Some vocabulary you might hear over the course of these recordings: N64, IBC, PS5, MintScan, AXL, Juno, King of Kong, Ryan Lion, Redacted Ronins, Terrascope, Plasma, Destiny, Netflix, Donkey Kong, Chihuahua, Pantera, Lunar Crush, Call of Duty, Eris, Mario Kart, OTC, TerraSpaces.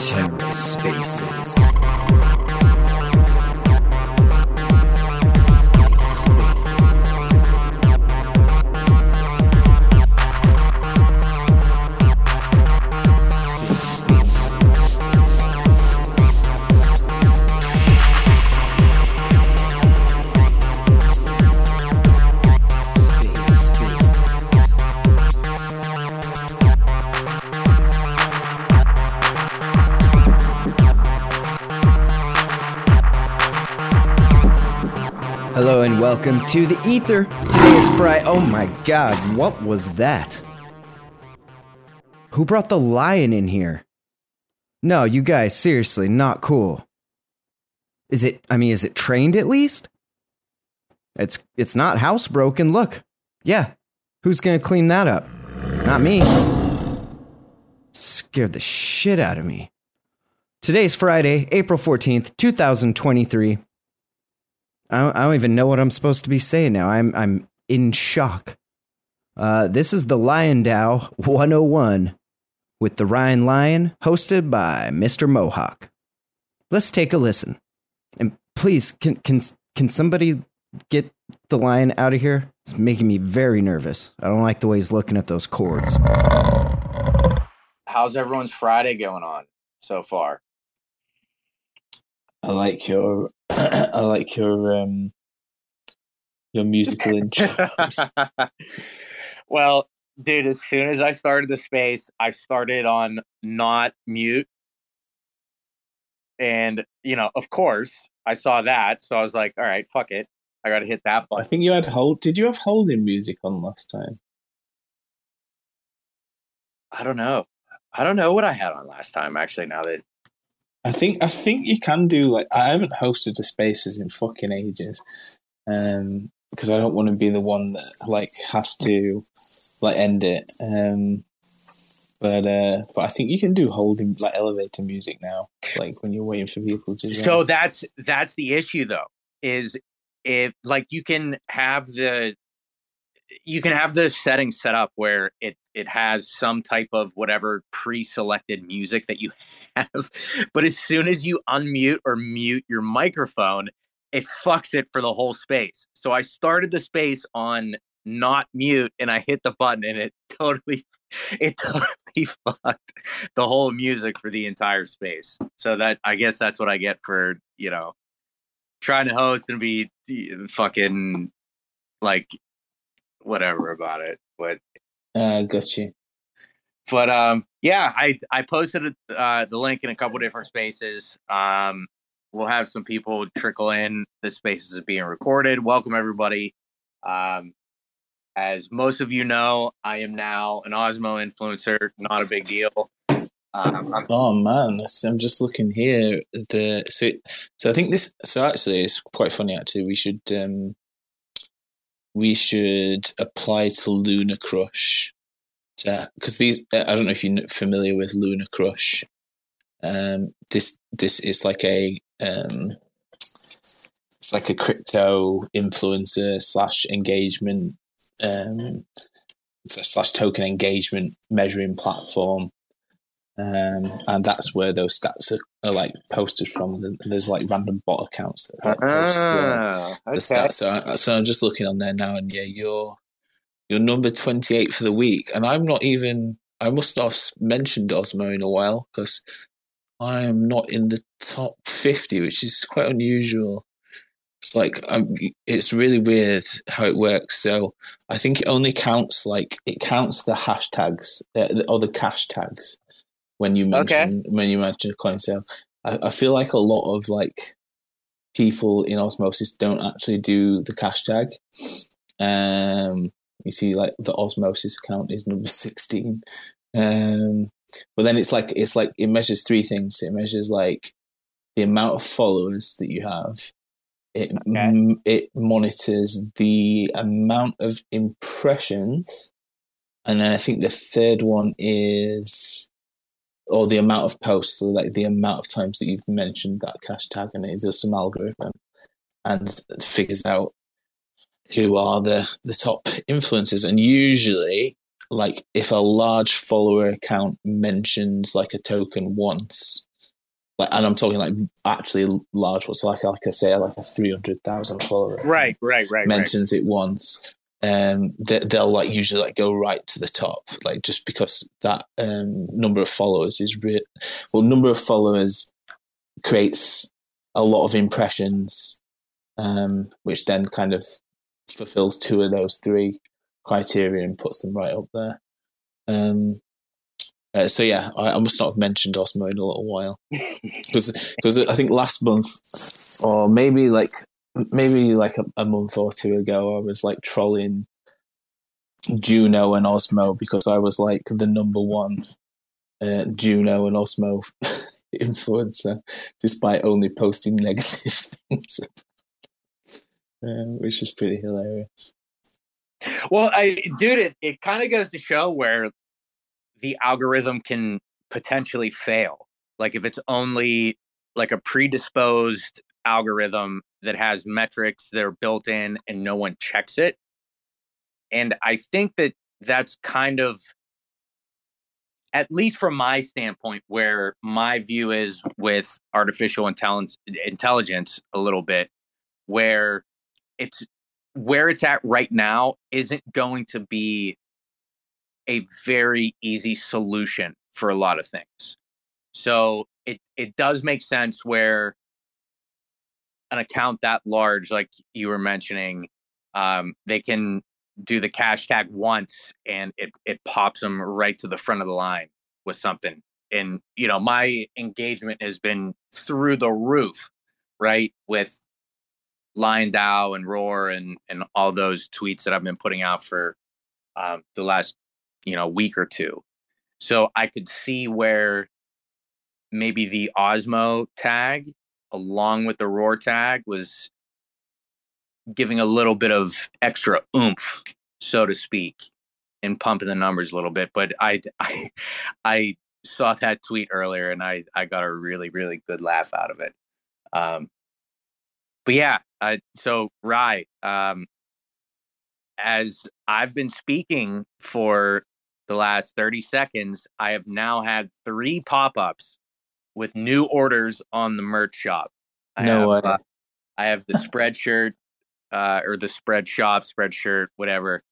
Terror Spaces. Welcome to the Ether. Today is Friday. Oh my god, what was that? Who brought the lion in here? No, you guys, seriously, not cool. Is it trained at least? It's not housebroken, look. Yeah, who's gonna clean that up? Not me. Scared the shit out of me. Today's Friday, April 14th, 2023. I don't even know what I'm supposed to be saying now. I'm in shock. This is the Lion DAO 101 with the Ryan Lion, hosted by Mr. Mohawk. Let's take a listen. And please, can somebody get the lion out of here? It's making me very nervous. I don't like the way he's looking at those cords. How's everyone's Friday going on so far? I like your musical intros. Well, dude, as soon as I started the space, I started on not mute. And, you know, of course, I saw that. So I was like, all right, fuck it. I got to hit that button. I think you had hold. Did you have holding music on last time? I don't know what I had on last time, actually, now that. I think you can do, like, I haven't hosted the spaces in fucking ages, because I don't want to be the one that, like, has to, like, end it. But I think you can do holding, like, elevator music now, like when you're waiting for people to. So that's the issue though, is if, like, you can have the settings set up where it has some type of whatever pre-selected music that you have. But as soon as you unmute or mute your microphone, it fucks it for the whole space. So I started the space on not mute and I hit the button and it totally fucked the whole music for the entire space. So that, I guess that's what I get for, you know, trying to host and be fucking, like, whatever about it. But got you. But yeah, I posted the link in a couple different spaces. We'll have some people trickle in. The spaces are being recorded. Welcome everybody. As most of you know, I am now an Osmo influencer. Not a big deal. Oh man, I'm just looking here. Actually, it's quite funny. Actually, we should apply to Lunar Crush, because these, I don't know if you're familiar with Lunar Crush. This is like a it's like a crypto influencer slash engagement slash token engagement measuring platform, and that's where those stats are like posted from. And there's like random bot accounts that like, post the stats. So I'm just looking on there now, and yeah, you're number 28 for the week, and I must not have mentioned Osmo in a while because I am not in the top 50, which is quite unusual. It's like it's really weird how it works. So I think it only counts the hashtags or the cash tags. When you mention a coin sale, I feel like a lot of like people in Osmosis don't actually do the cash tag. You see, like the Osmosis account is number 16, but then it's like it measures three things. It measures like the amount of followers that you have. It monitors the amount of impressions, and then I think the third one is. Or the amount of posts, so like the amount of times that you've mentioned that cash tag, and it does some algorithm and figures out who are the top influencers. And usually, like, if a large follower account mentions like a token once, like, and I'm talking like actually large ones, so like I say, like a 300,000 follower, right, mentions it once, they'll like usually like go right to the top, like just because that number of followers is number of followers creates a lot of impressions, which then kind of fulfills two of those three criteria and puts them right up there. So yeah, I must not have mentioned Osmo in a little while, because I think last month, or maybe like a month or two ago, I was like trolling Juno and Osmo because I was like the number one Juno and Osmo influencer, despite only posting negative things, which is pretty hilarious. Well, it kind of goes to show where the algorithm can potentially fail. Like, if it's only like a predisposed algorithm that has metrics that are built in and no one checks it. And I think that that's kind of, at least from my standpoint, where my view is with artificial intelligence a little bit, where it's at right now isn't going to be a very easy solution for a lot of things. So it does make sense where an account that large, like you were mentioning, they can do the cash tag once and it pops them right to the front of the line with something. And, you know, my engagement has been through the roof, right, with Lion DAO and Roar and all those tweets that I've been putting out for the last, week or two. So I could see where maybe the Osmo tag along with the Roar tag was giving a little bit of extra oomph, so to speak, and pumping the numbers a little bit. But I saw that tweet earlier and I got a really, really good laugh out of it. But yeah, so Rye, as I've been speaking for the last 30 seconds, I have now had 3 pop-ups with new orders on the merch shop. I have the Spread Shirt, or the Spread Shop, Spread Shirt, whatever,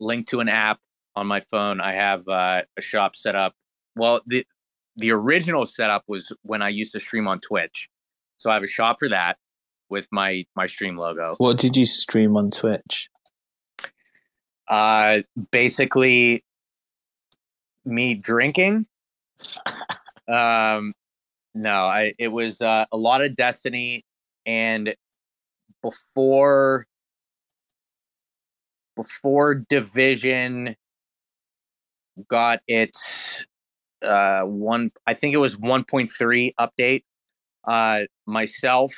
linked to an app on my phone. I have a shop set up. Well, the original setup was when I used to stream on Twitch. So I have a shop for that with my stream logo. What did you stream on Twitch? Basically me drinking. It was a lot of Destiny, and before Division got its one, I think it was 1.3 update, myself,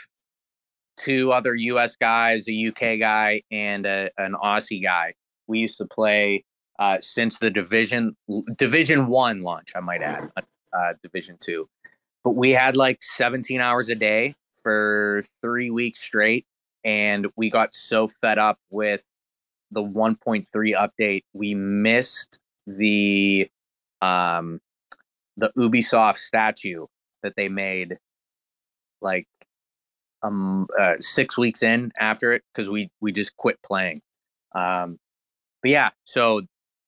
2 other US guys, a UK guy, and an Aussie guy. We used to play since the Division 1 launch, I might add, Division 2. But we had like 17 hours a day for 3 weeks straight. And we got so fed up with the 1.3 update, we missed the Ubisoft statue that they made like 6 weeks in after it, because we just quit playing. But yeah, so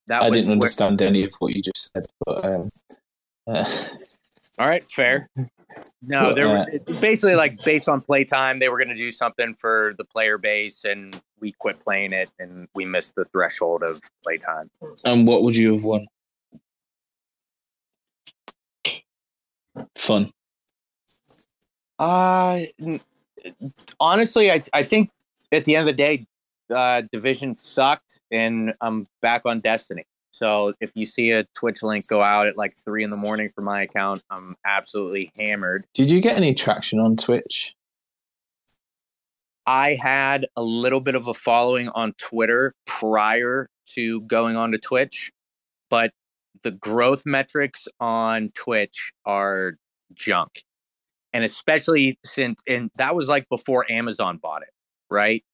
that I didn't understand any of what you just said. But, all right, fair. No, there were basically like based on playtime, they were going to do something for the player base, and we quit playing it, and we missed the threshold of playtime. And what would you have won? Fun. Honestly, I think at the end of the day, Division sucked, and I'm back on Destiny. So if you see a Twitch link go out at like 3 in the morning for my account, I'm absolutely hammered. Did you get any traction on Twitch? I had a little bit of a following on Twitter prior to going on to Twitch, but the growth metrics on Twitch are junk. And especially since, and that was like before Amazon bought it, right?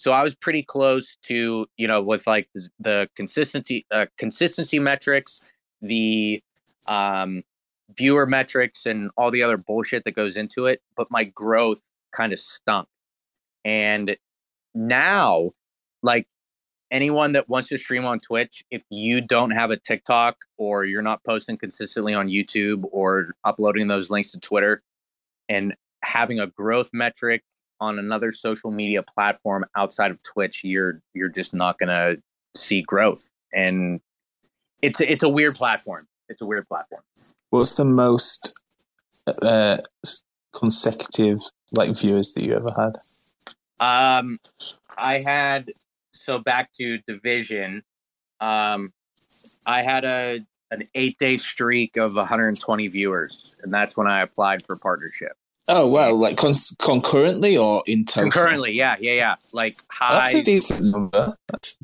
So I was pretty close to, you know, with like the consistency metrics, the viewer metrics, and all the other bullshit that goes into it. But my growth kind of stumped. And now, like, anyone that wants to stream on Twitch, if you don't have a TikTok or you're not posting consistently on YouTube or uploading those links to Twitter and having a growth metric on another social media platform outside of Twitch, you're just not going to see growth. And it's a weird platform. It's a weird platform. What's the most consecutive like viewers that you ever had? So back to Division, I had an 8-day streak of 120 viewers, and that's when I applied for partnership. Oh, wow. Like concurrently or in total? Concurrently, yeah. Like high. That's a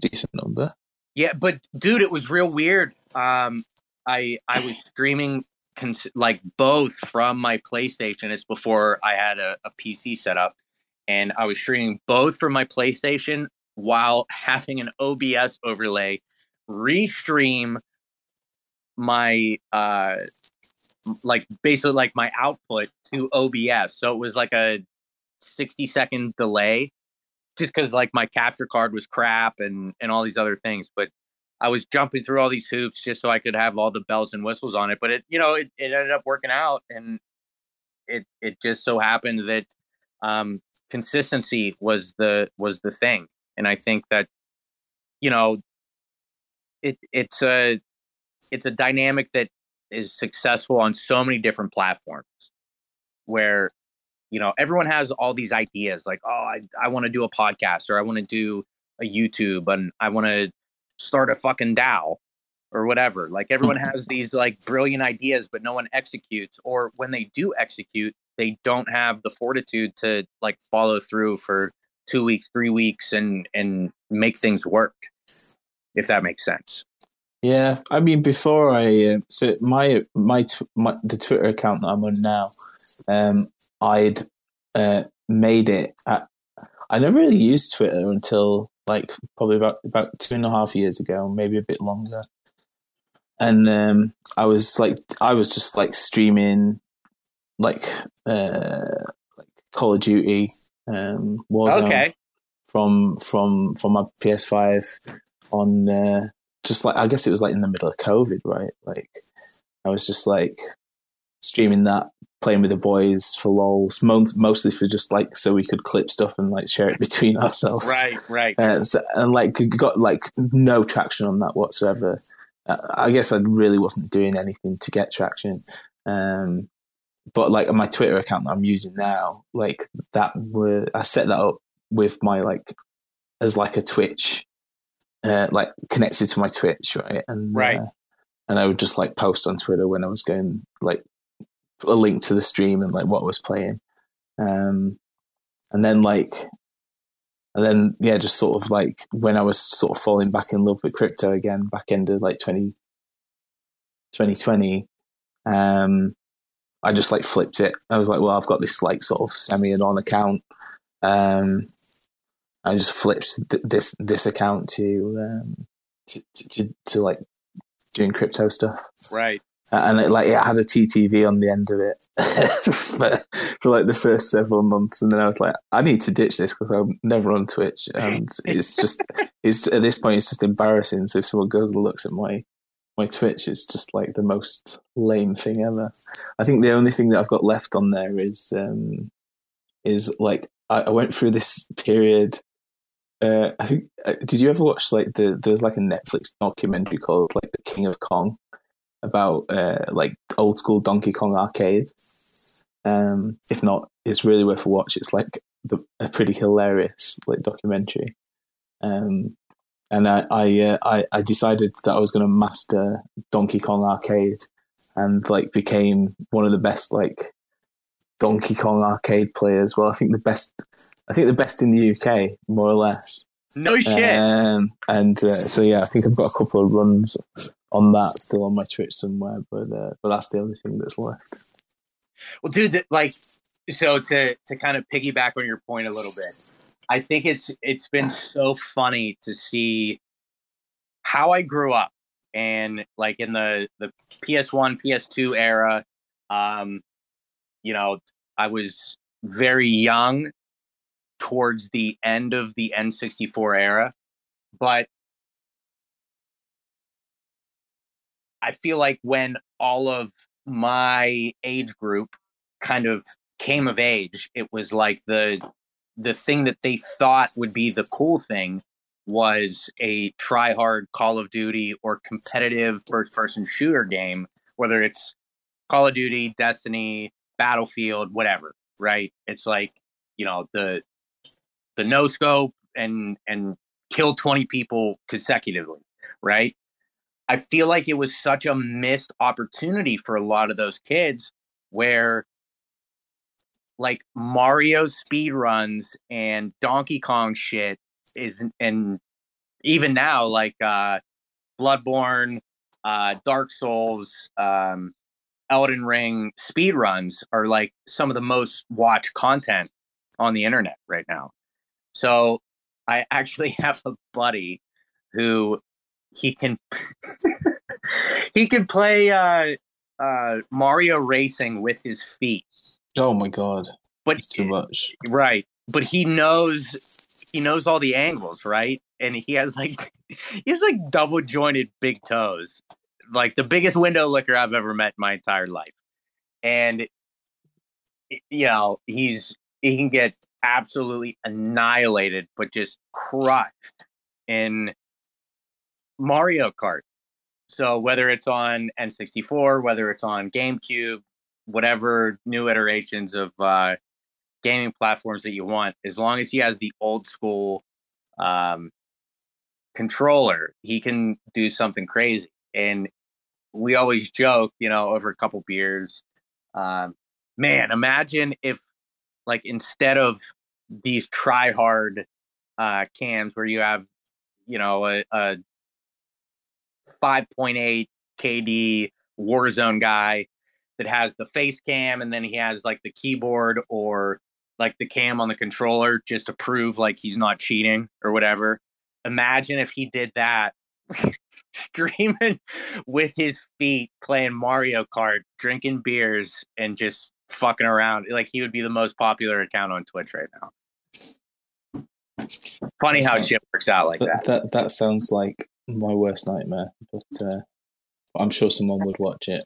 decent number. Yeah, but dude, it was real weird. I was streaming like both from my PlayStation. It's before I had a PC set up, and I was streaming both from my PlayStation while having an OBS overlay, restream my my output to OBS. So it was like a 60-second delay just because like my capture card was crap and all these other things. But I was jumping through all these hoops just so I could have all the bells and whistles on it. But it ended up working out, and it just so happened that consistency was the thing. And I think that, you know, it's a dynamic that is successful on so many different platforms where, you know, everyone has all these ideas like, oh, I want to do a podcast, or I want to do a YouTube, and I want to start a fucking DAO or whatever. Like everyone has these like brilliant ideas, but no one executes, or when they do execute, they don't have the fortitude to like follow through for 2 weeks, 3 weeks, and make things work, if that makes sense. Yeah, I mean, before I the Twitter account that I'm on now, I'd made it. I never really used Twitter until like probably about 2.5 years ago, maybe a bit longer. And I was just streaming like Call of Duty. Warzone, okay. From my PS5 on just like, I guess it was like in the middle of COVID, right? Like I was just like streaming that, playing with the boys for lols, mostly for just like so we could clip stuff and like share it between ourselves. Right. And like got like no traction on that whatsoever. I guess I really wasn't doing anything to get traction. But like my Twitter account that I'm using now, like I set that up with my like as like a Twitch, like connected to my Twitch, right? And I would just like post on Twitter when I was going, like a link to the stream and like what I was playing, and then yeah, just sort of like when I was sort of falling back in love with crypto again, back end of like 2020. I just like flipped it. I was like, well, I've got this like sort of semi-anon account. I just flipped this account to like doing crypto stuff. Right. And it had a TTV on the end of it for like the first several months. And then I was like, I need to ditch this because I'm never on Twitch. And it's at this point, it's just embarrassing. So if someone goes and looks at my Twitch, is just like the most lame thing ever. I think the only thing that I've got left on there is like I went through this period. I think, did you ever watch like there's like a Netflix documentary called like The King of Kong about like old school Donkey Kong arcade? If not, it's really worth a watch. It's like a pretty hilarious like documentary. And I decided that I was going to master Donkey Kong Arcade, and like became one of the best like Donkey Kong Arcade players. Well, I think the best in the UK, more or less. No shit. So yeah, I think I've got a couple of runs on that still on my Twitch somewhere, but that's the only thing that's left. Well, dude, like so to kind of piggyback on your point a little bit. I think it's been so funny to see how I grew up, and like in the PS1, PS2 era, you know, I was very young towards the end of the N64 era, but I feel like when all of my age group kind of came of age, it was like the thing that they thought would be the cool thing was a try-hard Call of Duty or competitive first-person shooter game, whether it's Call of Duty, Destiny, Battlefield, whatever, right? It's like, you know, the no-scope and kill 20 people consecutively, right? I feel like it was such a missed opportunity for a lot of those kids where, like, Mario speedruns and Donkey Kong shit is, and even now, like, Bloodborne, Dark Souls, Elden Ring speedruns are, like, some of the most watched content on the internet right now. So I actually have a buddy who he can play Mario Racing with his feet. Oh my god! But it's too much, right? But he knows all the angles, right? And he has like double jointed big toes, like the biggest window licker I've ever met in my entire life. And you know, he can get absolutely annihilated, but just crushed in Mario Kart. So whether it's on N64, whether it's on GameCube, whatever new iterations of gaming platforms that you want, as long as he has the old school controller, he can do something crazy. And we always joke, you know, over a couple beers, man, imagine if, like, instead of these try hard cams where you have, you know, a 5.8 KD Warzone guy that has the face cam, and then he has like the keyboard or like the cam on the controller just to prove like he's not cheating or whatever. Imagine if he did that, streaming with his feet, playing Mario Kart, drinking beers, and just fucking around. Like, he would be the most popular account on Twitch right now. Funny how shit works out like that. That sounds like my worst nightmare, but I'm sure someone would watch it.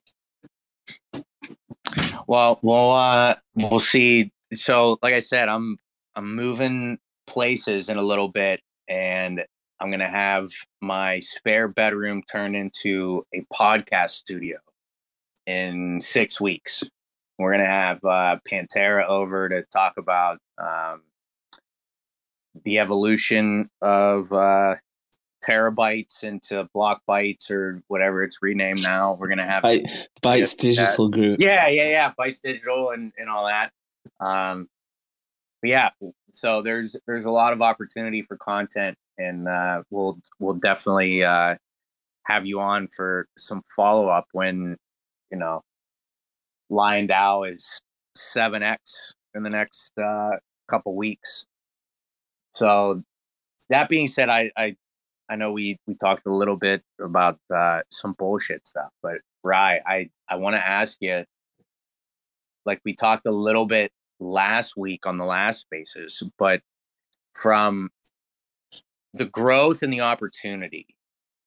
Well, we'll see. So, like I said, I'm moving places in a little bit, and I'm gonna have my spare bedroom turned into a podcast studio in 6 weeks. We're gonna have Pantera over to talk about the evolution of terabytes into block bytes, or whatever it's renamed now. We're gonna have Bytes Digital Group. Yeah, Bytes Digital and all that. But yeah, so there's a lot of opportunity for content, and we'll definitely have you on for some follow up when, you know, Lion DAO is 7x in the next couple weeks. So that being said, I know we talked a little bit about some bullshit stuff, but Rye, I want to ask you, like, we talked a little bit last week on the last spaces, but from the growth and the opportunity,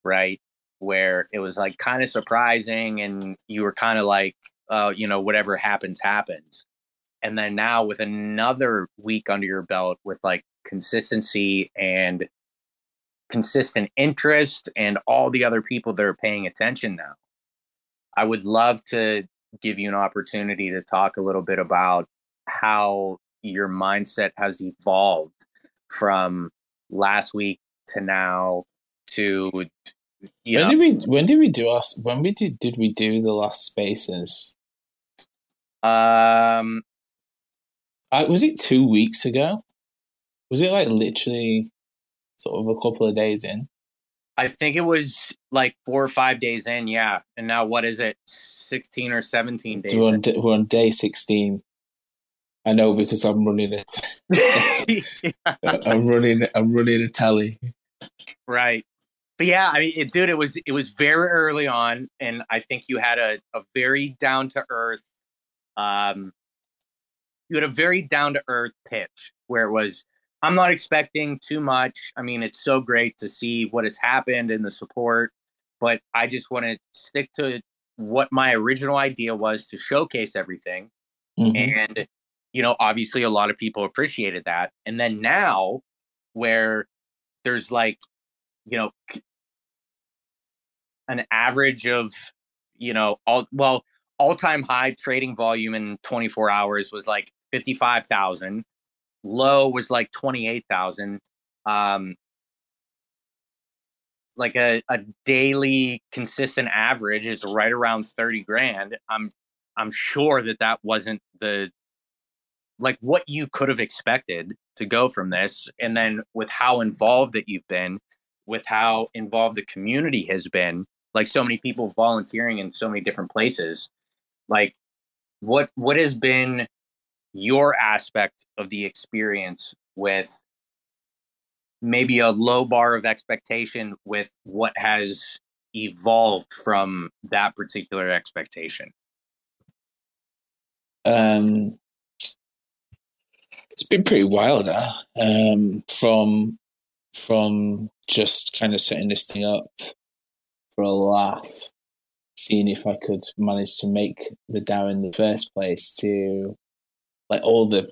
right, where it was like kind of surprising and you were kind of like, you know, whatever happens, happens. And then now with another week under your belt with like consistency and consistent interest and all the other people that are paying attention now, I would love to give you an opportunity to talk a little bit about how your mindset has evolved from last week to now to, you know. When did we do the last spaces? Was it 2 weeks ago? Was it like literally sort of a couple of days in? I think it was like 4 or 5 days in, yeah. And now what is it, 16 or 17 days? We're on day 16. I know because I'm running a I'm running a tally. Right. But yeah, I mean, dude, it was very early on, and I think you had a very down to earth, pitch where it was, I'm not expecting too much. I mean, it's so great to see what has happened and the support, but I just want to stick to what my original idea was to showcase everything. Mm-hmm. And, you know, obviously a lot of people appreciated that. And then now where there's like, you know, an average of, you know, all-time high trading volume in 24 hours was like 55,000. Low was like 28,000. Like a daily consistent average is right around 30 grand. I'm sure that wasn't the, like, what you could have expected to go from this. And then with how involved that you've been, with how involved the community has been, like so many people volunteering in so many different places, like what has been your aspect of the experience with maybe a low bar of expectation with what has evolved from that particular expectation? It's been pretty wild, from just kind of setting this thing up for a laugh, seeing if I could manage to make the DAO in the first place, to like all the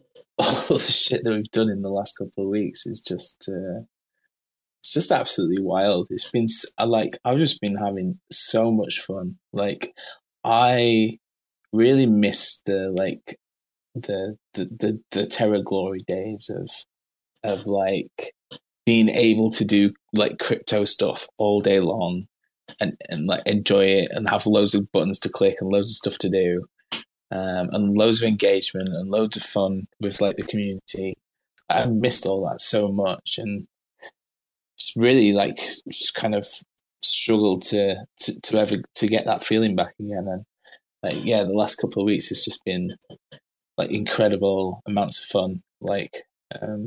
shit that we've done in the last couple of weeks is just it's just absolutely wild. It's been I've just been having so much fun. Like I really miss the Terra Glory days of like being able to do like crypto stuff all day long and like enjoy it and have loads of buttons to click and loads of stuff to do. And loads of engagement and loads of fun with like the community. I've missed all that so much, and it's really like just kind of struggled to get that feeling back again. And like, yeah, the last couple of weeks has just been like incredible amounts of fun. Like, so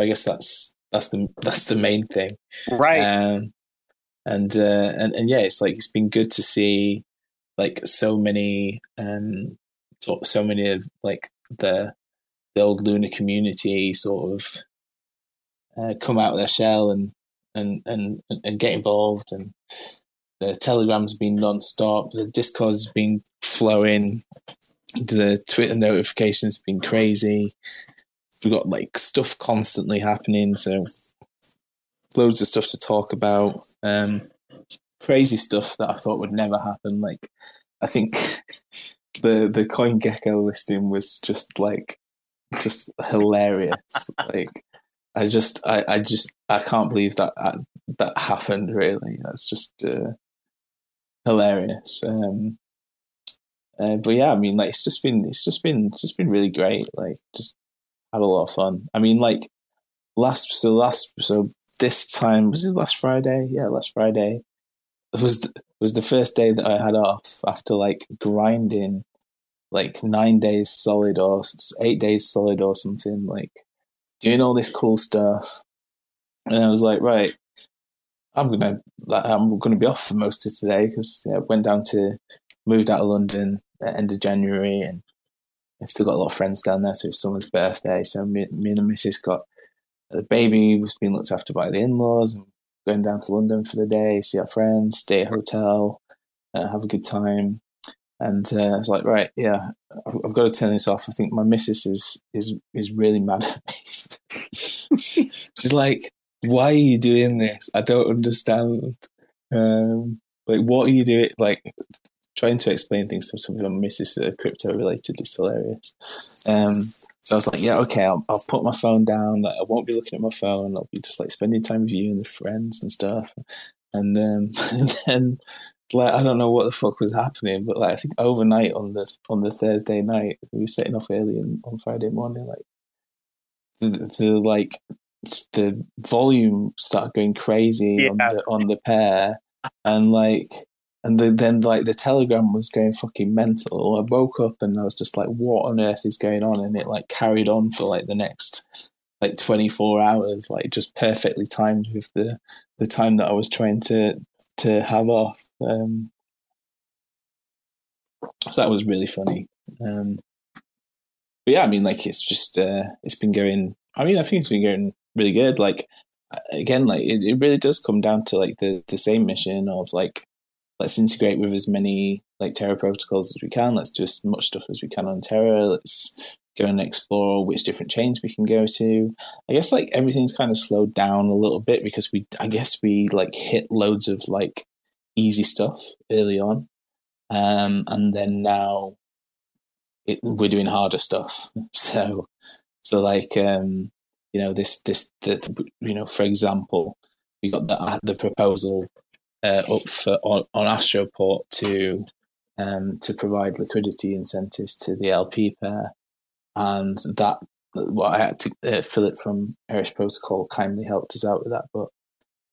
I guess that's the main thing, right? And yeah, it's like it's been good to see. Like so many of like the old Lunar community sort of come out of their shell and get involved, and the Telegram's been non-stop, the Discord's been flowing, the Twitter notifications have been crazy. We've got like stuff constantly happening, so loads of stuff to talk about. Crazy stuff that I thought would never happen. Like, I think the CoinGecko listing was just hilarious. Like, I can't believe that happened. Really, that's just hilarious. But yeah, I mean, like, it's just been really great. Like, just had a lot of fun. I mean, like, this time was it last Friday? Yeah, last Friday. It was the first day that I had off after like grinding like 9 days solid or 8 days solid or something, like doing all this cool stuff. And I was like, right, I'm gonna be off for most of today, because I went down to moved out of London at the end of January, and I've still got a lot of friends down there, so it's someone's birthday. So me and the missus got the baby was being looked after by the in-laws. And going down to London for the day, see our friends, stay at a hotel, have a good time. And I was like, right, yeah, I've got to turn this off. I think my missus is really mad at me. She's like, why are you doing this? I don't understand. Like, what are you doing? Like, trying to explain things to some of my missus that are crypto-related is hilarious. So I was like, yeah, okay, I'll put my phone down. Like, I won't be looking at my phone. I'll be just like spending time with you and the friends and stuff. And then, like, I don't know what the fuck was happening, but like, I think overnight on the Thursday night, we were setting off early on Friday morning. Like, the volume started going crazy on the pair, and like And then the Telegram was going fucking mental. I woke up and I was just like, what on earth is going on? And it like carried on for like the next 24 hours, like just perfectly timed with the time that I was trying to have off. So that was really funny. But yeah, I mean, like it's just, it's been going, I mean, I think it's been going really good. Like, again, like it really does come down to like the same mission of like, let's integrate with as many like Terra protocols as we can. Let's do as much stuff as we can on Terra. Let's go and explore which different chains we can go to. I guess like everything's kind of slowed down a little bit because we like hit loads of like easy stuff early on, and then now we're doing harder stuff. So like you know for example, we got the proposal. Up for on Astroport to provide liquidity incentives to the LP pair, and that I had to Philip from Eris Protocol kindly helped us out with that, but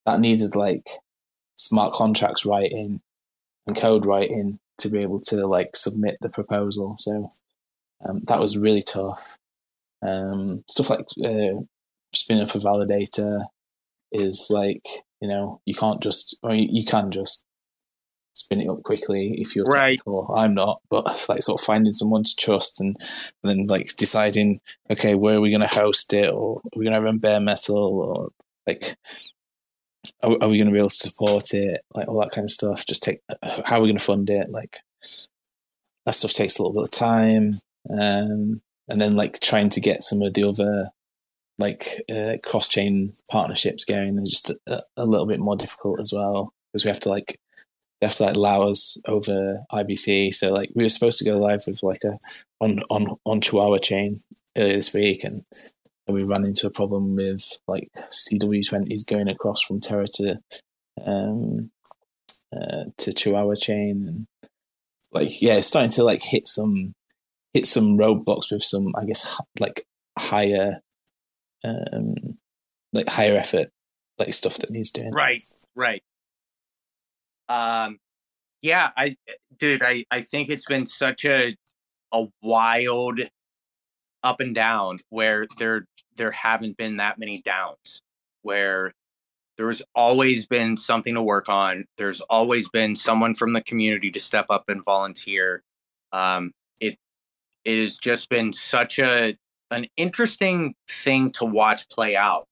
that needed like smart contracts writing and code writing to be able to like submit the proposal. So that was really tough. Stuff like spin up a validator is like. You know, you can't just. I mean, you can just spin it up quickly if you're right. Technical. I'm not, but like sort of finding someone to trust, and then like deciding, okay, where are we going to host it, or are we going to run bare metal, or like, are we going to be able to support it, like all that kind of stuff. Just how are we going to fund it? Like that stuff takes a little bit of time, and then like trying to get some of the other. Like cross-chain partnerships going and just a little bit more difficult as well because they have to allow us over IBC. So like we were supposed to go live with like on Chihuahua chain earlier this week, and we ran into a problem with like CW20s going across from Terra to Chihuahua chain, and like yeah, it's starting to like hit some roadblocks with some I guess like higher. Like higher effort, like stuff that he's doing. Right. Yeah, I think it's been such a wild up and down where there haven't been that many downs, where there's always been something to work on. There's always been someone from the community to step up and volunteer. It has just been such an interesting thing to watch play out.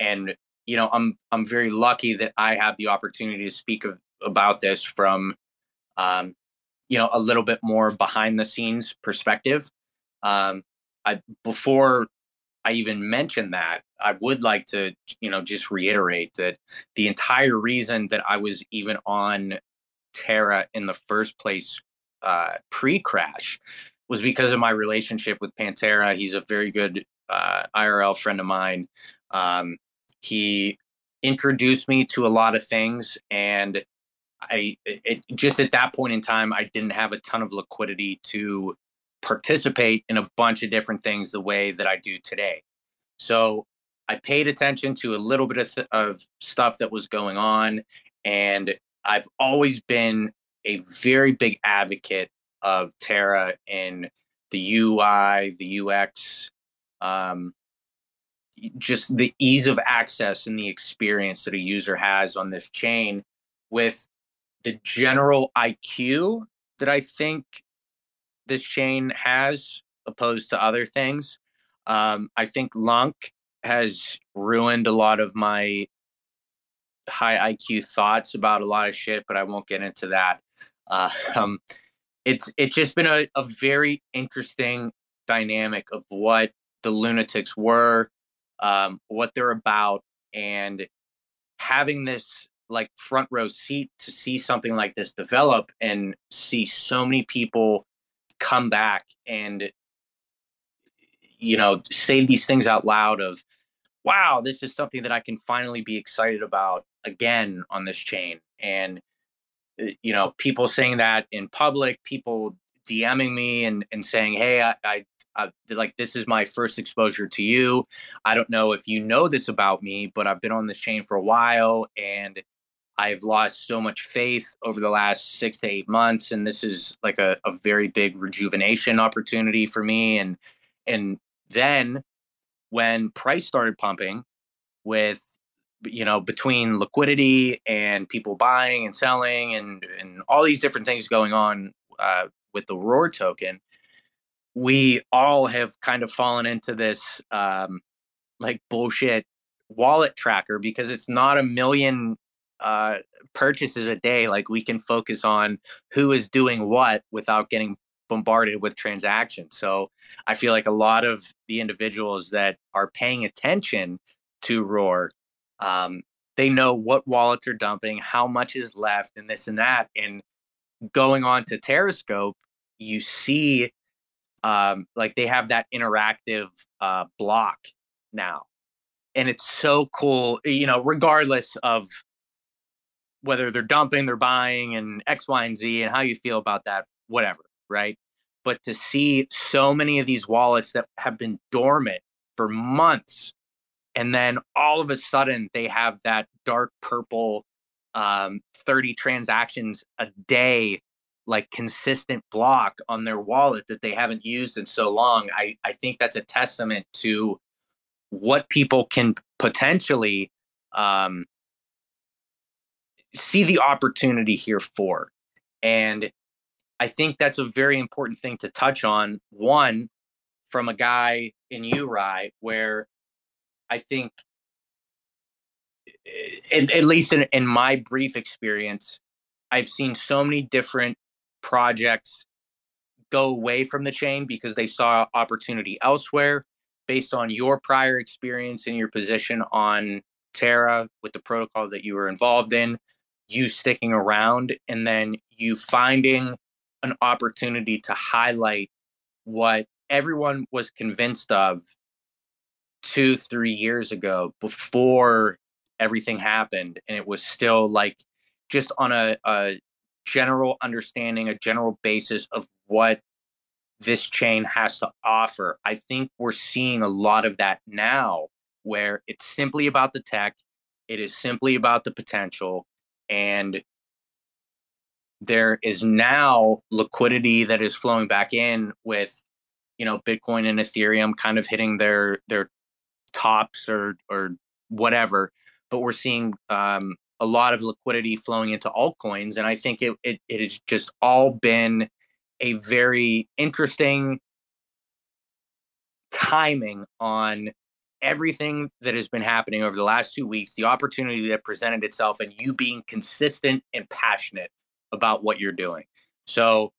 And, you know, I'm very lucky that I have the opportunity to speak about this from, you know, a little bit more behind the scenes perspective. Before I even mention that, I would like to, you know, just reiterate that the entire reason that I was even on Terra in the first place, pre-crash, was because of my relationship with Pantera. He's a very good IRL friend of mine. He introduced me to a lot of things, and I just at that point in time, I didn't have a ton of liquidity to participate in a bunch of different things the way that I do today. So I paid attention to a little bit of stuff that was going on, and I've always been a very big advocate of Terra and the UI, the UX, just the ease of access and the experience that a user has on this chain with the general IQ that I think this chain has opposed to other things. I think Lunk has ruined a lot of my high IQ thoughts about a lot of shit, but I won't get into that. It's just been a very interesting dynamic of what the lunatics were, what they're about, and having this like front row seat to see something like this develop and see so many people come back and, you know, say these things out loud of, wow, this is something that I can finally be excited about again on this chain. And you know, people saying that in public, people DMing me and saying, hey, I like, this is my first exposure to you. I don't know if you know this about me, but I've been on this chain for a while, and I've lost so much faith over the last 6 to 8 months, and this is like a very big rejuvenation opportunity for me. And then when price started pumping with, you know, between liquidity and people buying and selling and all these different things going on with the Roar token, we all have kind of fallen into this like bullshit wallet tracker, because it's not a million purchases a day. Like, we can focus on who is doing what without getting bombarded with transactions. So I feel like a lot of the individuals that are paying attention to Roar, they know what wallets are dumping, how much is left, and this and that. And going on to Terrascope, you see like they have that interactive block now, and it's so cool, you know, regardless of whether they're dumping, they're buying, and X, Y, and Z, and how you feel about that, whatever, right? But to see so many of these wallets that have been dormant for months, and then all of a sudden they have that dark purple 30 transactions a day, like consistent block on their wallet that they haven't used in so long. I think that's a testament to what people can potentially see the opportunity here for. And I think that's a very important thing to touch on. One, from a guy in you, Rye, where I think, at least in my brief experience, I've seen so many different projects go away from the chain because they saw opportunity elsewhere. Based on your prior experience and your position on Terra with the protocol that you were involved in, you sticking around, and then you finding an opportunity to highlight what everyone was convinced of 2-3 years ago before everything happened. And it was still like just on a general understanding, a general basis of what this chain has to offer. I think we're seeing a lot of that now, where it's simply about the tech. It is simply about the potential. And there is now liquidity that is flowing back in with, you know, Bitcoin and Ethereum kind of hitting their tops or whatever. But we're seeing a lot of liquidity flowing into altcoins. And I think it has just all been a very interesting timing on everything that has been happening over the last 2 weeks, the opportunity that presented itself, and you being consistent and passionate about what you're doing. So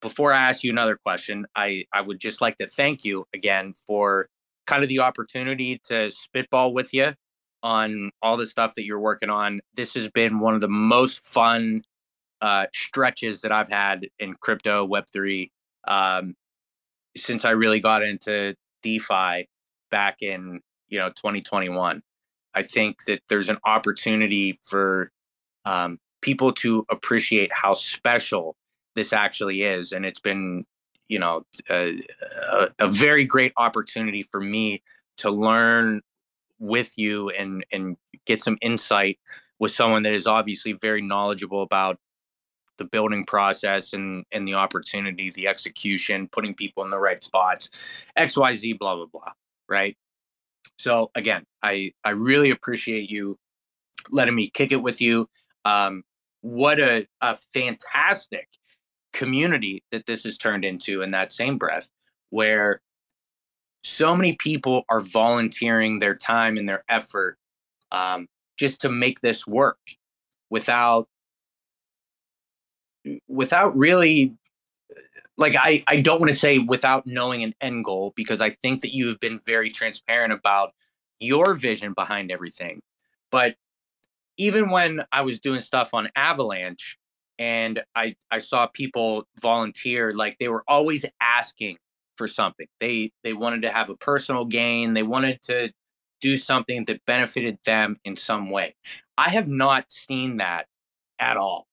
before I ask you another question, I would just like to thank you again for kind of the opportunity to spitball with you on all the stuff that you're working on. This has been one of the most fun stretches that I've had in crypto, Web3, since I really got into DeFi back in, you know, 2021. I think that there's an opportunity for people to appreciate how special this actually is, and it's been, you know, a very great opportunity for me to learn with you and get some insight with someone that is obviously very knowledgeable about the building process and the opportunity, the execution, putting people in the right spots, XYZ, blah, blah, blah, right? So again, I really appreciate you letting me kick it with you. What a fantastic community that this has turned into in that same breath, where so many people are volunteering their time and their effort just to make this work without really, like, I don't want to say without knowing an end goal, because I think that you've been very transparent about your vision behind everything. But even when I was doing stuff on Avalanche and I saw people volunteer, like, they were always asking for something. They wanted to have a personal gain. They wanted to do something that benefited them in some way. I have not seen that at all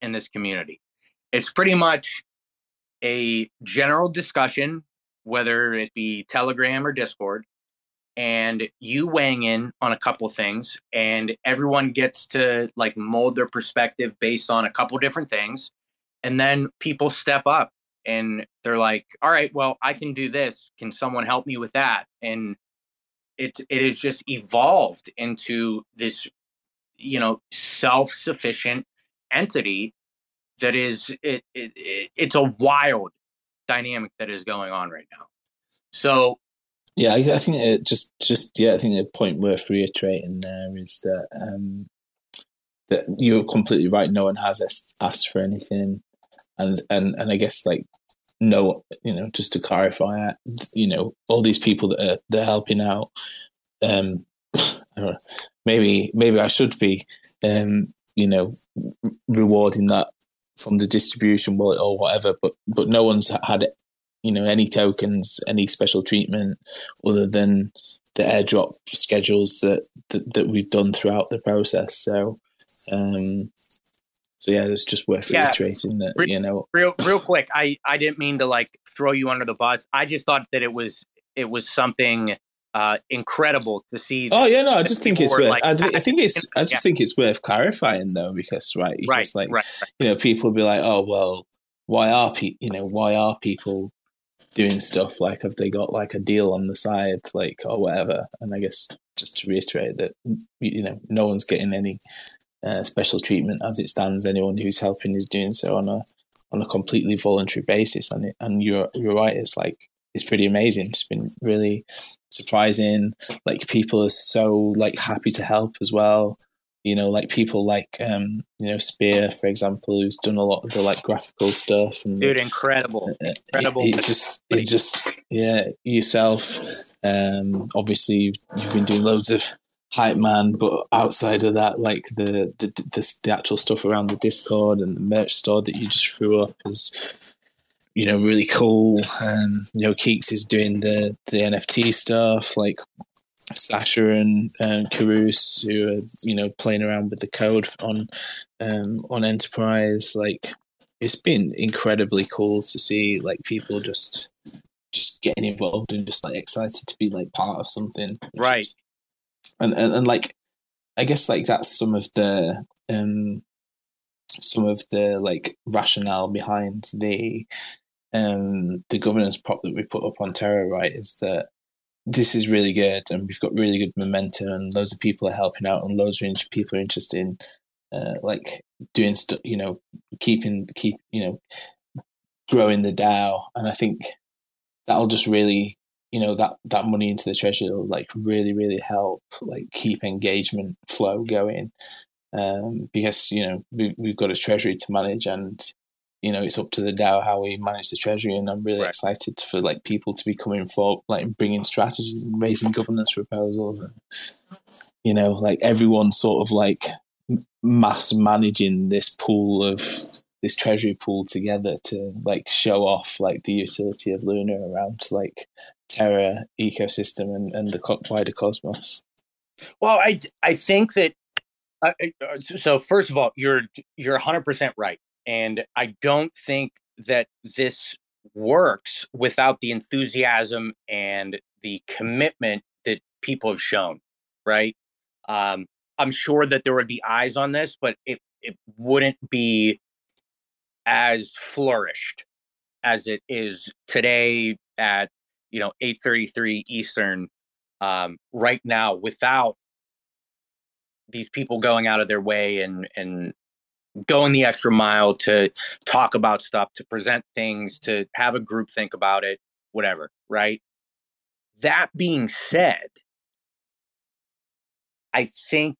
in this community. It's pretty much a general discussion, whether it be Telegram or Discord, and you weighing in on a couple things, and everyone gets to like mold their perspective based on a couple different things. And then people step up and they're like, all right, well, I can do this. Can someone help me with that? And it is just evolved into this, you know, self-sufficient entity that is, it's a wild dynamic that is going on right now. So, yeah, I think it I think the point worth reiterating there is that that you're completely right. No one has asked for anything, and I guess like no, you know, just to clarify, you know, all these people that are helping out. I don't know, maybe I should be, you know, rewarding that from the distribution wallet or whatever, but no one's had, you know, any tokens, any special treatment other than the airdrop schedules that we've done throughout the process. So, yeah, it's just worth reiterating that, you know. Real quick, I didn't mean to like throw you under the bus. I just thought that it was something incredible to see. Oh yeah, no, I just think it's worth. Like, I think it's worth clarifying though, because right. You know, people be like, oh well, why are people doing stuff, like have they got like a deal on the side, like, or whatever. And I guess just to reiterate that, you know, no one's getting any special treatment as it stands. Anyone who's helping is doing so on a completely voluntary basis, and you're right, it's like it's pretty amazing. It's been really surprising, like people are so like happy to help as well, you know, like people like you know, Spear, for example, who's done a lot of the like graphical stuff, and dude, incredible yourself. Obviously you've been doing loads of Hype Man, but outside of that, like the actual stuff around the Discord and the merch store that you just threw up is, you know, really cool. You know, Keeks is doing the NFT stuff, like Sasha and Carouse, who are, you know, playing around with the code on Enterprise. Like, it's been incredibly cool to see like people just getting involved and just like excited to be like part of something. Right. And like, I guess like that's some of the like rationale behind the governance prop that we put up on Terra, right? Is that this is really good, and we've got really good momentum, and loads of people are helping out, and loads of people are interested in like doing stuff, you know, keep you know, growing the DAO, and I think that'll just really, you know, that money into the treasury will like really, really help like keep engagement flow going, because, you know, we've got a treasury to manage, and, you know, it's up to the DAO how we manage the treasury. And I'm really excited for like people to be coming forward, like bringing strategies and raising governance proposals, and, you know, like everyone sort of like mass managing this pool of this treasury pool together to like show off like the utility of Luna around like Terra ecosystem and the wider cosmos. Well, I think that so first of all, you're 100% right, and I don't think that this works without the enthusiasm and the commitment that people have shown, right? I'm sure that there would be eyes on this, but it wouldn't be as flourished as it is today at, you know, 8:33 Eastern right now, without these people going out of their way and going the extra mile to talk about stuff, to present things, to have a group think about it, whatever, right? That being said, I think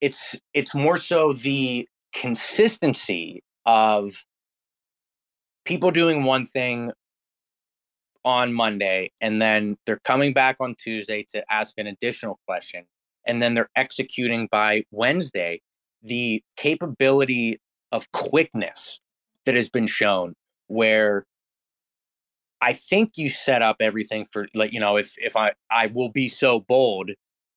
it's more so the consistency of people doing one thing on Monday, and then they're coming back on Tuesday to ask an additional question, and then they're executing by Wednesday. The capability of quickness that has been shown, where I think you set up everything for, like, you know, if I will be so bold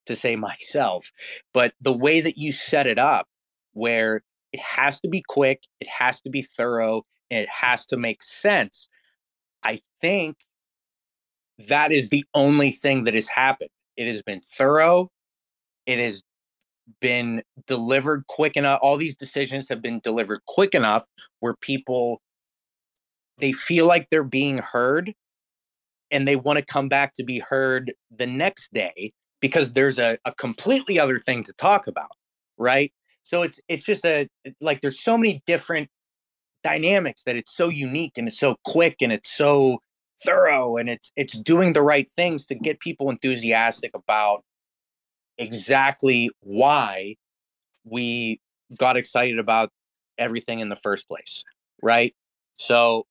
to say myself, but the way that you set it up, where it has to be quick, it has to be thorough, and it has to make sense, I think that is the only thing that has happened. It has been thorough. It has been delivered quick enough. All these decisions have been delivered quick enough where people, they feel like they're being heard and they want to come back to be heard the next day because there's a completely other thing to talk about, right? So it's just like there's so many different dynamics that it's so unique and it's so quick and it's so thorough and it's doing the right things to get people enthusiastic about exactly why we got excited about everything in the first place, right? So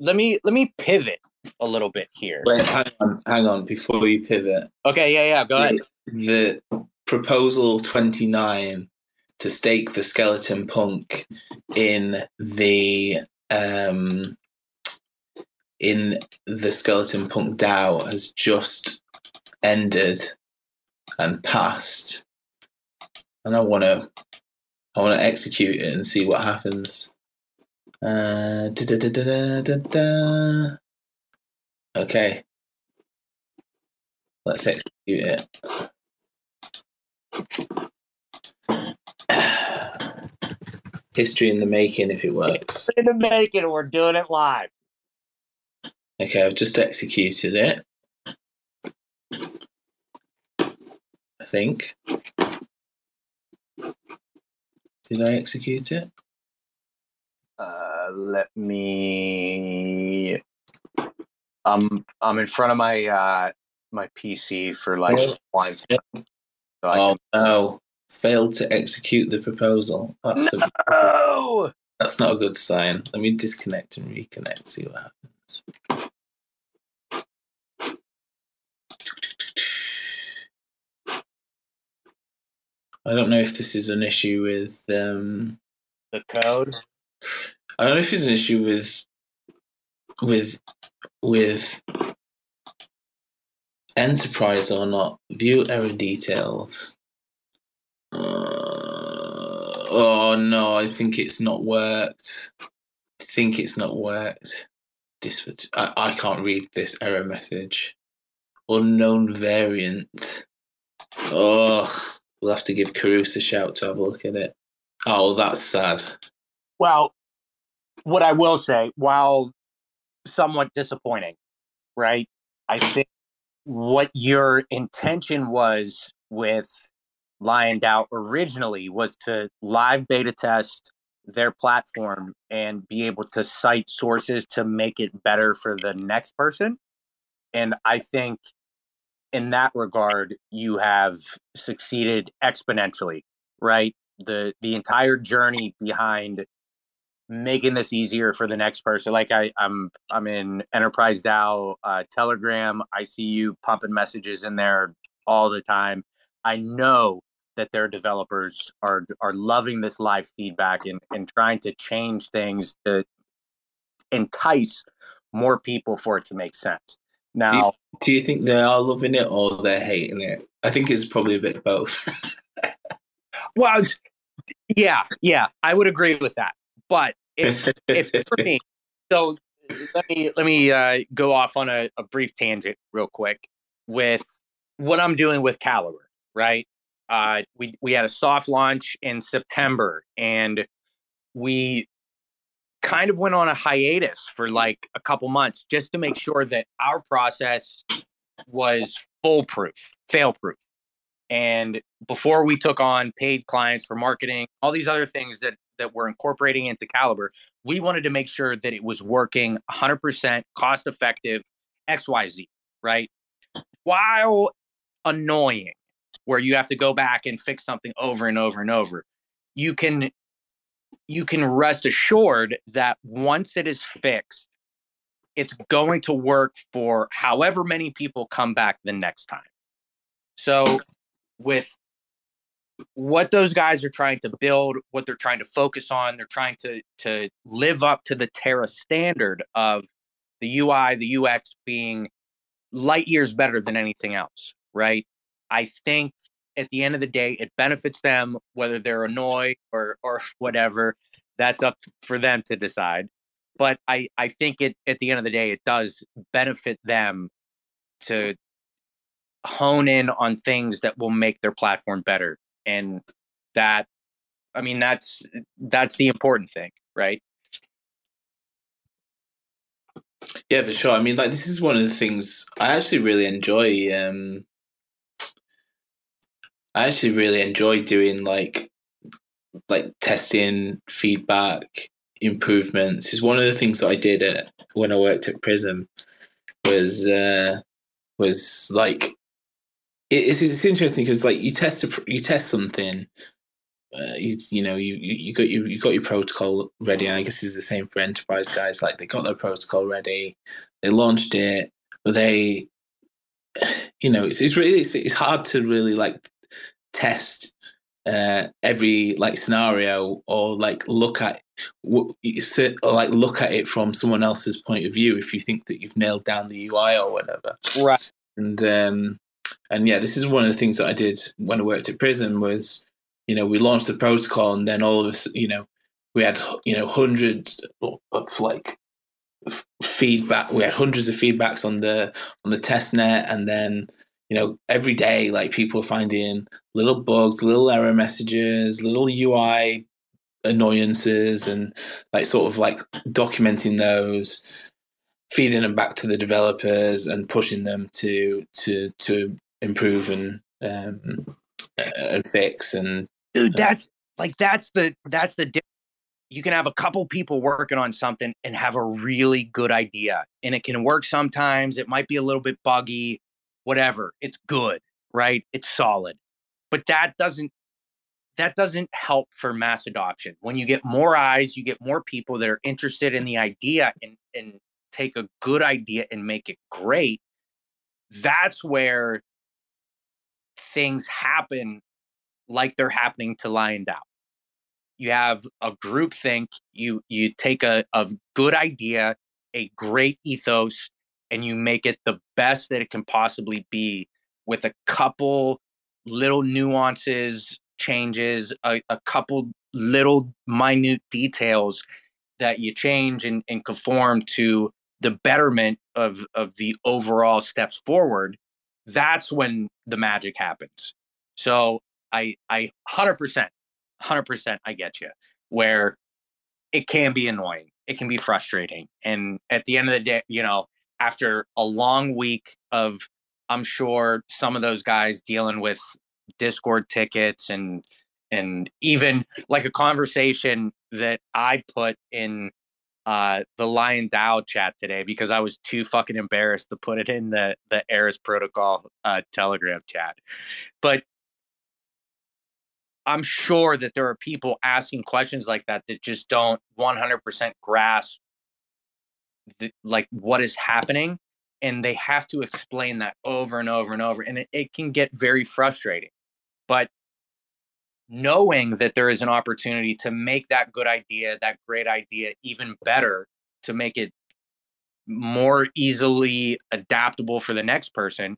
let me pivot a little bit here. Wait, hang on before you pivot. Okay, yeah, go ahead. The proposal 29 to stake the Skeleton Punk in the Skeleton Punk DAO has just ended and passed, and I want to execute it and see what happens. Okay, let's execute it. History in the making, if it works. History in the making, we're doing it live. Okay, I've just executed it, I think. Did I execute it? Let me. I'm in front of my my PC for like 1 second. So no! Failed to execute the proposal. That's not a good sign. Let me disconnect and reconnect. See what happens. I don't know if this is an issue with the code. I don't know if it's an issue with Enterprise or not. View error details. Oh no, I think it's not worked. I can't read this error message. Unknown variant. Oh, we'll have to give Caruso a shout to have a look at it. Oh, that's sad. Well, what I will say, while somewhat disappointing, right? I think what your intention was with Lion DAO originally was to live beta test their platform and be able to cite sources to make it better for the next person. And I think in that regard, you have succeeded exponentially, right? The entire journey behind making this easier for the next person. Like I'm in Enterprise DAO Telegram. I see you pumping messages in there all the time. I know that their developers are loving this live feedback and trying to change things to entice more people for it to make sense. Now, do you think they are loving it or they're hating it? I think it's probably a bit of both. Well, yeah, I would agree with that. But if for me, so let me go off on a brief tangent real quick with what I'm doing with Caliber, right? We had a soft launch in September, and we kind of went on a hiatus for like a couple months just to make sure that our process was foolproof, fail-proof. And before we took on paid clients for marketing, all these other things that we're incorporating into Caliber, we wanted to make sure that it was working 100% cost-effective, XYZ, right? While annoying, where you have to go back and fix something over and over and over, you can rest assured that once it is fixed, it's going to work for however many people come back the next time. So with what those guys are trying to build, what they're trying to focus on, they're trying to live up to the Terra standard of the UI, the UX being light years better than anything else, right? I think at the end of the day, it benefits them, whether they're annoyed or whatever. That's up for them to decide. But I think it, at the end of the day, it does benefit them to hone in on things that will make their platform better. And that, I mean, that's the important thing, right? Yeah, for sure. I mean, like, this is one of the things I actually really enjoy. I actually really enjoy doing, like testing, feedback, improvements. Is one of the things that I did at, when I worked at Prism was like, it's interesting because, like, you test something, you got your protocol ready, and I guess it's the same for Enterprise guys. Like, they got their protocol ready, they launched it, but they, you know, it's really hard to really like test every like scenario or like look at it from someone else's point of view if you think that you've nailed down the UI or whatever, right? And yeah, this is one of the things that I did when I worked at Prism was, you know, we launched the protocol and then all of us, you know, we had, you know, hundreds of feedbacks on the test net, and then, you know, every day, like, people are finding little bugs, little error messages, little UI annoyances, and like sort of like documenting those, feeding them back to the developers, and pushing them to improve and fix. And dude, that's the you can have a couple people working on something and have a really good idea, and it can work sometimes. It might be a little bit buggy. Whatever, it's good, right? It's solid. But that doesn't help for mass adoption. When you get more eyes, you get more people that are interested in the idea and take a good idea and make it great. That's where things happen like they're happening to Lion DAO. You have a group think, you take a good idea, a great ethos, and you make it the best that it can possibly be with a couple little nuances, changes, a couple little minute details that you change and conform to the betterment of the overall steps forward. That's when the magic happens. So I 100%, I get you, where it can be annoying. It can be frustrating. And at the end of the day, you know, after a long week of, I'm sure, some of those guys dealing with Discord tickets and even like a conversation that I put in the Lion DAO chat today because I was too fucking embarrassed to put it in the Eris protocol Telegram chat. But I'm sure that there are people asking questions like that just don't 100% grasp like what is happening, and they have to explain that over and over and over, and it can get very frustrating. But knowing that there is an opportunity to make that good idea, that great idea, even better, to make it more easily adaptable for the next person,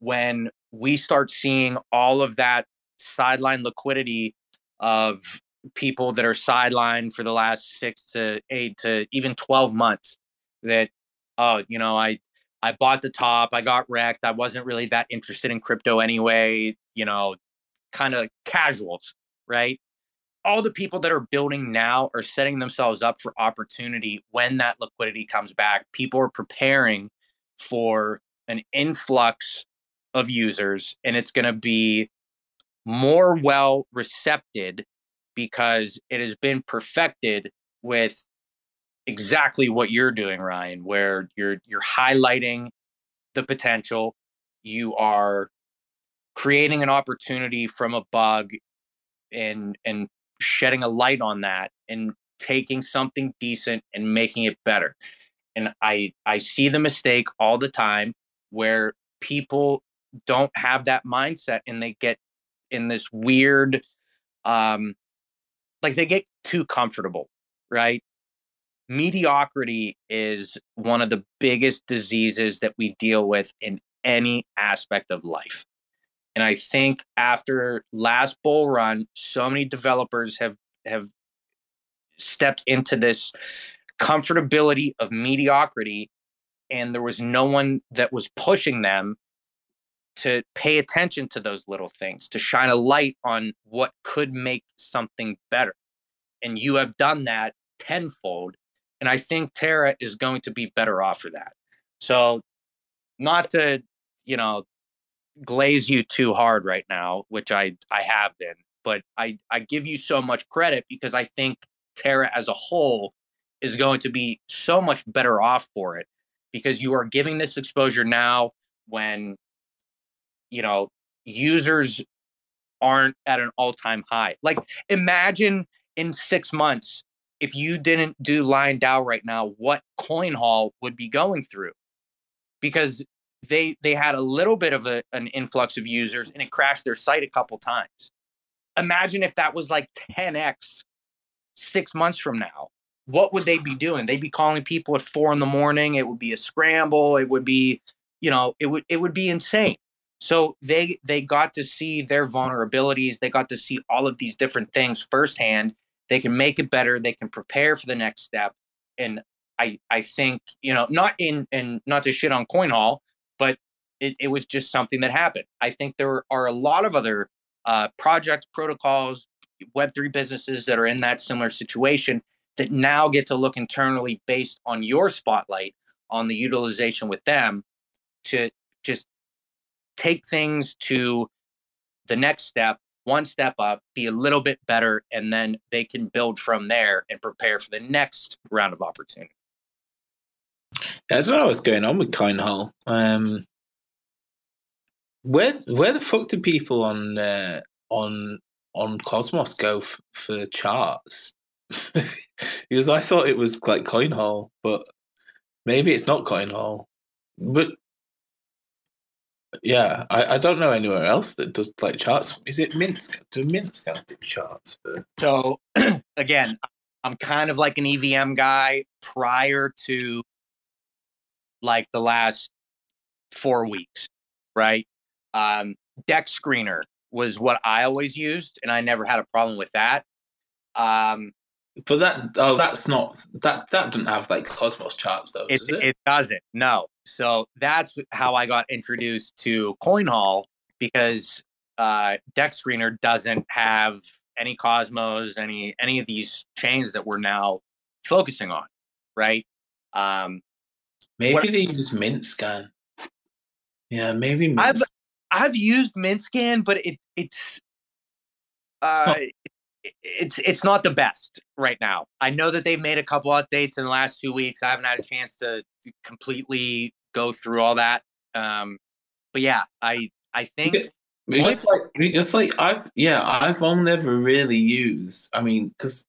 when we start seeing all of that sideline liquidity of people that are sidelined for the last 6 to 8 to even 12 months, that, oh, you know, I bought the top, I got wrecked, I wasn't really that interested in crypto anyway, you know, kind of casuals, right? All the people that are building now are setting themselves up for opportunity when that liquidity comes back. People are preparing for an influx of users, and it's going to be more well recepted because it has been perfected with exactly what you're doing, Ryan, where you're highlighting the potential, you are creating an opportunity from a bug and shedding a light on that and taking something decent and making it better. And I see the mistake all the time where people don't have that mindset, and they get in this weird like they get too comfortable, right? Mediocrity is one of the biggest diseases that we deal with in any aspect of life. And I think after last bull run, so many developers have stepped into this comfortability of mediocrity, and there was no one that was pushing them to pay attention to those little things, to shine a light on what could make something better. And you have done that tenfold. And I think Terra is going to be better off for that. So not to, you know, glaze you too hard right now, which I have been, but I give you so much credit because I think Terra as a whole is going to be so much better off for it, because you are giving this exposure now when, you know, users aren't at an all-time high. Like, imagine in 6 months, if you didn't do Lion DAO right now, what CoinHall would be going through, because they had a little bit of an influx of users and it crashed their site a couple times. Imagine if that was like 10x 6 months from now. What would they be doing? They'd be calling people at 4 a.m. It would be a scramble. It would be, you know, it would be insane. So they got to see their vulnerabilities. They got to see all of these different things firsthand. They can make it better. They can prepare for the next step. And I think, you know, not to shit on CoinHall, but it was just something that happened. I think there are a lot of other projects, protocols, Web3 businesses that are in that similar situation that now get to look internally based on your spotlight, on the utilization with them, to just take things to the next step, one step up, be a little bit better, and then they can build from there and prepare for the next round of opportunity. That's what I was going on with CoinHall. Where the fuck do people on Cosmos go for charts? Because I thought it was like CoinHall, but maybe it's not CoinHall. But yeah, I don't know anywhere else that does like charts. Is it MintScan? Do MintScan do charts? So again, I'm kind of like an EVM guy prior to like the last 4 weeks, right? Deck Screener was what I always used, and I never had a problem with that. But that doesn't have like Cosmos charts though, does it? It doesn't, no. So that's how I got introduced to CoinHall, because Deck Screener doesn't have any Cosmos, any of these chains that we're now focusing on, right? Maybe they use MintScan. Yeah, maybe MintScan. I've used MintScan, but it's not the best right now. I know that they've made a couple updates in the last 2 weeks. I haven't had a chance to completely go through all that. But yeah, I think I've only ever really used, I mean, because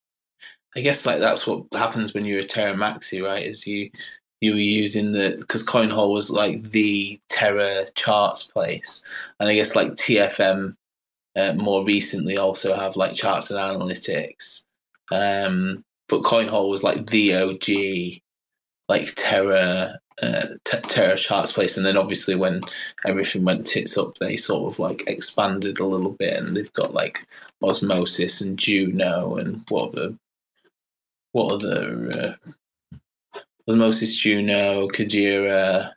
I guess like that's what happens when you're a Terra Maxi, right? Is you were using because CoinHall was like the Terra charts place, and I guess like TFM. More recently also have like charts and analytics, but CoinHall was like the OG like Terra Terra charts place, and then obviously when everything went tits up they sort of like expanded a little bit, and they've got like Osmosis and Juno and what other Osmosis, Juno, Kujira,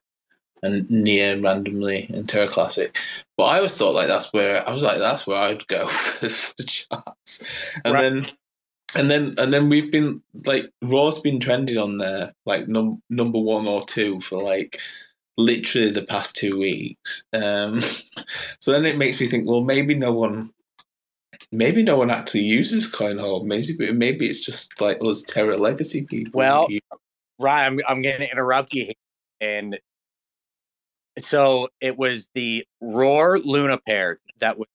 and Near randomly in Terra Classic. But I always thought like that's where I'd go for the charts. And right. then we've been like Roar's been trending on there like number one or two for like literally the past 2 weeks. So then it makes me think, well, maybe no one actually uses CoinHall. Maybe it's just like us Terra Legacy people. Well, Ryan, I'm going to interrupt you here. And so it was the Roar Luna pair that was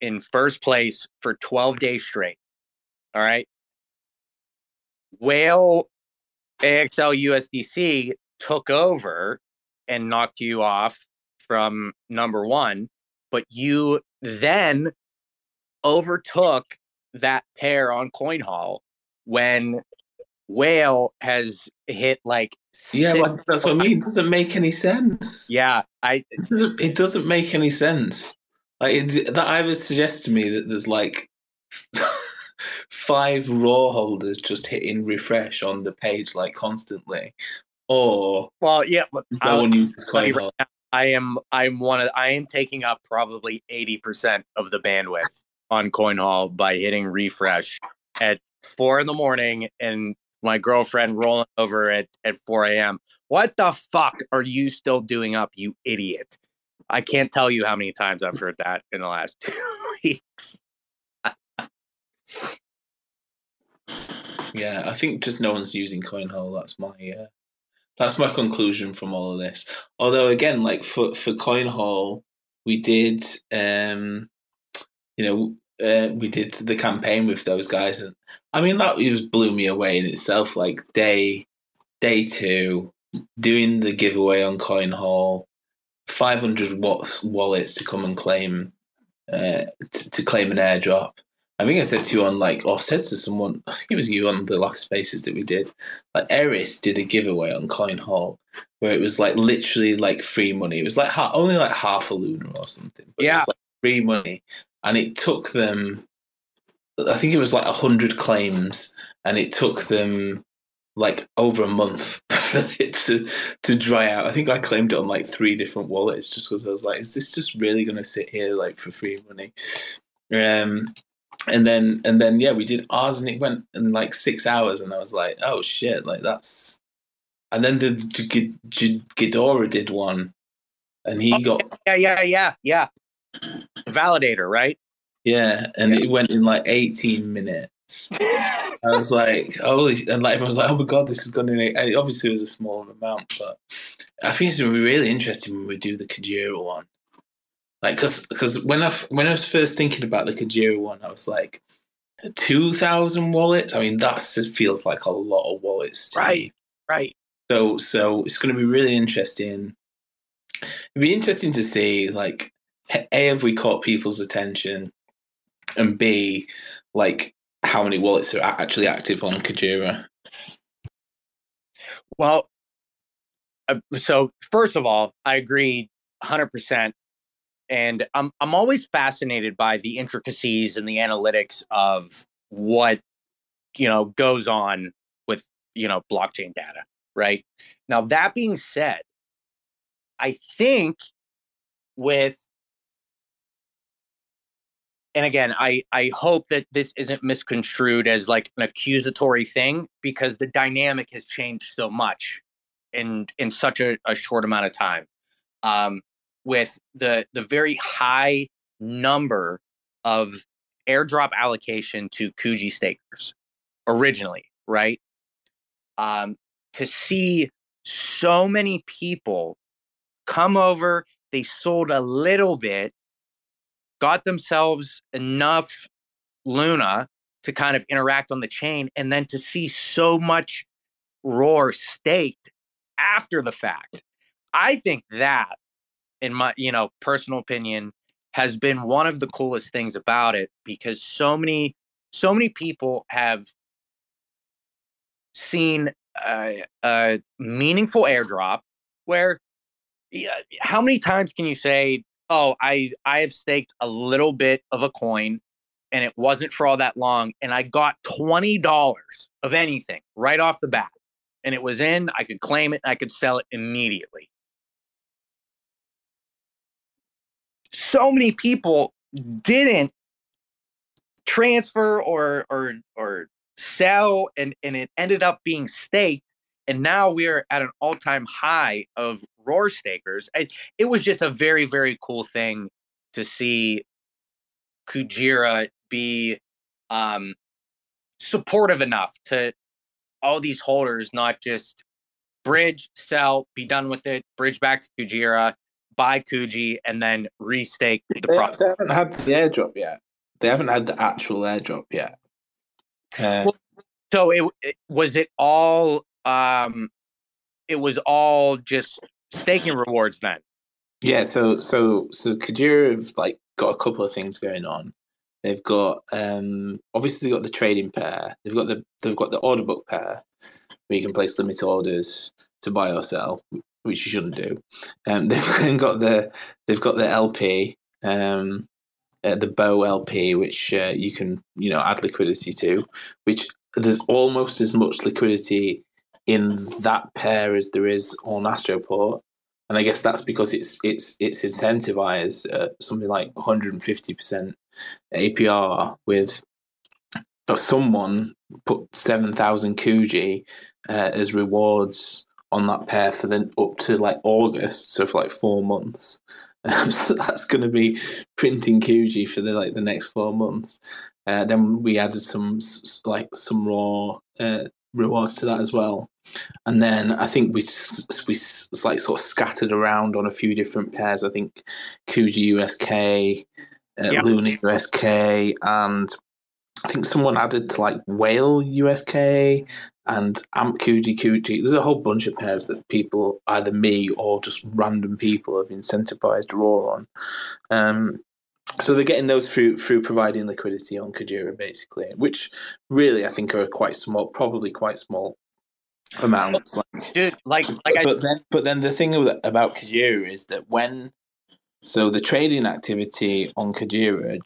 in first place for 12 days straight. All right. Whale AXL USDC took over and knocked you off from number one, but you then overtook that pair on CoinHall when Whale has hit like that's what I mean. It doesn't make any sense. Yeah, it doesn't make any sense. Like that either suggests to me that there's like five Roar holders just hitting refresh on the page like constantly, or no one uses CoinHall. I am taking up probably 80% of the bandwidth on CoinHall by hitting refresh at 4 a.m. and my girlfriend rolling over at 4 a.m. What the fuck are you still doing up, you idiot? I can't tell you how many times I've heard that in the last 2 weeks. Yeah, I think just no one's using CoinHall. That's my conclusion from all of this. Although, again, like for CoinHall, we did, we did the campaign with those guys, and I mean that just blew me away in itself. Like day two, doing the giveaway on CoinHall, 500 wallets to come and claim, to claim an airdrop. I think I said to you on, like, or said to someone, I think it was you on the last spaces that we did, like, Eris did a giveaway on CoinHall where it was, like, literally, like, free money. It was, like, only, like, half a lunar or something. But yeah. It was, like, free money. And it took them, I think it was, like, 100 claims. And it took them, like, over a month for it to dry out. I think I claimed it on, like, 3 different wallets just because I was like, is this just really going to sit here, like, for free money? And then yeah, we did ours, and it went in like 6 hours, and I was like, oh shit, like that's. And then the Ghidorah did one, and he got yeah validator, right? Yeah, and it went in like 18 minutes. I was like, holy, and like everyone's like, oh my god, this is going to. Obviously, it was a small amount, but I think it's going to be really interesting when we do the Kujira one. Like, because when I was first thinking about the Kujira one, I was like, 2,000 wallets. I mean, that feels like a lot of wallets. Right. So it's going to be really interesting. It'd be interesting to see, like, A, have we caught people's attention, and B, like, how many wallets are actually active on Kujira. Well, so first of all, I agree 100%. And I'm always fascinated by the intricacies and the analytics of what, goes on with, blockchain data, right? Now, that being said, I think I hope that this isn't misconstrued as like an accusatory thing, because the dynamic has changed so much in such a short amount of time. With the very high number of airdrop allocation to Kuji stakers originally, right? To see so many people come over, they sold a little bit, got themselves enough Luna to kind of interact on the chain, and then to see so much Roar staked after the fact. I think that, in my, personal opinion, has been one of the coolest things about it, because so many people have seen a meaningful airdrop where, how many times can you say, oh, I have staked a little bit of a coin and it wasn't for all that long, and I got $20 of anything right off the bat, and it was in, I could claim it, and I could sell it immediately. So many people didn't transfer or sell, and it ended up being staked, and now we're at an all-time high of Roar stakers. It was just a very, very cool thing to see Kujira be supportive enough to all these holders, not just bridge, sell, be done with it, bridge back to Kujira, buy Kuji, and then restake the product. They haven't had the airdrop yet. They haven't had the actual airdrop yet. So it was all it was all just staking rewards then. Yeah. So Kujira have like got a couple of things going on. They've got obviously they've got the trading pair. They've got the order book pair, where you can place limit orders to buy or sell, which you shouldn't do. They've got the LP, the Bow LP, which you can, you know, add liquidity to, which there's almost as much liquidity in that pair as there is on Astroport. And I guess that's because it's incentivized something like 150% APR with someone put 7,000 Kuji as rewards on that pair for then up to like August, so for like 4 months. So that's going to be printing Kuji for the next 4 months. Then we added some raw rewards to that as well. And then I think we scattered around on a few different pairs. I think Kuji USK, Luna USK, and I think someone added to like Whale USK and Amp Kuji. There's a whole bunch of pairs that people, either me or just random people, have incentivized Roar on. So they're getting those through providing liquidity on Kujira, basically, which really I think are quite small amounts. But then the thing about Kujira is that so the trading activity on Kujira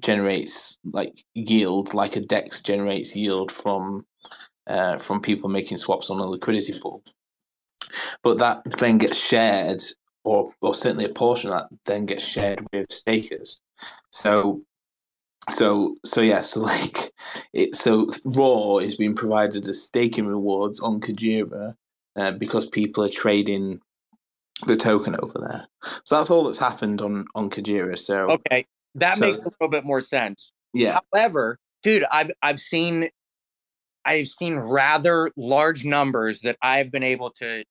generates like yield, like a DEX generates yield from people making swaps on a liquidity pool. But that then gets shared, or certainly a portion of that then gets shared with stakers. So Roar is being provided as staking rewards on Kujira because people are trading the token over there. So that's all that's happened on Kujira. So okay, that makes a little bit more sense. Yeah. However, dude, I've seen rather large numbers that I've been able to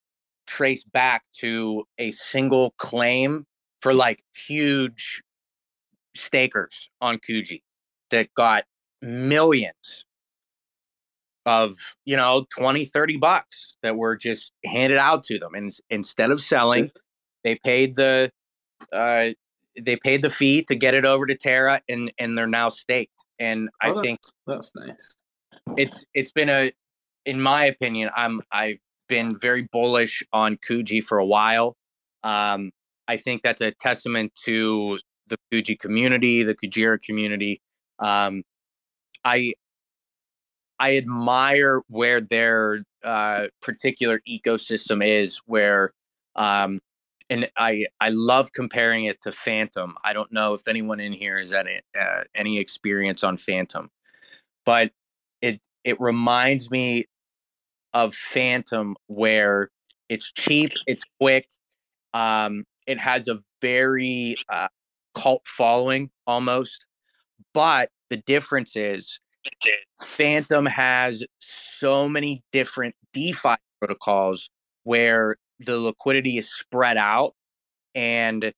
trace back to a single claim for like huge stakers on Kuji that got millions of, you know, 20, 30 bucks that were just handed out to them. And instead of selling, they paid the fee to get it over to Terra, and they're now staked. And I think that's nice. It's been in my opinion, I've been very bullish on Kuji for a while. I think that's a testament to the Kuji community, the Kujira community. I admire where their particular ecosystem is, where and I love comparing it to Phantom. I don't know if anyone in here has had any experience on Phantom, but it reminds me of Phantom, where it's cheap, it's quick, it has a very cult following almost, but the difference is Phantom has so many different DeFi protocols where the liquidity is spread out, and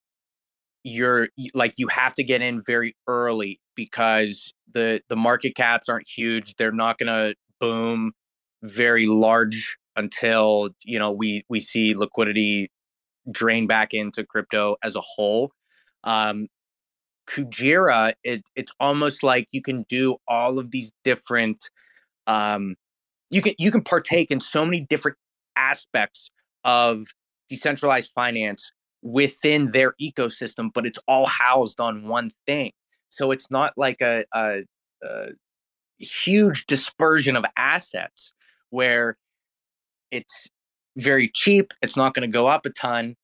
you're like, you have to get in very early because the market caps aren't huge. They're not going to boom very large until, you know, we see liquidity drain back into crypto as a whole. Kujira, it's almost like you can do all of these different you can partake in so many different aspects of decentralized finance within their ecosystem, but it's all housed on one thing. So it's not like a huge dispersion of assets, where it's very cheap, it's not going to go up a ton.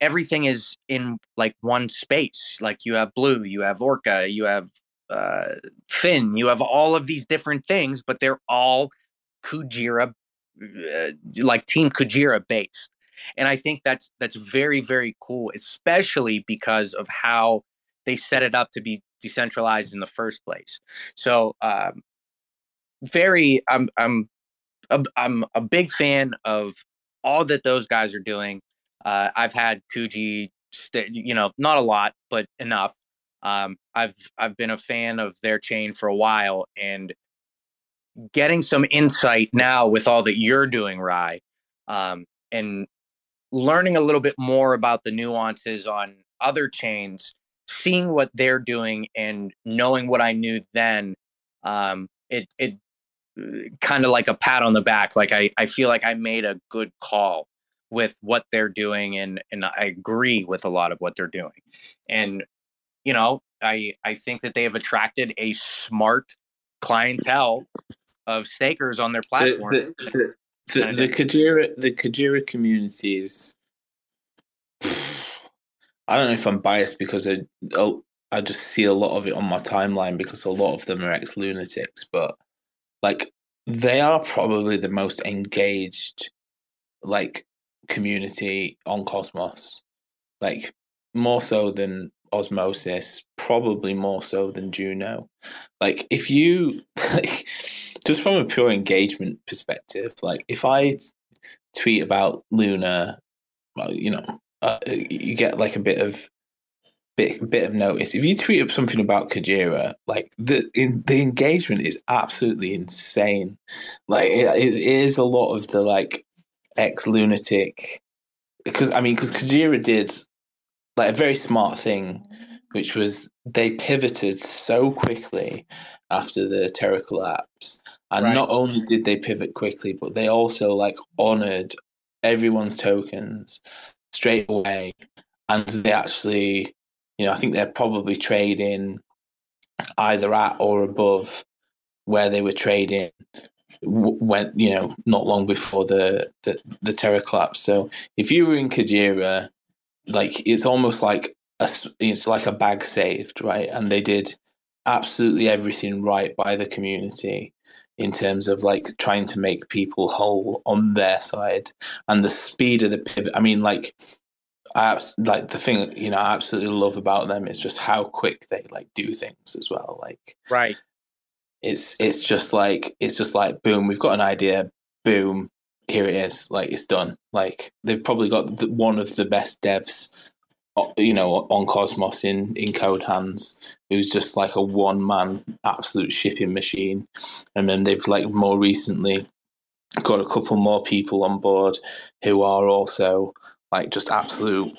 Everything is in like one space. Like you have Blue, you have Orca, you have Finn, you have all of these different things, but they're all Kujira, like Team Kujira based. And I think that's very, very cool, especially because of how they set it up to be decentralized in the first place. So I'm a big fan of all that those guys are doing. I've had Kuji, you know, not a lot, but enough. I've been a fan of their chain for a while, and getting some insight now with all that you're doing, Rai, and learning a little bit more about the nuances on other chains, seeing what they're doing and knowing what I knew then, it kind of like a pat on the back. Like I feel like I made a good call with what they're doing, and I agree with a lot of what they're doing. And, you know, I think that they have attracted a smart clientele of stakers on their platform. The Kujira community is, I don't know if I'm biased because I just see a lot of it on my timeline because a lot of them are ex-lunatics, but like they are probably the most engaged like community on Cosmos, like more so than Osmosis, probably more so than Juno. Like if you like, just from a pure engagement perspective, like if I tweet about Lunar, well, you know, you get like a bit of notice. If you tweet up something about Kujira, like the engagement is absolutely insane. Like it is a lot of the like ex lunatic, because Kujira did like a very smart thing, which was they pivoted so quickly after the Terra collapse, and right. Not only did they pivot quickly, but they also like honored everyone's tokens straight away, and they actually. You know, I think they're probably trading either at or above where they were trading when, you know, not long before the Terra collapse. So if you were in Kujira, like it's almost like it's like a bag saved, right? And they did absolutely everything right by the community in terms of like trying to make people whole on their side, and the speed of the pivot. I mean, like. The thing, you know, I absolutely love about them is just how quick they like do things as well. Like, right? It's just like boom, we've got an idea, boom, here it is, like it's done. Like they've probably got one of the best devs, you know, on Cosmos in Code Hands, who's just like a one man absolute shipping machine, and then they've like more recently got a couple more people on board who are also. Like just absolute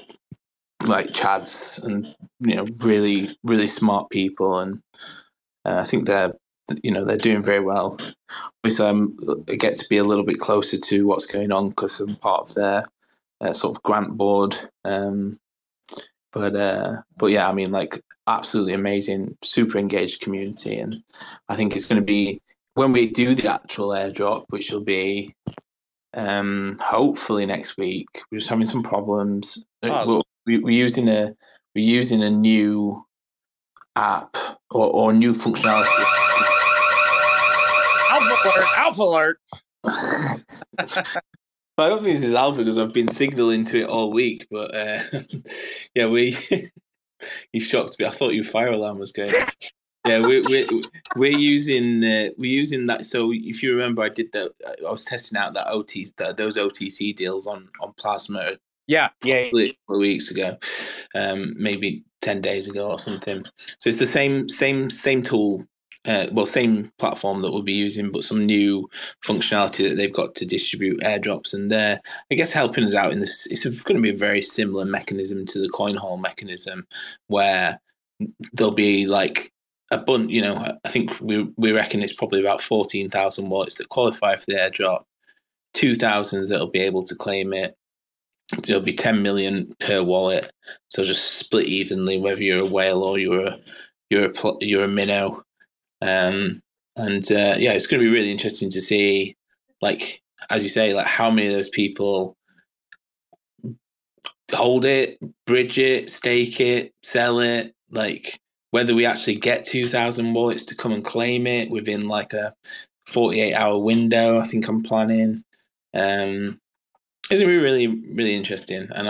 like chads and, you know, really, really smart people. And I think they're doing very well. Obviously, I get to be a little bit closer to what's going on because I'm part of their sort of grant board. But yeah, I mean, like absolutely amazing, super engaged community. And I think it's going to be when we do the actual airdrop, which will be, hopefully next week. We're just having some problems. We're using a new app or new functionality. Alpha alert. I don't think this is alpha because I've been signaling to it all week. But yeah, we. You shocked me. I thought your fire alarm was going. Yeah, we're using that. So if you remember, I did that. I was testing out that those OTC deals on Plasma. Yeah, a couple of weeks ago, maybe 10 days ago or something. So it's the same tool, same platform that we'll be using, but some new functionality that they've got to distribute airdrops, and they're, I guess, helping us out in this. It's going to be a very similar mechanism to the CoinHall mechanism, where there'll be like. A bunch, you know, I think we reckon it's probably about 14,000 wallets that qualify for the airdrop, 2,000 that'll be able to claim it. There'll be 10 million per wallet, so just split evenly whether you're a whale or you're a minnow. Yeah, it's going to be really interesting to see, like as you say, like how many of those people hold it, bridge it, stake it, sell it, like. Whether we actually get 2,000 wallets to come and claim it within like a 48-hour window, I think I'm planning. It's going to be really, really interesting. And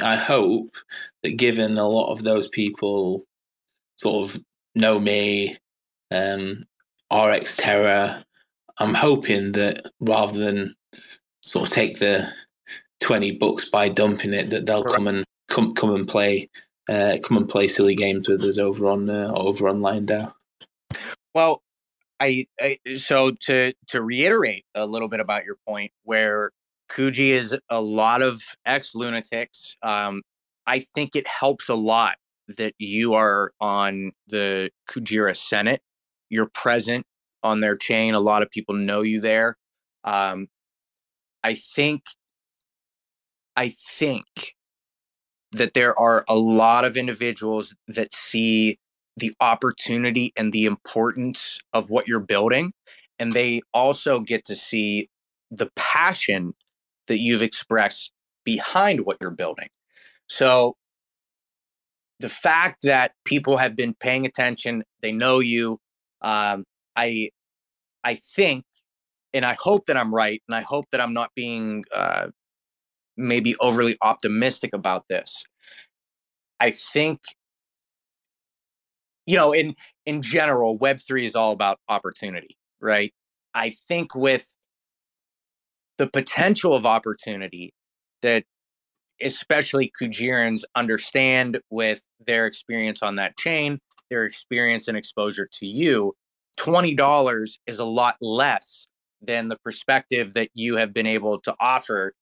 I hope that given a lot of those people sort of know me, RX Terra, I'm hoping that rather than sort of take the $20 by dumping it, that they'll come and play. Come and play silly games with us over on Lion DAO. Well, so to reiterate a little bit about your point, where Kuji is a lot of ex-lunatics. I think it helps a lot that you are on the Kujira Senate. You're present on their chain. A lot of people know you there. I think I think that there are a lot of individuals that see the opportunity and the importance of what you're building. And they also get to see the passion that you've expressed behind what you're building. So the fact that people have been paying attention, they know you, I think, and I hope that I'm right, and I hope that I'm not being maybe overly optimistic about this. I think, you know, in general, Web3 is all about opportunity, right? I think with the potential of opportunity that especially Kujirans understand with their experience on that chain, their experience and exposure to you, $20 is a lot less than the perspective that you have been able to offer,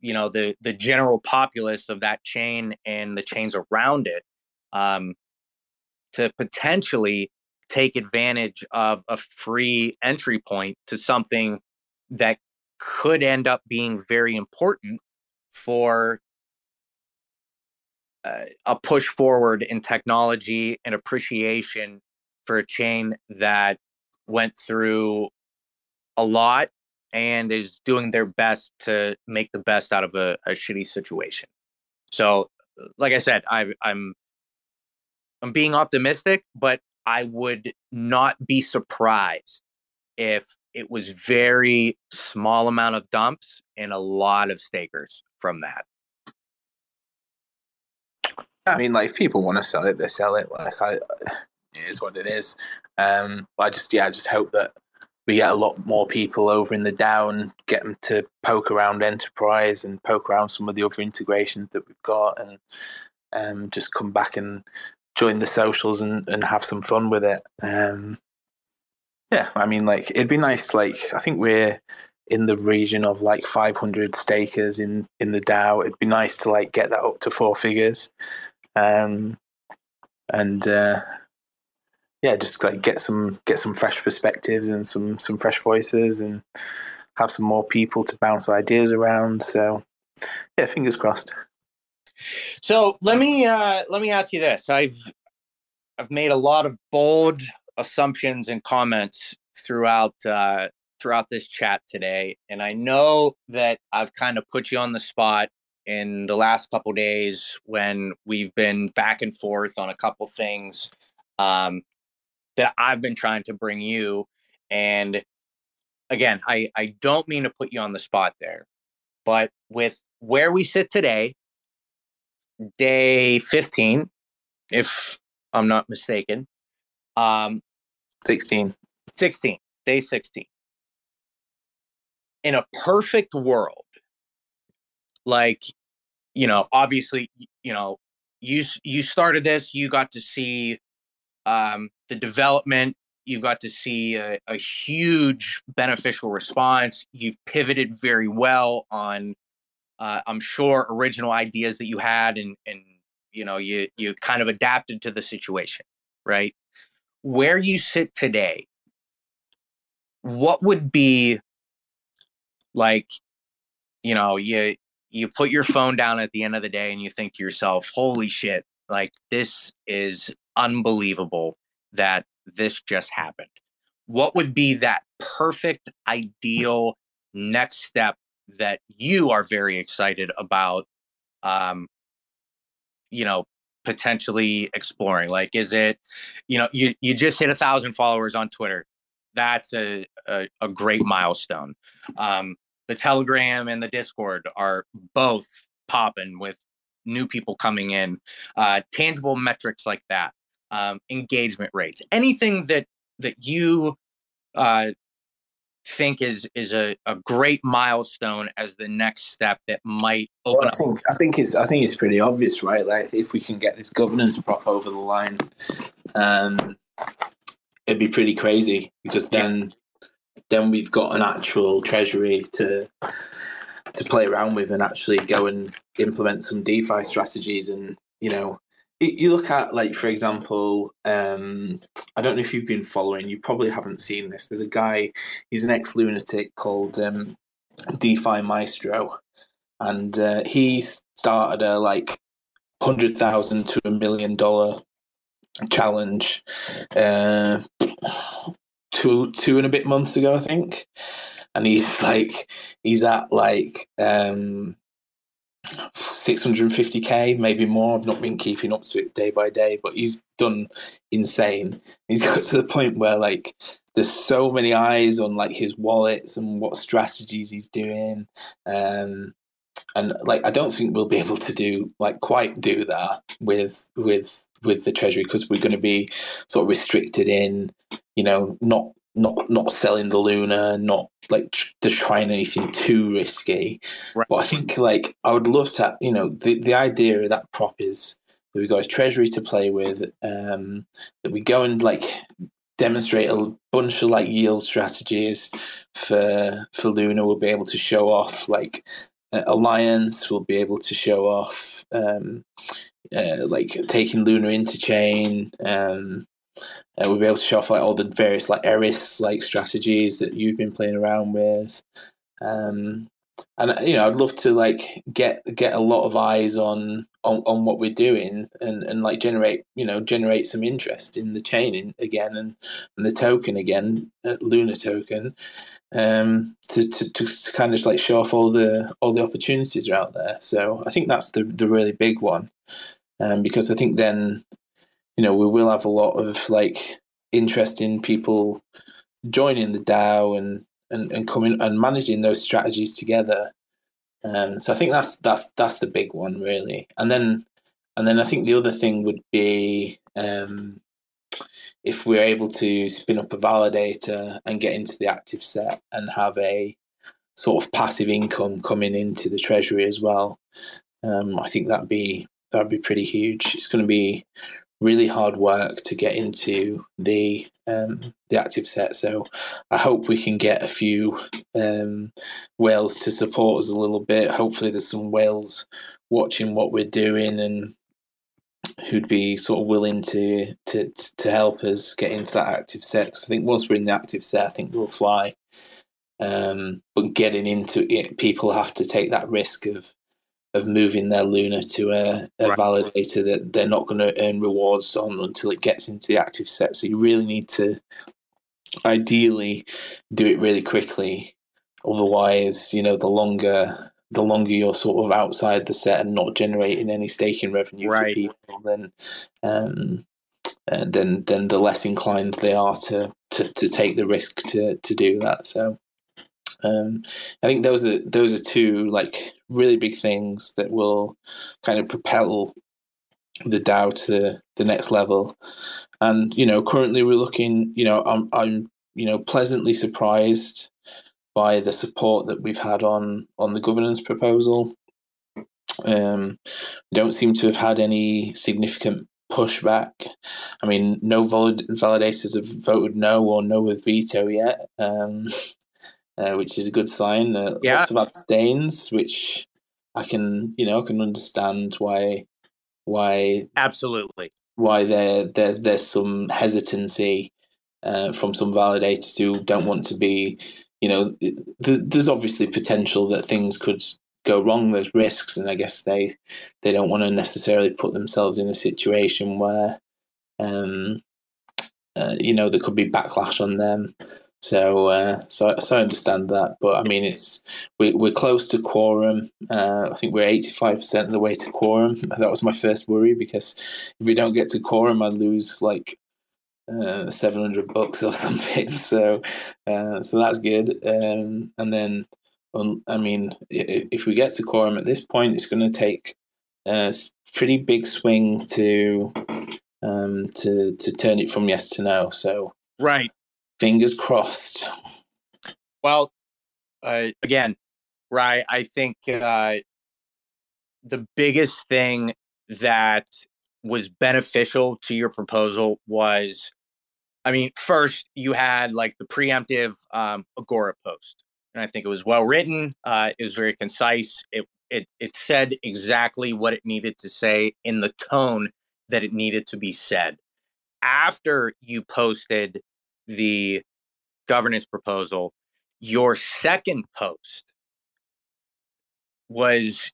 you know, the general populace of that chain and the chains around it, to potentially take advantage of a free entry point to something that could end up being very important for a push forward in technology and appreciation for a chain that went through a lot and is doing their best to make the best out of a shitty situation. So, like I said, I'm being optimistic, but I would not be surprised if it was very small amount of dumps and a lot of stakers from that. I mean, like, if people want to sell it, they sell it. Like, it is what it is. But I just hope that we get a lot more people over in the DAO and get them to poke around Enterprise and poke around some of the other integrations that we've got, and just come back and join the socials and have some fun with it. Yeah, I mean, like, it'd be nice. Like, I think we're in the region of like 500 stakers in the DAO. It'd be nice to like get that up to 4 figures, yeah, just like get some fresh perspectives and some fresh voices, and have some more people to bounce ideas around. So, yeah, fingers crossed. So let me ask you this. I've made a lot of bold assumptions and comments throughout this chat today, and I know that I've kind of put you on the spot in the last couple of days when we've been back and forth on a couple things that I've been trying to bring you. And again, I don't mean to put you on the spot there, but with where we sit today, day 15, if I'm not mistaken, 16, day 16. In a perfect world, like, you know, obviously, you know, you started this, you got to see the development, you've got to see a huge beneficial response. You've pivoted very well on, I'm sure, original ideas that you had, and you know, you kind of adapted to the situation, right? Where you sit today, what would be, like, you know, you put your phone down at the end of the day and you think to yourself, holy shit, like, this is unbelievable that this just happened. What would be that perfect, ideal next step that you are very excited about, you know, potentially exploring? Like, is it, you know, you just hit 1,000 followers on Twitter. That's a great milestone. The Telegram and the Discord are both popping with new people coming in, tangible metrics like that, engagement rates, anything that you think is a great milestone as the next step that might open up. I think it's pretty obvious, right? Like, if we can get this governance prop over the line, it'd be pretty crazy, because then we've got an actual treasury to play around with and actually go and implement some DeFi strategies. And, you know, you look at, like, for example, I don't know if you've been following, you probably haven't seen this. There's a guy, he's an ex-lunatic called DeFi Maestro. and he started a like $100,000 to $1 million challenge two and a bit months ago, I think. And he's at like 650K, maybe more. I've not been keeping up to it day by day, but he's done insane. He's got to the point where like there's so many eyes on like his wallets and what strategies he's doing. And like, I don't think we'll be able to do like quite do that with the treasury, because we're going to be sort of restricted in, you know, not selling the Luna, not like trying anything too risky. Right. But I think like I would love to, you know, the idea of that prop is that we got a treasury to play with, that we go and like demonstrate a bunch of like yield strategies for Luna. We'll be able to show off like Alliance, will be able to show off like taking Lunar into chain, we'll be able to show off like all the various like Eris like strategies that you've been playing around with, and you know, I'd love to like get a lot of eyes on what we're doing and like generate some interest in the chain again and the token again, Lunar token, to kind of like show off all the opportunities that are out there. So I think that's the really big one, because I think then, you know, we will have a lot of like interest in people joining the DAO and coming and managing those strategies together. So I think that's the big one really. And then I think the other thing would be if we're able to spin up a validator and get into the active set and have a sort of passive income coming into the treasury as well. I think that'd be pretty huge. It's going to be really hard work to get into the active set, so I hope we can get a few whales to support us a little bit. Hopefully there's some whales watching what we're doing and who'd be sort of willing to help us get into that active set, because I think once we're in the active set, I think we'll fly. But getting into it, people have to take that risk of moving their Luna to a right. validator that they're not going to earn rewards on until it gets into the active set. So you really need to ideally do it really quickly. Otherwise, you know, the longer you're sort of outside the set and not generating any staking revenue right. for people, then the less inclined they are to take the risk to do that. So I think those are two like really big things that will kind of propel the DAO to the next level. And you know, currently we're looking, you know, I'm you know, pleasantly surprised by the support that we've had on the governance proposal. We don't seem to have had any significant pushback. I mean, no validators have voted no or no with veto yet. Which is a good sign. Yeah. Lots of abstains, which I can understand why absolutely why there's some hesitancy from some validators who don't want to be, you know, there's obviously potential that things could go wrong. There's risks, and I guess they don't want to necessarily put themselves in a situation where you know, there could be backlash on them. So I understand that, but I mean, we're close to quorum. I think we're 85% of the way to quorum. That was my first worry, because if we don't get to quorum, I lose like $700 or something. So that's good. And then, I mean, if we get to quorum at this point, it's going to take a pretty big swing to turn it from yes to no. So right. Fingers crossed. Well, again, Rye, I think the biggest thing that was beneficial to your proposal was, I mean, first you had like the preemptive Agora post, and I think it was well written. It was very concise. It said exactly what it needed to say in the tone that it needed to be said. After you posted the governance proposal, your second post was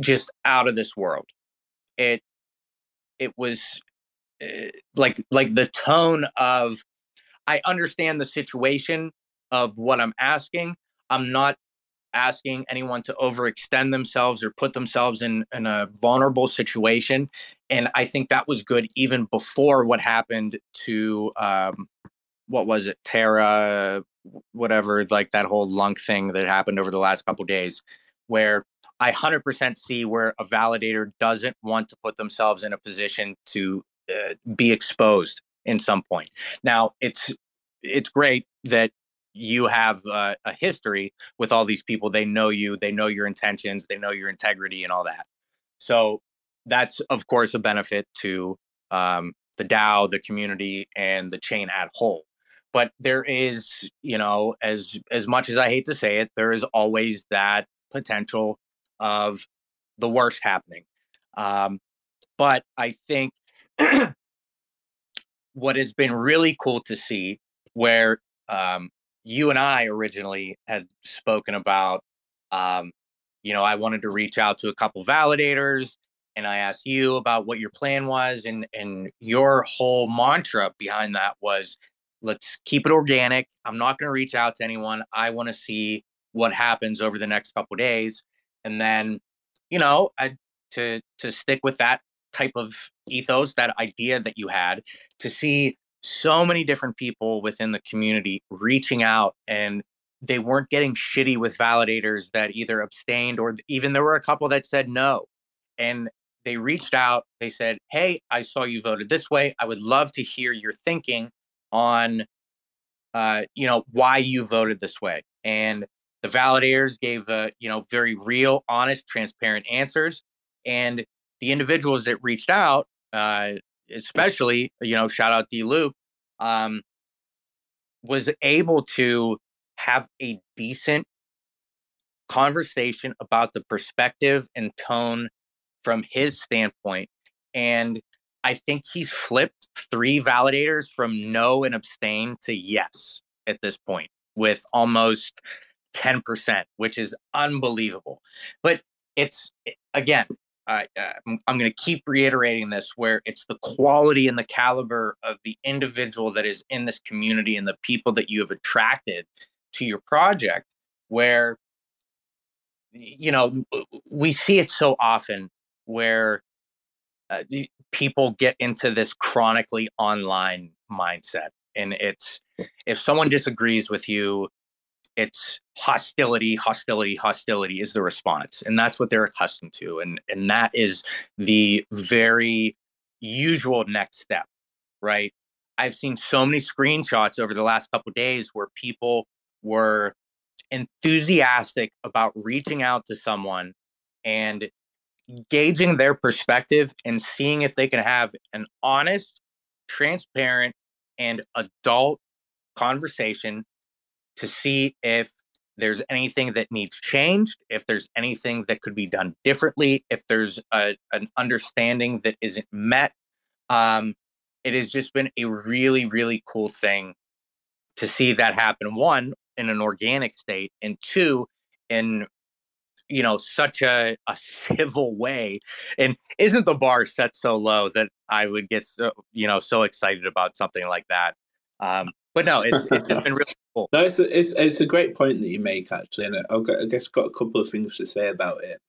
just out of this world. It was like the tone of, I understand the situation of what I'm asking. I'm not asking anyone to overextend themselves or put themselves in a vulnerable situation. And I think that was good even before what happened to, what was it? Terra, whatever, like that whole Lunk thing that happened over the last couple of days, where I 100% see where a validator doesn't want to put themselves in a position to be exposed in some point. Now, it's great that you have a history with all these people. They know you, they know your intentions, they know your integrity and all that. So that's, of course, a benefit to the DAO, the community, and the chain at whole. But there is, you know, as much as I hate to say it, there is always that potential of the worst happening. But I think what has been really cool to see, where you and I originally had spoken about, you know, I wanted to reach out to a couple validators, and I asked you about what your plan was, and your whole mantra behind that was, let's keep it organic. I'm not going to reach out to anyone. I want to see what happens over the next couple of days. And then, you know, to stick with that type of ethos, that idea that you had, to see so many different people within the community reaching out, and they weren't getting shitty with validators that either abstained, or even there were a couple that said no. And they reached out, they said, hey, I saw you voted this way. I would love to hear your thinking on, you know, why you voted this way. And the validators gave, you know, very real, honest, transparent answers. And the individuals that reached out, especially, you know, shout out D-Loop, was able to have a decent conversation about the perspective and tone from his standpoint. And I think he's flipped three validators from no and abstain to yes at this point, with almost 10%, which is unbelievable. But it's, again, I'm going to keep reiterating this, where it's the quality and the caliber of the individual that is in this community and the people that you have attracted to your project, where, you know, we see it so often where people get into this chronically online mindset. And it's, if someone disagrees with you, it's hostility, hostility, hostility is the response. And that's what they're accustomed to. And that is the very usual next step, right? I've seen so many screenshots over the last couple of days where people were enthusiastic about reaching out to someone and gauging their perspective and seeing if they can have an honest, transparent, and adult conversation to see if there's anything that needs changed, if there's anything that could be done differently, if there's an understanding that isn't met. It has just been a really, really cool thing to see that happen. One, in an organic state, and two, in, you know, such a civil way. And isn't the bar set so low that I would get so, you know, so excited about something like that? But no, it's just been really cool. No, it's a great point that you make, actually, and I guess I've got a couple of things to say about it.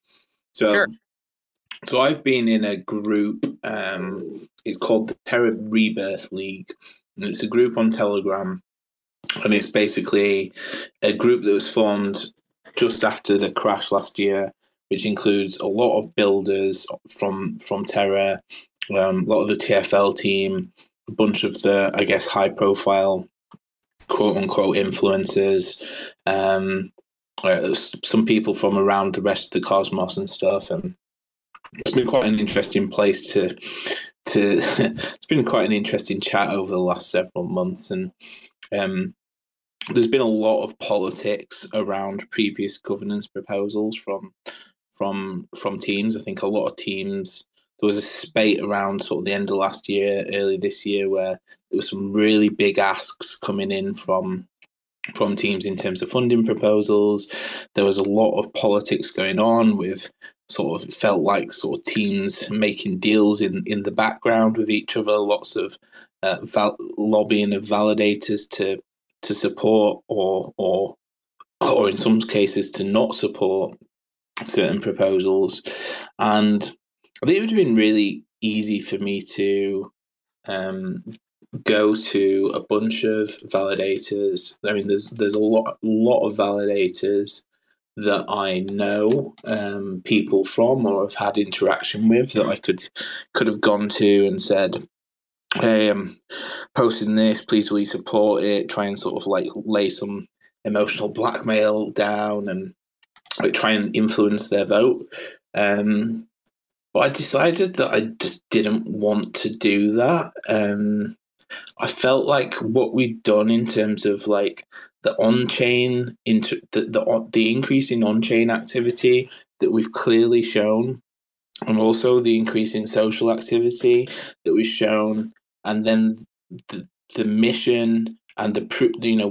So, sure. So I've been in a group. It's called the Terra Rebirth League, and it's a group on Telegram, and it's basically a group that was formed just after the crash last year, which includes a lot of builders from Terra, a lot of the TFL team, a bunch of the, I guess, high-profile, quote-unquote, influencers, some people from around the rest of the cosmos and stuff. And it's been quite an interesting place to it's been quite an interesting chat over the last several months. And there's been a lot of politics around previous governance proposals from teams. I think a lot of teams, there was a spate around sort of the end of last year, early this year, where there was some really big asks coming in from from teams in terms of funding proposals. There was a lot of politics going on with sort of, it felt like sort of teams making deals in the background with each other, lots of lobbying of validators to support or in some cases to not support certain proposals. And I think it would have been really easy for me to go to a bunch of validators. I mean, there's a lot of validators that I know people from or have had interaction with that I could have gone to and said, hey, I'm posting this, please will you support it? Try and sort of like lay some emotional blackmail down and like try and influence their vote. But I decided that I just didn't want to do that. I felt like what we'd done in terms of like the on-chain, the increase in on-chain activity that we've clearly shown, and also the increase in social activity that we've shown, and then the mission and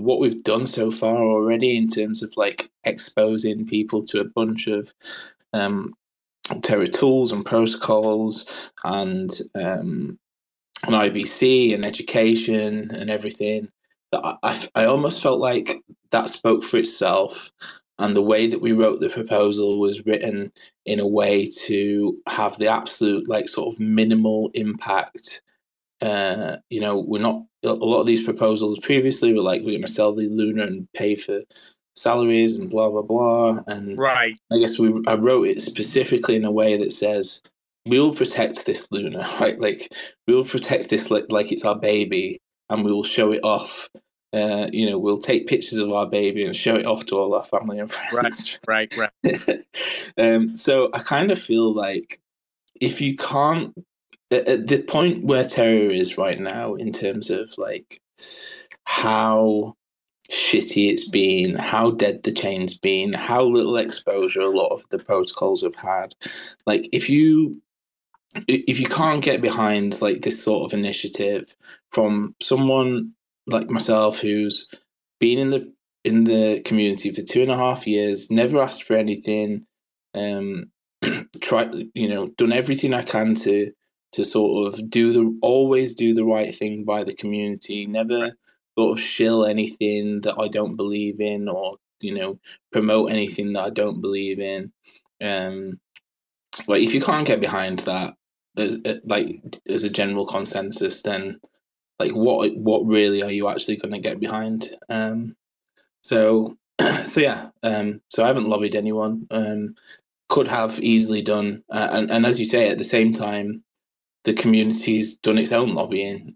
what we've done so far already in terms of like exposing people to a bunch of Pantera tools and protocols and IBC and education and everything, that I almost felt like that spoke for itself. And the way that we wrote the proposal was written in a way to have the absolute like sort of minimal impact. We're not, a lot of these proposals previously were like, we're going to sell the Lunar and pay for salaries and blah, blah, blah. And right. I guess I wrote it specifically in a way that says, we will protect this Lunar, right? Like we will protect this like it's our baby, and we will show it off. We'll take pictures of our baby and show it off to all our family and friends. Right. So I kind of feel like if you can't, at the point where Terror is right now in terms of like how shitty it's been, how dead the chain's been, how little exposure a lot of the protocols have had, like if you can't get behind like this sort of initiative from someone like myself who's been in the community for 2.5 years, never asked for anything, done everything I can to sort of always do the right thing by the community, never sort of shill anything that I don't believe in or, promote anything that I don't believe in. Like if you can't get behind that as a general consensus, then like what really are you actually going to get behind? So I haven't lobbied anyone. Could have easily done, and as you say, at the same time, the community's done its own lobbying,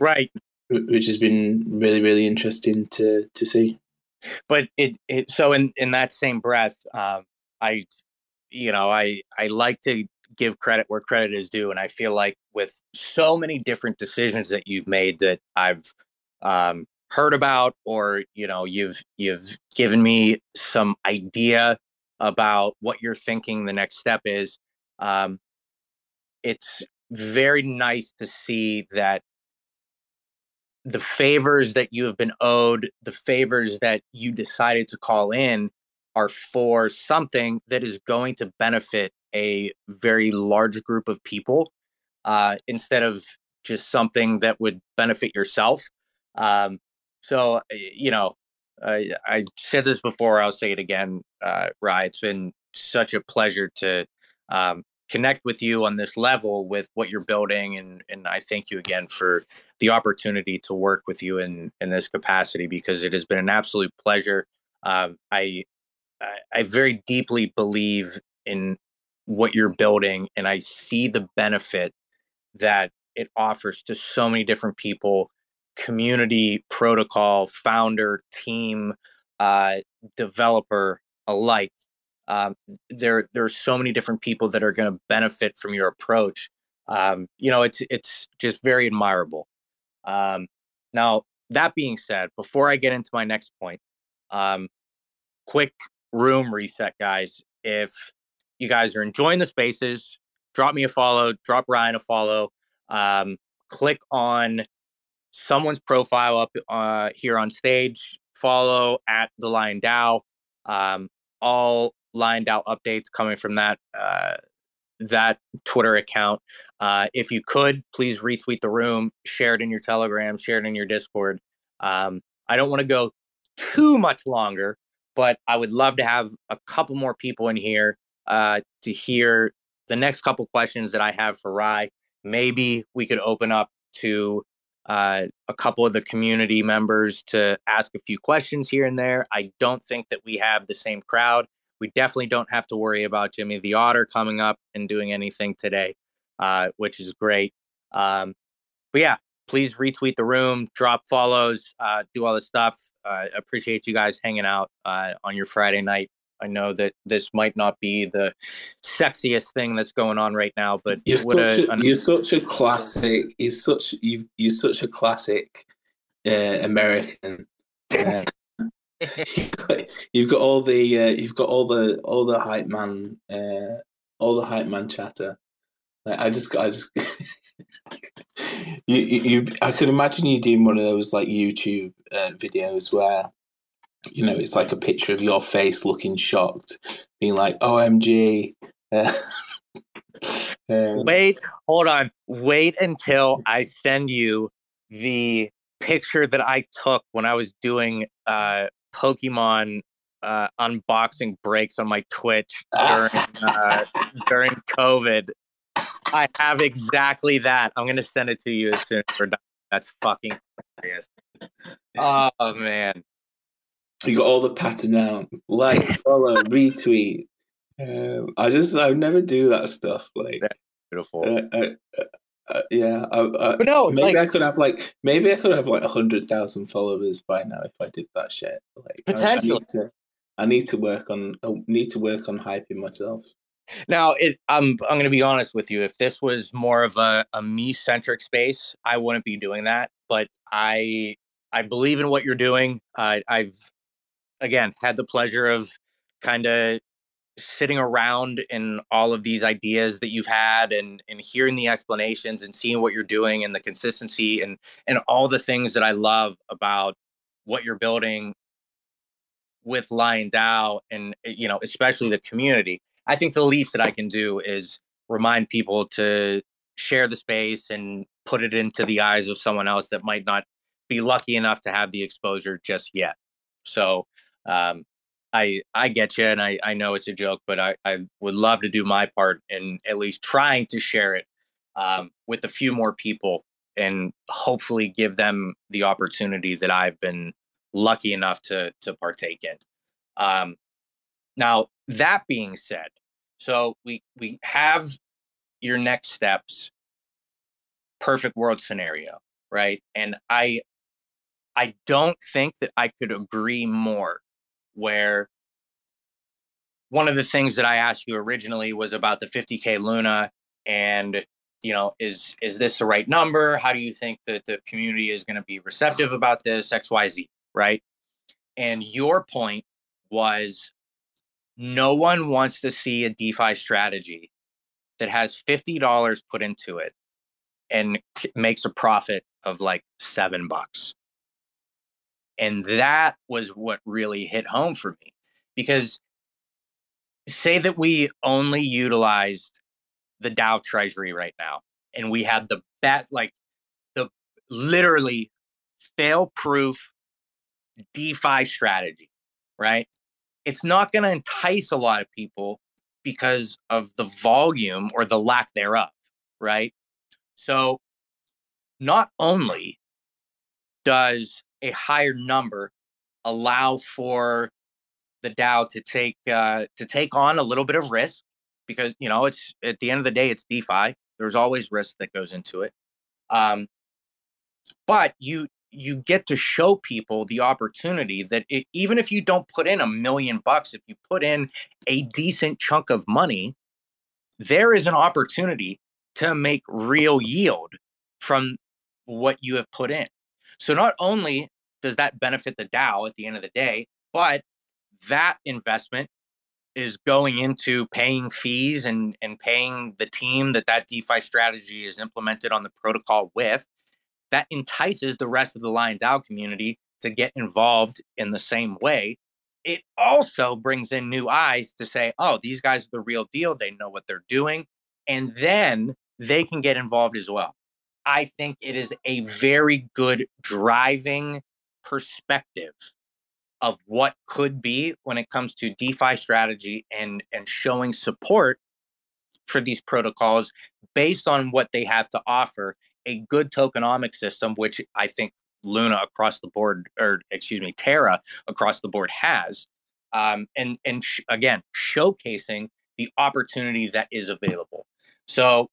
right? Which has been really, really interesting to see. But it so in that same breath, I like to give credit where credit is due. And I feel like with so many different decisions that you've made that I've heard about, or, you've given me some idea about what you're thinking the next step is. It's very nice to see that the favors that you have been owed, the favors that you decided to call in, are for something that is going to benefit a very large group of people, instead of just something that would benefit yourself. I said this before, I'll say it again, Ryan, it's been such a pleasure to connect with you on this level with what you're building. And I thank you again for the opportunity to work with you in this capacity, because it has been an absolute pleasure. I very deeply believe in what you're building, and I see the benefit that it offers to so many different people, community, protocol, founder, team, developer alike. There are so many different people that are going to benefit from your approach. It's just very admirable. Now, that being said, before I get into my next point, quick room reset, guys. If you guys are enjoying the spaces, drop me a follow, drop Ryan a follow, click on someone's profile up here on stage, follow at the Lion DAO. All Lion DAO updates coming from that that Twitter account. If you could, please retweet the room, share it in your Telegram, share it in your Discord. I don't want to go too much longer, but I would love to have a couple more people in here to hear the next couple questions that I have for Rye. Maybe we could open up to a couple of the community members to ask a few questions here and there. I don't think that we have the same crowd. We definitely don't have to worry about Jimmy the Otter coming up and doing anything today, which is great. But yeah, please retweet the room, drop follows, do all this stuff. Appreciate you guys hanging out on your Friday night. I know that this might not be the sexiest thing that's going on right now, but you're such a classic American. You've got all the you've got all the hype man chatter. Like, I just I could imagine you doing one of those like YouTube videos where, you know, it's like a picture of your face looking shocked, being like, OMG. Wait, hold on. Wait until I send you the picture that I took when I was doing Pokemon unboxing breaks on my Twitch during COVID. I have exactly that. I'm going to send it to you as soon as we're done. That's fucking hilarious. Oh, man. You got all the pattern down. Like, follow, retweet. I never do that stuff. Like, that's beautiful. Yeah. But no, maybe I could have like 100,000 followers by now if I did that shit. Like, potentially. I need to work on hyping myself. Now, I'm going to be honest with you. If this was more of a me-centric space, I wouldn't be doing that. But I believe in what you're doing. I've again had the pleasure of kind of sitting around in all of these ideas that you've had and hearing the explanations and seeing what you're doing and the consistency and all the things that I love about what you're building with Lion DAO and, you know, especially the community. I think the least that I can do is remind people to share the space and put it into the eyes of someone else that might not be lucky enough to have the exposure just yet. So I get you, and I know it's a joke, but I would love to do my part in at least trying to share it with a few more people and hopefully give them the opportunity that I've been lucky enough to partake in. Now, that being said, so we have your next steps, perfect world scenario, right? And I don't think that I could agree more, where one of the things that I asked you originally was about the 50K Luna and, you know, is this the right number? How do you think that the community is going to be receptive about this, XYZ, right? And your point was, no one wants to see a DeFi strategy that has $50 put into it and makes a profit of like $7. And that was what really hit home for me, because say that we only utilized the DAO treasury right now and we had the best, like the literally fail-proof DeFi strategy, right? It's not going to entice a lot of people because of the volume or the lack thereof, right? So not only does a higher number allow for the DAO to take on a little bit of risk, because, you know, it's at the end of the day, it's DeFi. There's always risk that goes into it. But you get to show people the opportunity that even if you don't put in $1 million bucks, if you put in a decent chunk of money, there is an opportunity to make real yield from what you have put in. So not only does that benefit the DAO at the end of the day, but that investment is going into paying fees and paying the team that DeFi strategy is implemented on the protocol with. That entices the rest of the Lion DAO community to get involved in the same way. It also brings in new eyes to say, oh, these guys are the real deal. They know what they're doing. And then they can get involved as well. I think it is a very good driving perspective of what could be when it comes to DeFi strategy and showing support for these protocols based on what they have to offer, a good tokenomic system, which I think Luna across the board, or excuse me, Terra across the board has, and again, showcasing the opportunity that is available. So,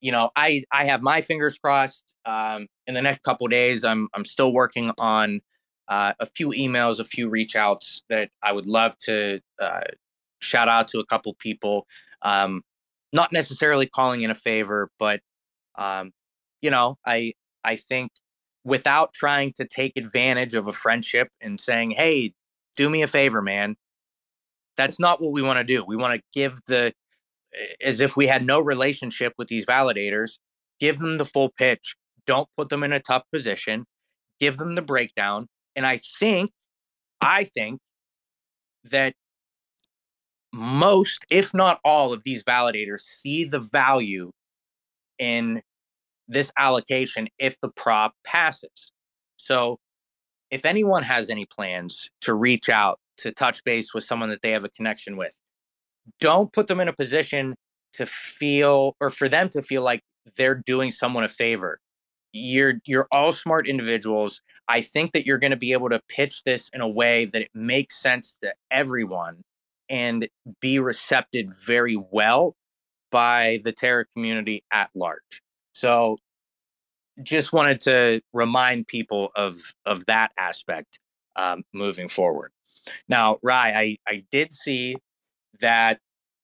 you know, I have my fingers crossed. In the next couple of days, I'm still working on a few emails, a few reach outs that I would love to shout out to a couple people. Not necessarily calling in a favor, but you know, I think without trying to take advantage of a friendship and saying, hey, do me a favor, man. That's not what we want to do. We want to give the, as if we had no relationship with these validators, give them the full pitch. Don't put them in a tough position. Give them the breakdown. And I think that most, if not all, of these validators see the value in this allocation if the prop passes. So if anyone has any plans to reach out, to touch base with someone that they have a connection with, don't put them in a position to feel, or for them to feel like they're doing someone a favor. You're all smart individuals. I think that you're going to be able to pitch this in a way that it makes sense to everyone and be received very well by the Terra community at large. So just wanted to remind people of that aspect moving forward. Now, Rai, I did see that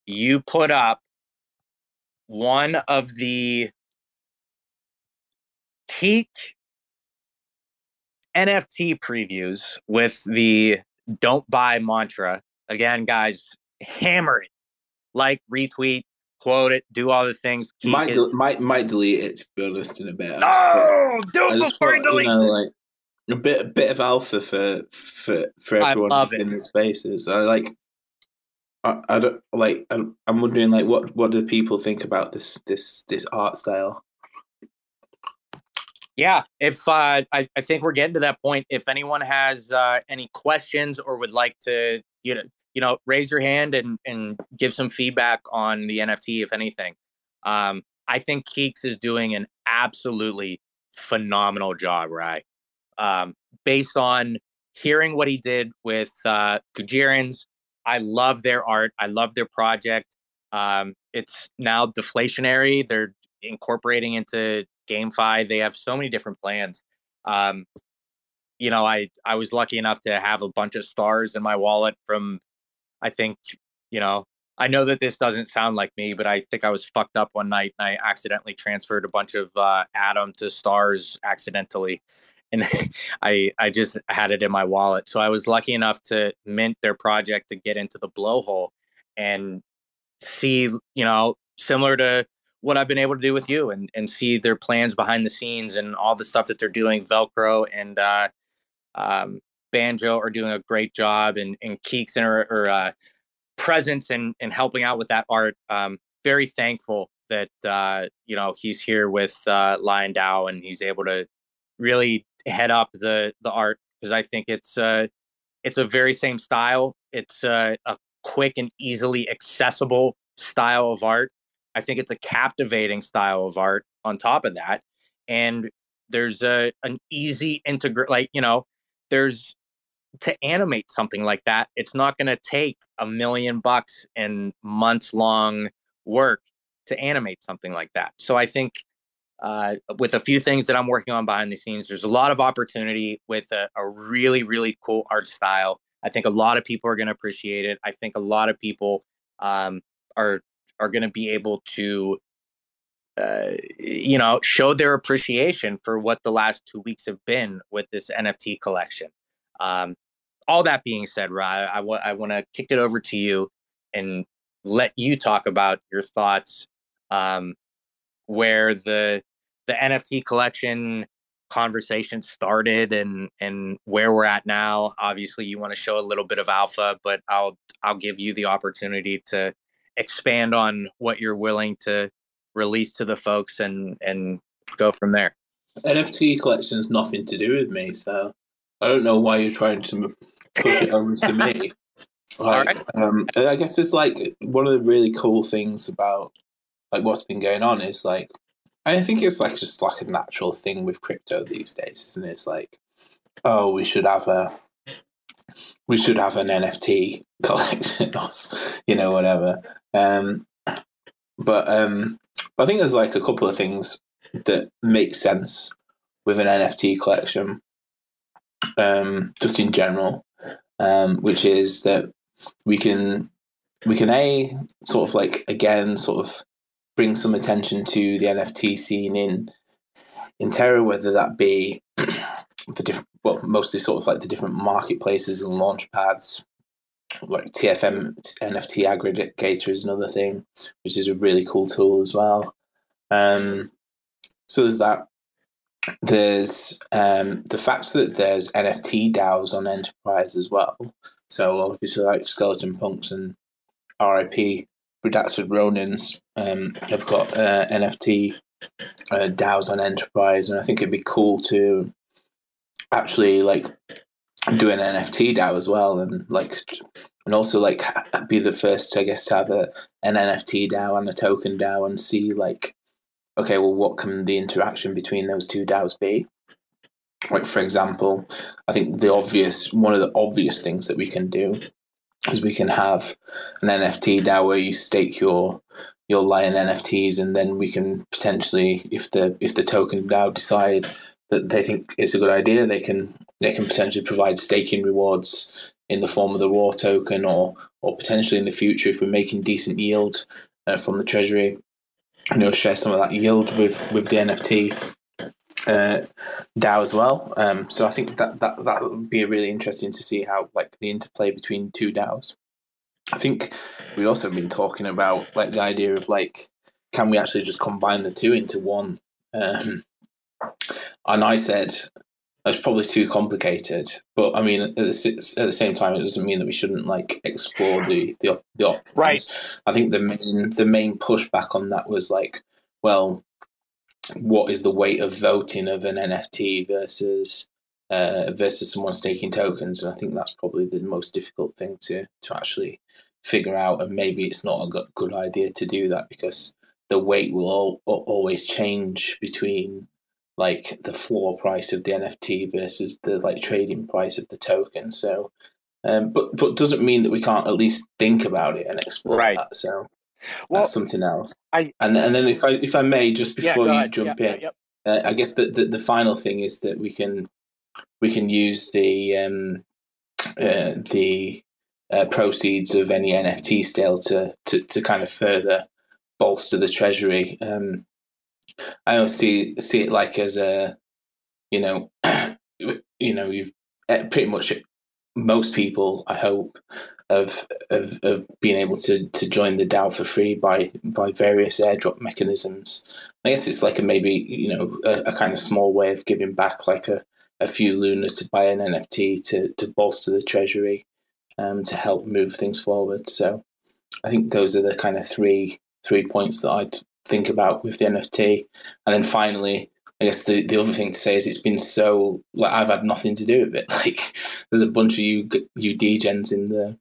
you put up one of the peak NFT previews with the don't buy mantra. Again, guys, hammer it. Like, retweet, quote it, do all the things. Might delete it, to be honest, in a bit. No, do it before you delete it. Like, a bit of alpha for everyone in the spaces. I'm wondering, like, what do people think about this art style? Yeah, if I think we're getting to that point. If anyone has any questions or would like to, you know, raise your hand and give some feedback on the NFT, if anything. I think Keeks is doing an absolutely phenomenal job, right? Based on hearing what he did with Kujirans, I love their art. I love their project. It's now deflationary. They're incorporating into GameFi. They have so many different plans. You know, I was lucky enough to have a bunch of stars in my wallet from, I think, you know, I know that this doesn't sound like me, but I think I was fucked up one night and I accidentally transferred a bunch of Atom to stars accidentally. And I just had it in my wallet. So I was lucky enough to mint their project to get into the blowhole and see, you know, similar to what I've been able to do with you and see their plans behind the scenes and all the stuff that they're doing. Velcro and Banjo are doing a great job, and Keeks and her presence and helping out with that art. Very thankful that, you know, he's here with Lion DAO and he's able to really head up the art, because I think it's a very same style. It's a quick and easily accessible style of art. I think it's a captivating style of art on top of that. And there's an easy integrate, like, you know, there's to animate something like that. It's not going to take $1 million and months long work to animate something like that. So I think with a few things that I'm working on behind the scenes, there's a lot of opportunity with a really, really cool art style. I think a lot of people are going to appreciate it. I think a lot of people are going to be able to, you know, show their appreciation for what the last 2 weeks have been with this NFT collection. All that being said, Ra, I want to kick it over to you and let you talk about your thoughts where the NFT collection conversation started and where we're at now. Obviously, you want to show a little bit of alpha, but I'll give you the opportunity to expand on what you're willing to release to the folks and go from there. NFT collection is nothing to do with me, so I don't know why you're trying to push it over to me. Like, right. I guess it's like one of the really cool things about like what's been going on is like I think it's like just like a natural thing with crypto these days, isn't it? It's like, oh, we should have an NFT collection, or you know, whatever. But I think there's like a couple of things that make sense with an NFT collection, just in general, which is that we can A, sort of like again sort of bring some attention to the NFT scene in Terra, whether that be the different, well, mostly sort of like the different marketplaces and launch pads, like TFM NFT aggregator is another thing, which is a really cool tool as well. So there's that. There's the fact that there's NFT DAOs on Enterprise as well. So obviously, like Skeleton Punks and RIP Redacted Ronins have got NFT DAOs on Enterprise, and I think it'd be cool to actually like do an NFT DAO as well, and also like be the first, I guess, to have an NFT DAO and a token DAO, and see like, okay, well, what can the interaction between those two DAOs be? Like, for example, I think one of the obvious things that we can do is we can have an NFT DAO where you stake your Lion NFTs, and then we can potentially, if the token DAO decide that they think it's a good idea, they can potentially provide staking rewards in the form of the Roar token, or potentially in the future, if we're making decent yield from the treasury, you know, share some of that yield with the NFT DAO as well. So I think that would be really interesting to see how like the interplay between two DAOs. I think we've also been talking about like the idea of like, can we actually just combine the two into one? And I said that's probably too complicated, but I mean at the same time, it doesn't mean that we shouldn't like explore the options. Right. I think the main pushback on that was like, well, what is the weight of voting of an NFT versus someone staking tokens? And I think that's probably the most difficult thing to actually figure out. And maybe it's not a good idea to do that, because the weight will always change between like the floor price of the NFT versus the like trading price of the token. So, but doesn't mean that we can't at least think about it and explore right. that. So well, that's something else. And then if I may, just before you jump in, I guess the final thing is that we can use the proceeds of any NFT sale to kind of further bolster the treasury. I always see it like as a, you know, you've pretty much most people, I hope, of being able to join the DAO for free by various airdrop mechanisms. I guess it's like a kind of small way of giving back, like a few Luna to buy an NFT to bolster the treasury, to help move things forward. So I think those are the kind of three points that I'd think about with the NFT. And then finally, I guess the other thing to say is it's been so, like, I've had nothing to do with it. Like, there's a bunch of you degens in the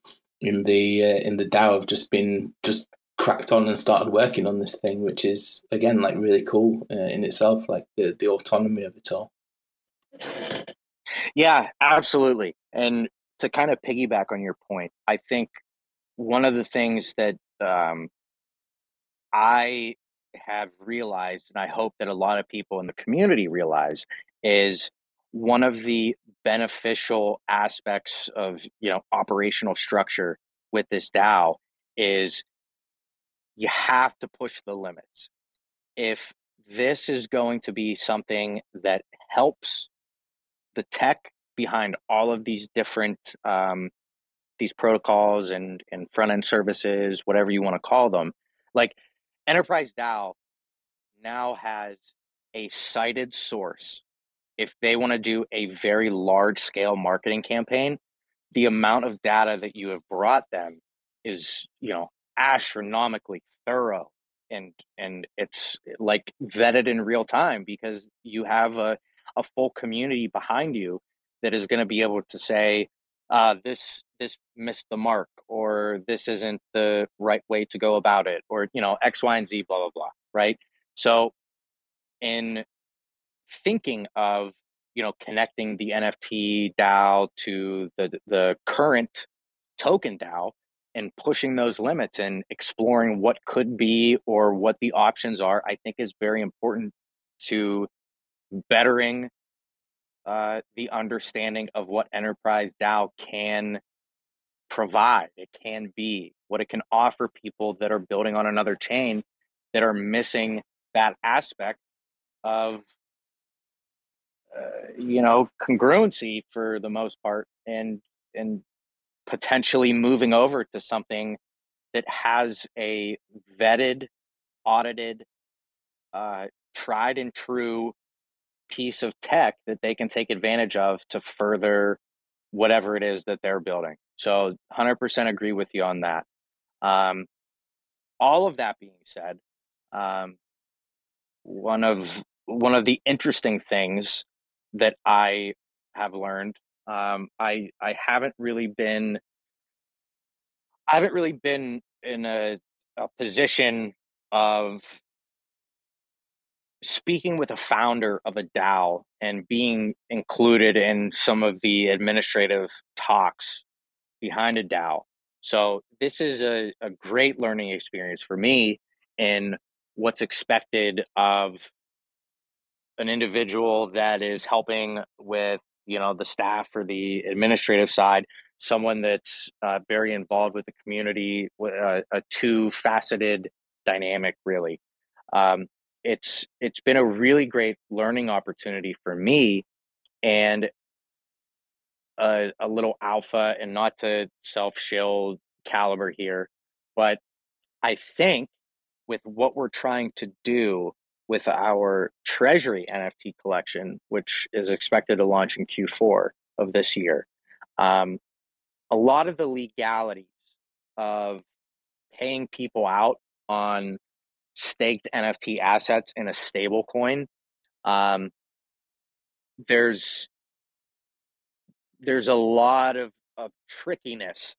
DAO have just cracked on and started working on this thing, which is again like really cool in itself, like the autonomy of it all. Yeah, absolutely. And to kind of piggyback on your point, I think one of the things that I have realized, and I hope that a lot of people in the community realize, is one of the beneficial aspects of, you know, operational structure with this DAO is you have to push the limits. If this is going to be something that helps the tech behind all of these different these protocols and front-end services, whatever you want to call them, like Enterprise DAO now has a cited source if they want to do a very large scale marketing campaign, the amount of data that you have brought them is, you know, astronomically thorough, and it's like vetted in real time, because you have a full community behind you that is going to be able to say, this missed the mark, or this isn't the right way to go about it, or, you know, X, Y, and Z, blah, blah, blah. Right. So in thinking of, you know, connecting the NFT DAO to the current token DAO and pushing those limits and exploring what could be or what the options are, I think is very important to bettering the understanding of what Enterprise DAO can provide, it can be, what it can offer people that are building on another chain that are missing that aspect of, you know, congruency for the most part, and potentially moving over to something that has a vetted, audited, tried and true piece of tech that they can take advantage of to further whatever it is that they're building. So 100% agree with you on that. All of that being said, one of the interesting things that I have learned, I haven't really been in a position of speaking with a founder of a DAO and being included in some of the administrative talks behind a DAO. So this is a great learning experience for me in what's expected of an individual that is helping with, you know, the staff or the administrative side, someone that's very involved with the community, a two-faceted dynamic, really. It's been a really great learning opportunity for me, and a little alpha, and not to self-shield Caliber here, but I think with what we're trying to do with our treasury NFT collection, which is expected to launch in Q4 of this year, a lot of the legalities of paying people out on staked NFT assets in a stable coin, there's a lot of trickiness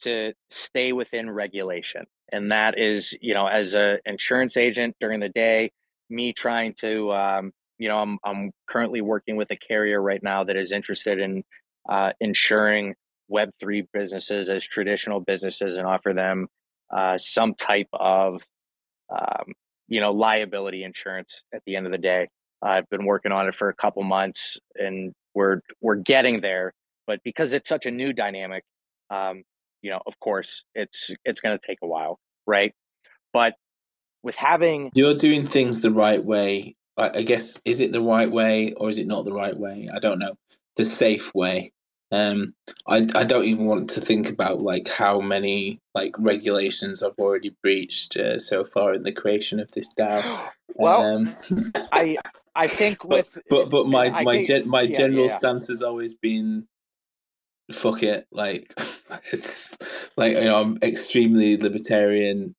to stay within regulation. And that is, you know, as an insurance agent during the day, me trying to, you know, I'm currently working with a carrier right now that is interested in insuring Web3 businesses as traditional businesses and offer them some type of, you know, liability insurance at the end of the day. I've been working on it for a couple months, and we're getting there, but because it's such a new dynamic, you know, of course it's going to take a while. Right. But with having, you're doing things the right way, I guess, is it the right way or is it not the right way? I don't know. The safe way. I don't even want to think about like how many like regulations I've already breached so far in the creation of this DAO. Well, I think with but my general stance has always been, fuck it, like like, you know, I'm extremely libertarian.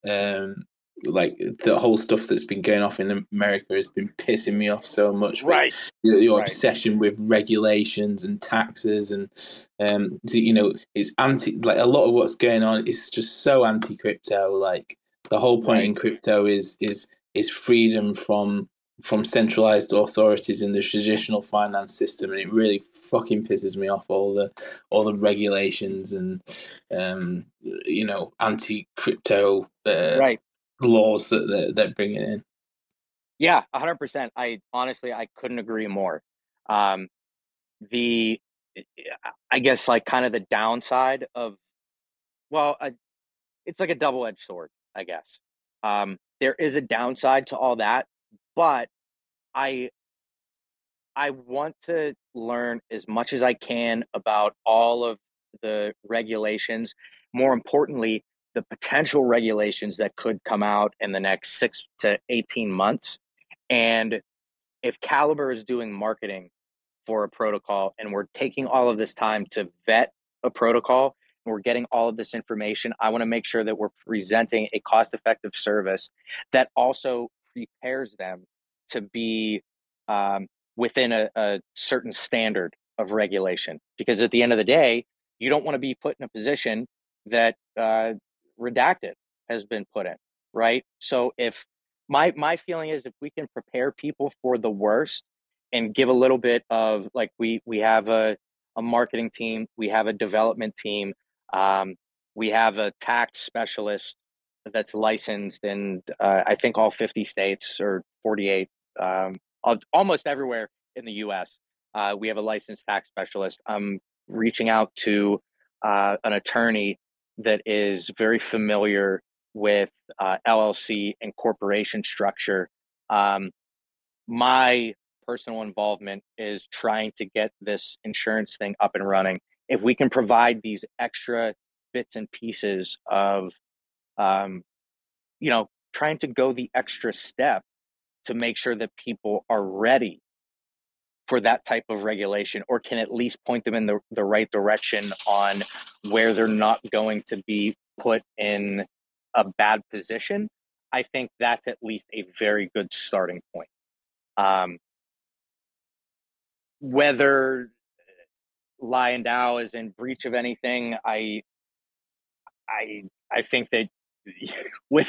Like the whole stuff that's been going off in America has been pissing me off so much. Right, your right. Obsession with regulations and taxes and you know, it's anti. Like a lot of what's going on is just so anti crypto. Like the whole point in crypto is freedom from centralized authorities in the traditional finance system, and it really fucking pisses me off all the regulations and you know, anti crypto laws that they're bringing in. Yeah, 100%. I honestly couldn't agree more. The I guess like kind of the downside of, well, it's like a double-edged sword, I guess. There is a downside to all that, but I want to learn as much as I can about all of the regulations, more importantly, the potential regulations that could come out in the next 6 to 18 months, and if Caliber is doing marketing for a protocol and we're taking all of this time to vet a protocol and we're getting all of this information, I want to make sure that we're presenting a cost-effective service that also prepares them to be within a certain standard of regulation. Because at the end of the day, you don't want to be put in a position that redacted has been put in, right? So if my feeling is, if we can prepare people for the worst and give a little bit of, like, we have a marketing team, we have a development team, we have a tax specialist that's licensed in I think all 50 states or 48, almost everywhere in the U.S. We have a licensed tax specialist. I'm reaching out to an attorney that is very familiar with LLC and corporation structure. My personal involvement is trying to get this insurance thing up and running. If we can provide these extra bits and pieces of, trying to go the extra step to make sure that people are ready for that type of regulation, or can at least point them in the right direction on where they're not going to be put in a bad position, I think that's at least a very good starting point. Whether Lion DAO is in breach of anything, I think that I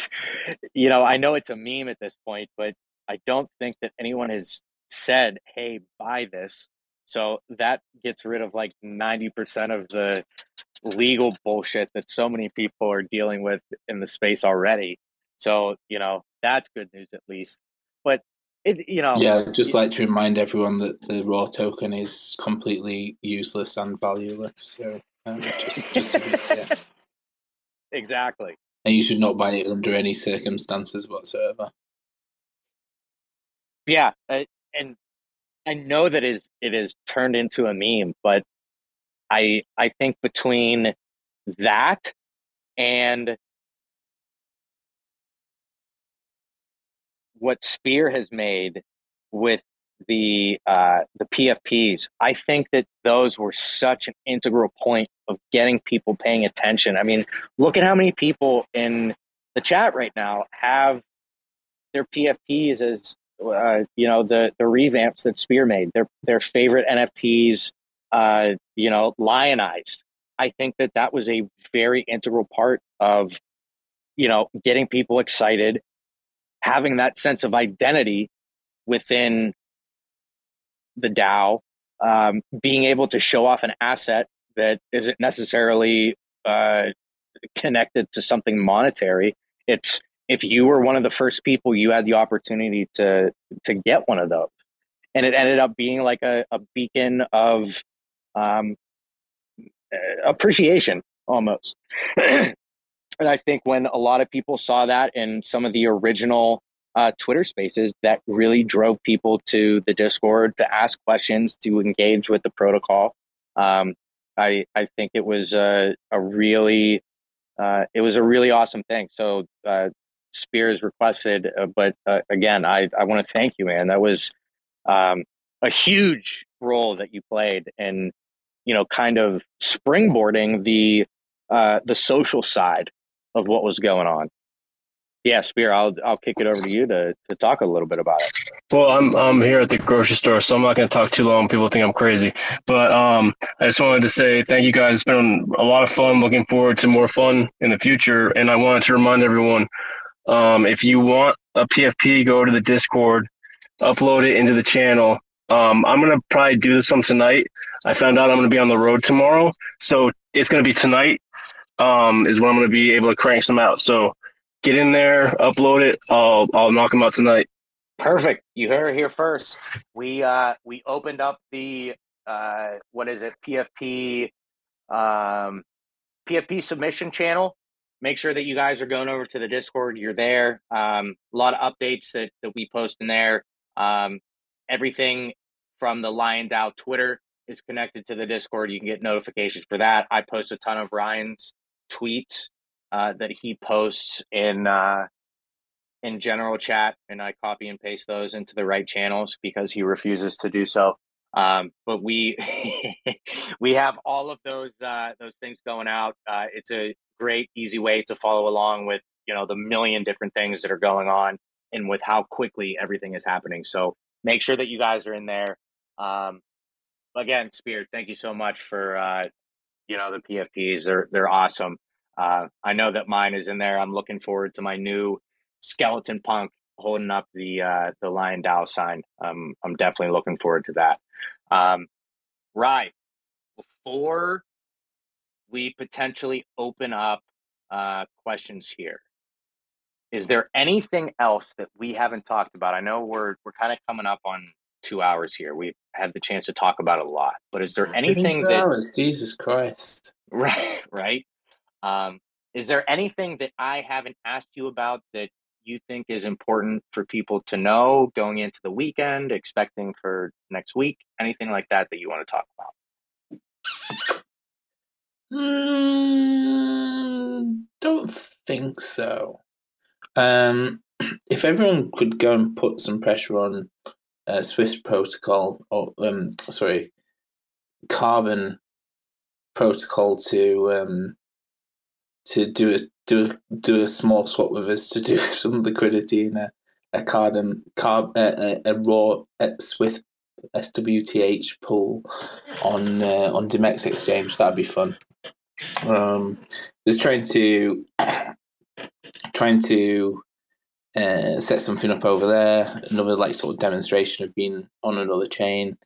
know it's a meme at this point, but I don't think that anyone has said, "Hey, buy this." So that gets rid of like 90% of the legal bullshit that so many people are dealing with in the space already. So, that's good news at least. But I'd just like to remind everyone that the raw token is completely useless and valueless. So just to be clear. Exactly. And you should not buy it under any circumstances whatsoever. Yeah, and I know that it is turned into a meme, but I think between that and what Spear has made with the PFPs, I think that those were such an integral point of getting people paying attention. I mean, look at how many people in the chat right now have their PFPs as the revamps that Spear made, their favorite NFTs, lionized. I think that was a very integral part of, getting people excited, having that sense of identity within the DAO, being able to show off an asset that isn't necessarily connected to something monetary. It's, if you were one of the first people, you had the opportunity to get one of those. And it ended up being like a beacon of appreciation almost. And I think when a lot of people saw that in some of the original Twitter spaces, that really drove people to the Discord to ask questions, to engage with the protocol. I think it was a really awesome thing. So Spears requested, but again, I want to thank you, man. That was a huge role that you played in, kind of springboarding the social side of what was going on. Yeah, Spear, I'll kick it over to you to talk a little bit about it. Well, I'm here at the grocery store, so I'm not going to talk too long. People think I'm crazy, but I just wanted to say thank you guys. It's been a lot of fun. Looking forward to more fun in the future, and I wanted to remind everyone: if you want a PFP, go to the Discord, upload it into the channel. I'm going to probably do this one tonight. I found out I'm going to be on the road tomorrow, so it's going to be tonight is when I'm going to be able to crank some out. So get in there, upload it. I'll knock them out tonight. Perfect. You heard it here first. We opened up the PFP submission channel. Make sure that you guys are going over to the Discord. You're there. A lot of updates that we post in there. Everything from the Lion DAO Twitter is connected to the Discord. You can get notifications for that. I post a ton of Ryan's tweets that he posts in in general chat, and I copy and paste those into the right channels because he refuses to do so. But we we have all of those things going out. It's a great, easy way to follow along with, you know, the million different things that are going on and with how quickly everything is happening. So make sure that you guys are in there. Again, Spear, thank you so much for, you know, the PFPs. They're awesome. I know that mine is in there. I'm looking forward to my new Skeleton Punk holding up the Lion DAO sign. I'm definitely looking forward to that. Right. Before we potentially open up questions here, is there anything else that we haven't talked about? I know we're kind of coming up on 2 hours here. We've had the chance to talk about a lot, but is there anything that... Jesus Christ. Right, right. Is there anything that I haven't asked you about that you think is important for people to know going into the weekend, expecting for next week, anything like that that you want to talk about? Don't think so. If everyone could go and put some pressure on Swift Protocol, or sorry, Carbon Protocol to do a small swap with us, to do some liquidity in a raw Swift SWTH pool on Demex Exchange. That'd be fun. Just trying to set something up over there. Another like sort of demonstration of being on another chain.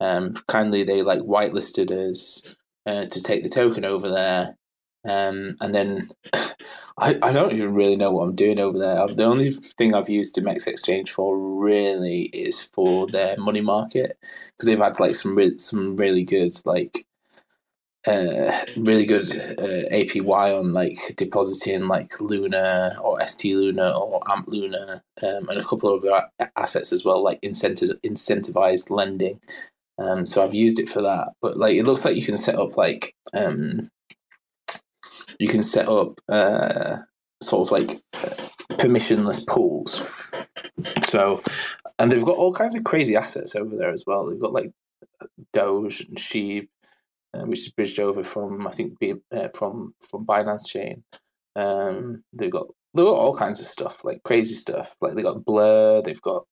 Kindly they like whitelisted us to take the token over there. And then I don't even really know what I'm doing over there. The only thing I've used Demex Exchange for really is for their money market, because they've had like some really good like APY on like depositing like Luna or ST Luna or AMP Luna, and a couple of other assets as well, like incentivized lending. So I've used it for that. But like it looks like you can set up like you can set up sort of like permissionless pools. So, and they've got all kinds of crazy assets over there as well. They've got like Doge and Sheeb, which is bridged over from I think from Binance Chain. They've got all kinds of stuff, like crazy stuff. Like they got Blur, they've got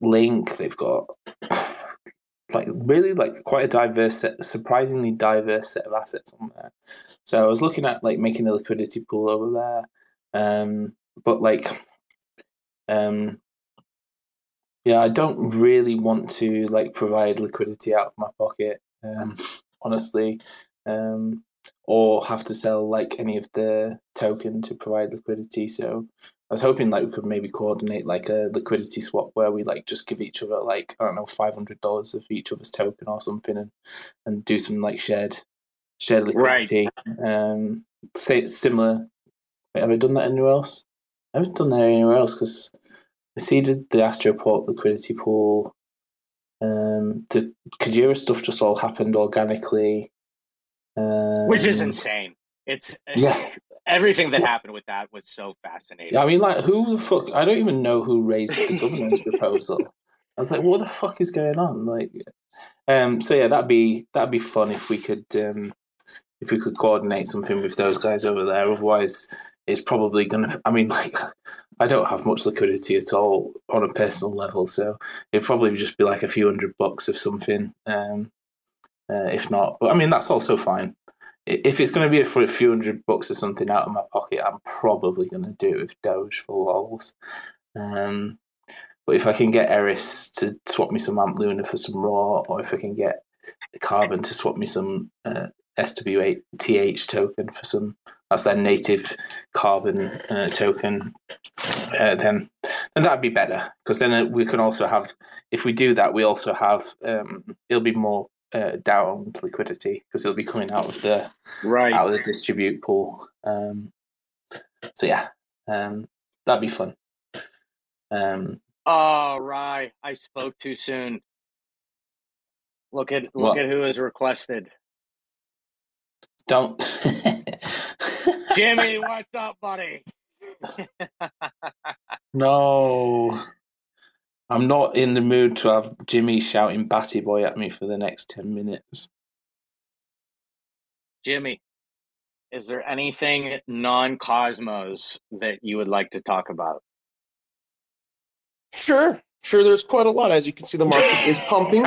Link, they've got. Like really like quite a diverse set, surprisingly diverse set of assets on there. So I was looking at like making a liquidity pool over there. Yeah, I don't really want to like provide liquidity out of my pocket, honestly, or have to sell like any of the token to provide liquidity. So I was hoping like we could maybe coordinate like a liquidity swap where we like just give each other like, I don't know, $500 of each other's token or something, and do some like shared liquidity. Right. Say it's similar. Wait, have I done that anywhere else? I haven't done that anywhere else because I seeded the Astroport liquidity pool. The Kujira stuff just all happened organically, which is insane. It's yeah. Everything that happened with that was so fascinating. I mean, like, who the fuck? I don't even know who raised the governance proposal. I was like, what the fuck is going on? Like, so yeah, that'd be fun if we could coordinate something with those guys over there. Otherwise, it's probably gonna. I mean, like, I don't have much liquidity at all on a personal level, so it'd probably just be like a few $100 of something. If not, but I mean, that's also fine. If it's going to be for a few $100 or something out of my pocket, I'm probably going to do it with Doge for lols. But if I can get Eris to swap me some Amp Luna for some Roar, or if I can get Carbon to swap me some SWTH token for some, that's their native Carbon token, then that'd be better. Because then we can also have, if we do that, we also have, it'll be more down liquidity because it'll be coming out of the distribute pool. So yeah, that'd be fun. Oh, right, I spoke too soon. Look at who has requested. Don't, Jimmy. What's up, buddy? No. I'm not in the mood to have Jimmy shouting Batty Boy at me for the next 10 minutes. Jimmy, is there anything non-Cosmos that you would like to talk about? Sure. Sure, there's quite a lot. As you can see, the market is pumping.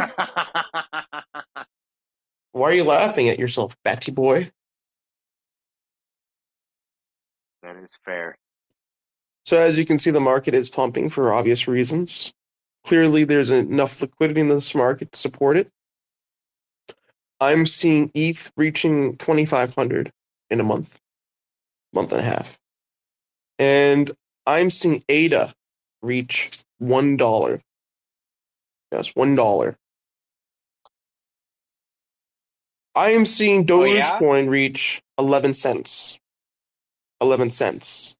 Why are you laughing at yourself, Batty Boy? That is fair. So as you can see, the market is pumping for obvious reasons. Clearly, there's enough liquidity in this market to support it. I'm seeing ETH reaching 2,500 in a month, month and a half. And I'm seeing ADA reach $1. Yes, $1. I am seeing Dogecoin reach 11 cents. 11 cents.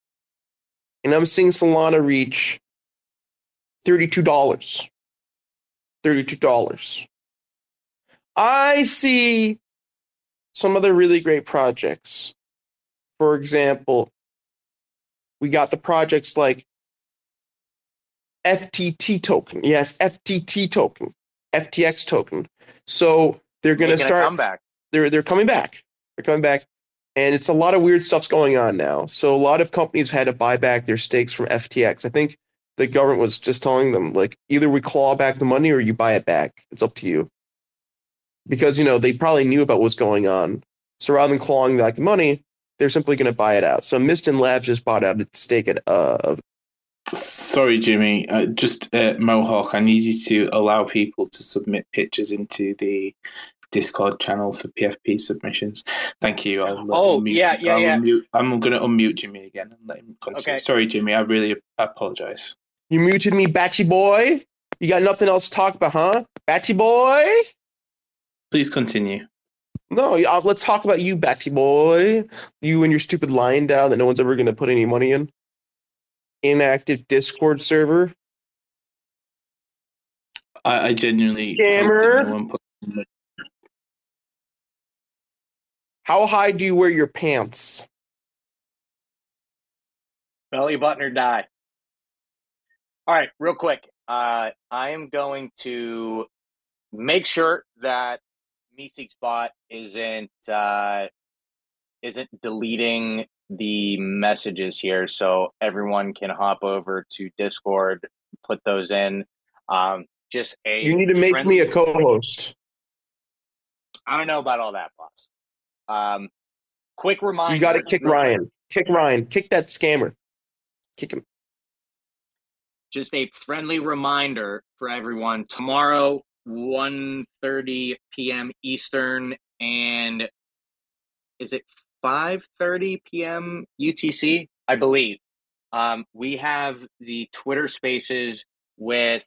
And I'm seeing Solana reach $32. $32. I see some other really great projects. For example, we got the projects like FTT token. Yes, FTT token. FTX token. So they're going to start. They're coming back. They're coming back. And it's a lot of weird stuff's going on now. So a lot of companies have had to buy back their stakes from FTX. I think the government was just telling them, like, either we claw back the money or you buy it back. It's up to you. Because, you know, they probably knew about what's going on. So rather than clawing back the money, they're simply going to buy it out. So Miston Labs just bought out its stake at... Sorry, Jimmy. Mohawk, I need you to allow people to submit pictures into the Discord channel for PFP submissions. Thank you. I'm going to unmute Jimmy again and let him continue. Okay. Sorry, Jimmy. I really apologize. You muted me, Batty Boy. You got nothing else to talk about, huh? Batty Boy? Please continue. No, let's talk about you, Batty Boy. You and your stupid Lion DAO that no one's ever going to put any money in. Inactive Discord server. I genuinely... Scammer. How high do you wear your pants? Belly button or die. All right, real quick. I am going to make sure that Meeseek's bot isn't deleting the messages here, so everyone can hop over to Discord, put those in. You need to make me a co-host. I don't know about all that, boss. Quick reminder. You got to kick Ryan. Kick Ryan. Kick that scammer. Kick him. Just a friendly reminder for everyone. Tomorrow, 1:30 p.m. Eastern, and is it 5:30 p.m. UTC? I believe. We have the Twitter Spaces with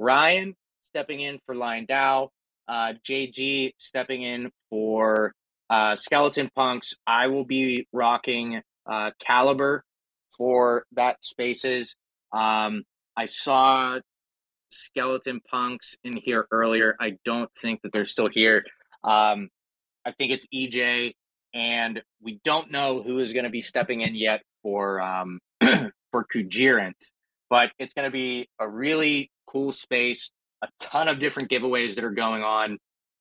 Ryan stepping in for Lion DAO, JG stepping in for Skeleton Punks. I will be rocking Caliber for that Spaces. I saw Skeleton Punks in here earlier. I don't think that they're still here. I think it's EJ, and we don't know who is going to be stepping in yet for for Kujirant, but it's going to be a really cool space. A ton of different giveaways that are going on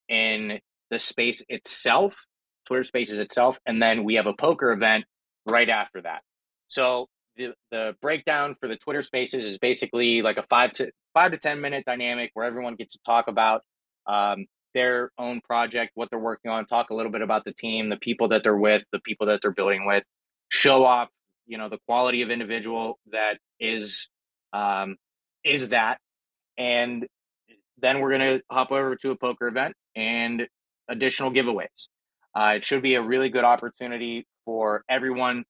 in the space itself. Twitter Spaces itself, and then we have a poker event right after that. So the breakdown for the Twitter Spaces is basically like a 5 to 10 minute dynamic where everyone gets to talk about their own project, what they're working on, talk a little bit about the team, the people that they're with, the people that they're building with, show off, you know, the quality of individual that is that, and then we're gonna hop over to a poker event and additional giveaways. It should be a really good opportunity for everyone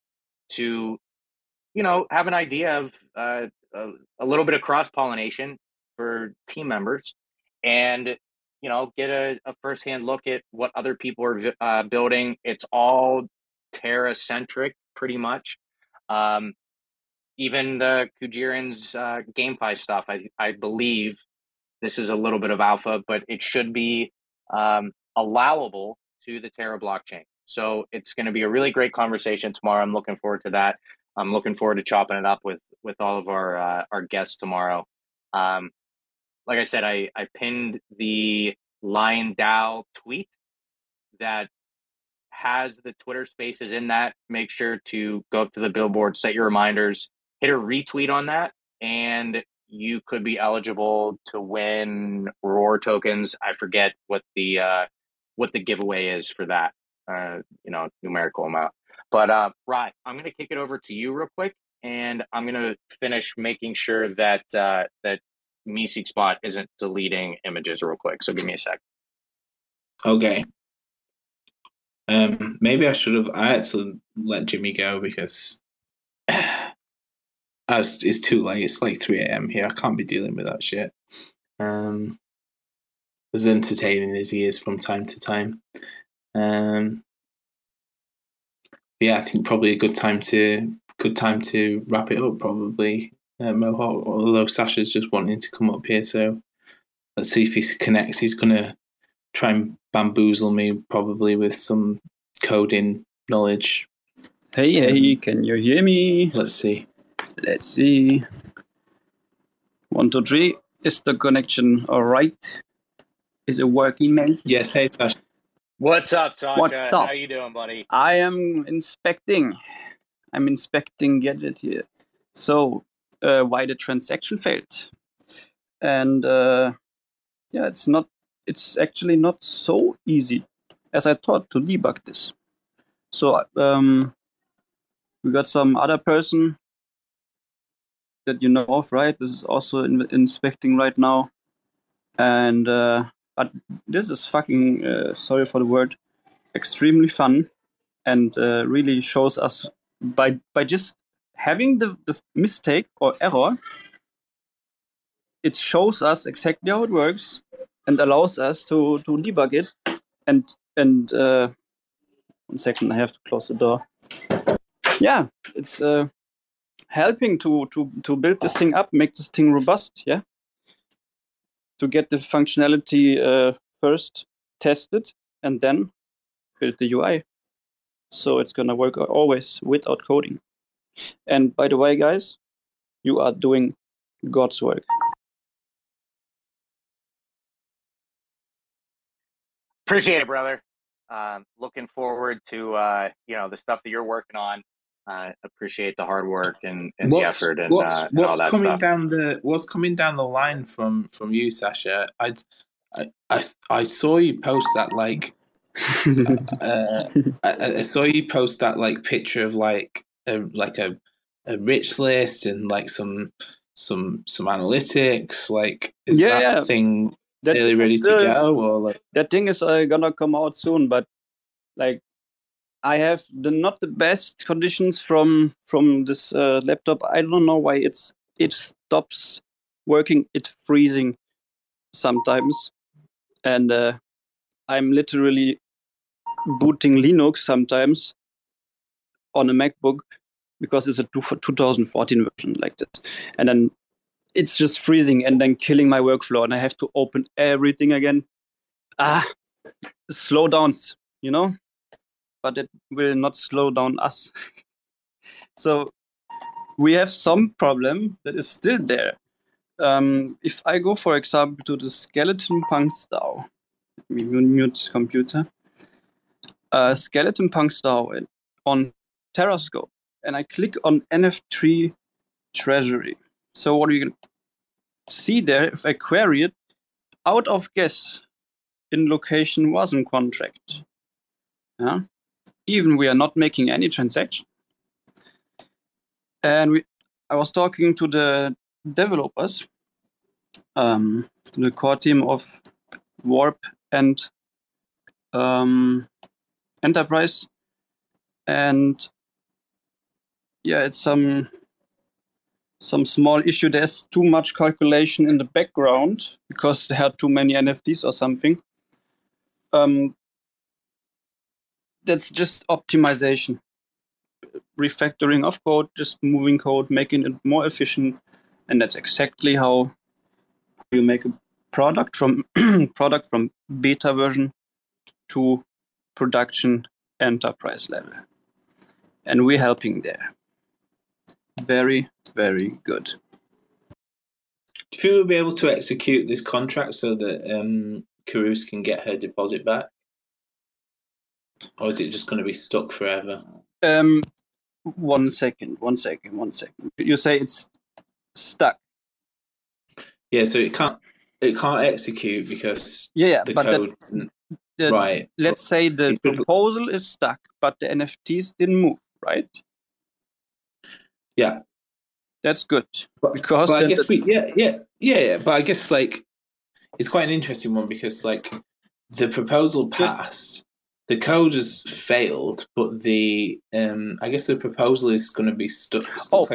to, you know, have an idea of a little bit of cross-pollination for team members and, you know, get a first-hand look at what other people are building. It's all Terra-centric, pretty much. Even the Kujiran's GameFi stuff, I believe this is a little bit of alpha, but it should be allowable to the Terra blockchain. So it's going to be a really great conversation tomorrow. I'm looking forward to that. I'm looking forward to chopping it up with all of our guests tomorrow. Like I said, I pinned the Lion DAO tweet that has the Twitter Spaces in that. Make sure to go up to the billboard, set your reminders, hit a retweet on that, and you could be eligible to win Roar tokens. I forget what the giveaway is for that, you know, numerical amount. But Ryan, I'm going to kick it over to you real quick, and I'm going to finish making sure that that Meeseek Spot isn't deleting images real quick. So give me a sec. Okay. Maybe I should have. I actually let Jimmy go because it's too late. It's like 3 a.m. here. I can't be dealing with that shit. As entertaining as he is from time to time. Yeah, I think probably a good time to wrap it up. Probably Mohawk. Although Sasha's just wanting to come up here, so let's see if he connects. He's gonna try and bamboozle me probably with some coding knowledge. Hey, can you hear me? Let's see. 1, 2, 3. Is the connection all right? Is it working, man? Yes. Hey, Sasha. What's up, Sasha? What's up? How you doing, buddy? I am inspecting. I'm inspecting Gadget here. So, why the transaction failed? And yeah, it's not. It's actually not so easy as I thought to debug this. So we got some other person that you know of, right? This is also inspecting right now. And but this is fucking, sorry for the word, extremely fun, and really shows us by just having the mistake or error, it shows us exactly how it works and allows us to debug it. And 1 second, I have to close the door. Yeah, it's helping to build this thing up, make this thing robust, yeah? To get the functionality first tested and then build the UI. So it's going to work always without coding. And by the way, guys, you are doing God's work. Appreciate it, brother. Looking forward to you know, the stuff that you're working on. Appreciate the hard work and the effort and all that stuff. What's coming down the line from you, Sasha? I saw you post that like I saw you post that like picture of like a rich list and like some analytics. Like is that thing really ready to go? Or like... That thing is gonna come out soon, but like. I have not the best conditions from this laptop. I don't know why it stops working. It's freezing sometimes, and I'm literally booting Linux sometimes on a MacBook because it's a 2014 version like that, and then it's just freezing and then killing my workflow, and I have to open everything again. Slowdowns, you know. But it will not slow down us. So we have some problem that is still there. If I go, for example, to the Skeleton Punk DAO, let me mute this computer. Skeleton Punk DAO on Terrascope, and I click on NF3 Treasury. So what you can see there, if I query it, out of guess, in location wasn't contract. Yeah. Even we are not making any transaction. And I was talking to the developers, to the core team of Warp and Enterprise. And yeah, it's some small issue. There's too much calculation in the background because there are too many NFTs or something. That's just optimization, refactoring of code, just moving code, making it more efficient. And that's exactly how you make a product from beta version to production enterprise level. And we're helping there. very, very good. Do you think we'll be able to execute this contract so that Carus can get her deposit back? Or is it just going to be stuck forever? One second. You say it's stuck. Yeah, so it can't execute because the code isn't right. Let's say the proposal is stuck, but the NFTs didn't move, right? Yeah, that's good. But I guess But I guess it's quite an interesting one because the proposal passed. The code has failed, but the I guess the proposal is going to be stuck. It's stuck.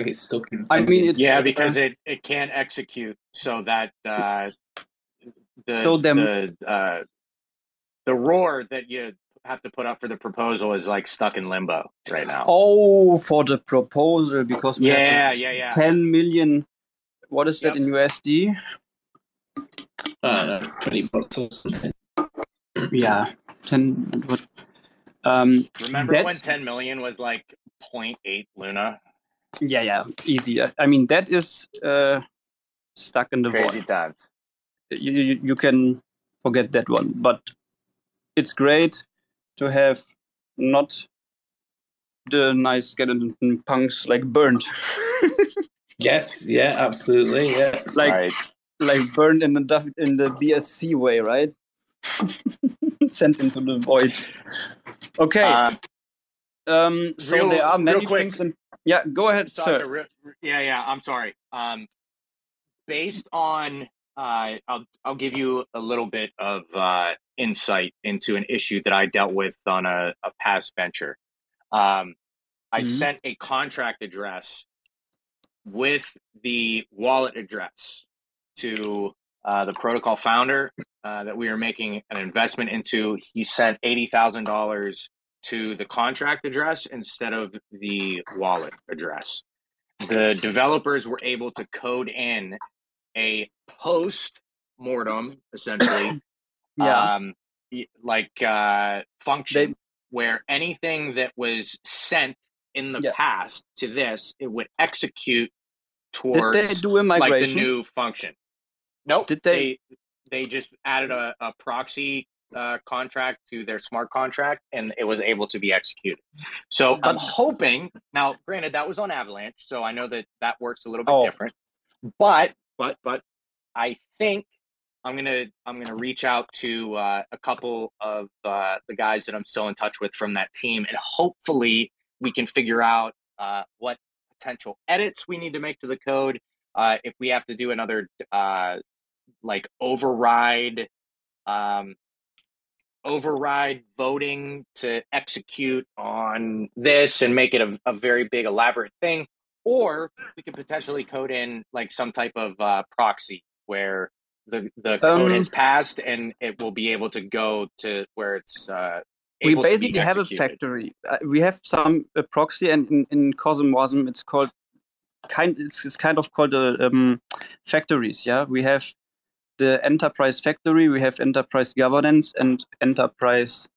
Because it can't execute, so that the roar that you have to put up for the proposal is stuck in limbo right now. Oh, for the proposal because we have 10 million. What is that in USD? $20 or something. Yeah. 10. What? Remember when 10 million was 0.8 Luna? Yeah, easy. I mean, that is stuck in the crazy times. You can forget that one, but it's great to have not the nice skeleton punks burned. Yes. Yeah. Absolutely. Yeah. Burned in the BSC way, right? Sent into the void. Okay. There are many things. Go ahead, Sasha, sir. I'm sorry. Based on, I'll give you a little bit of insight into an issue that I dealt with on a past venture. I sent a contract address with the wallet address to the protocol founder that we are making an investment into. He sent $80,000 to the contract address instead of the wallet address. The developers were able to code in a post-mortem, essentially, function where anything that was sent in the past to this, it would execute towards the new function. Nope. Did they just added a proxy contract to their smart contract, and it was able to be executed. So I'm hoping now. Granted, that was on Avalanche, so I know that works a little bit different. But I think I'm gonna reach out to a couple of the guys that I'm still in touch with from that team, and hopefully we can figure out what potential edits we need to make to the code. If we have to do another override, voting to execute on this and make it a very big elaborate thing, or we could potentially code in some type of proxy where the code is passed and it will be able to go to where it's. Able we basically to be executed. Have a factory. We have some proxy, and in Cosmosm it's called. It's kind of called factories. Yeah, we have the Enterprise factory, we have Enterprise governance, and Enterprise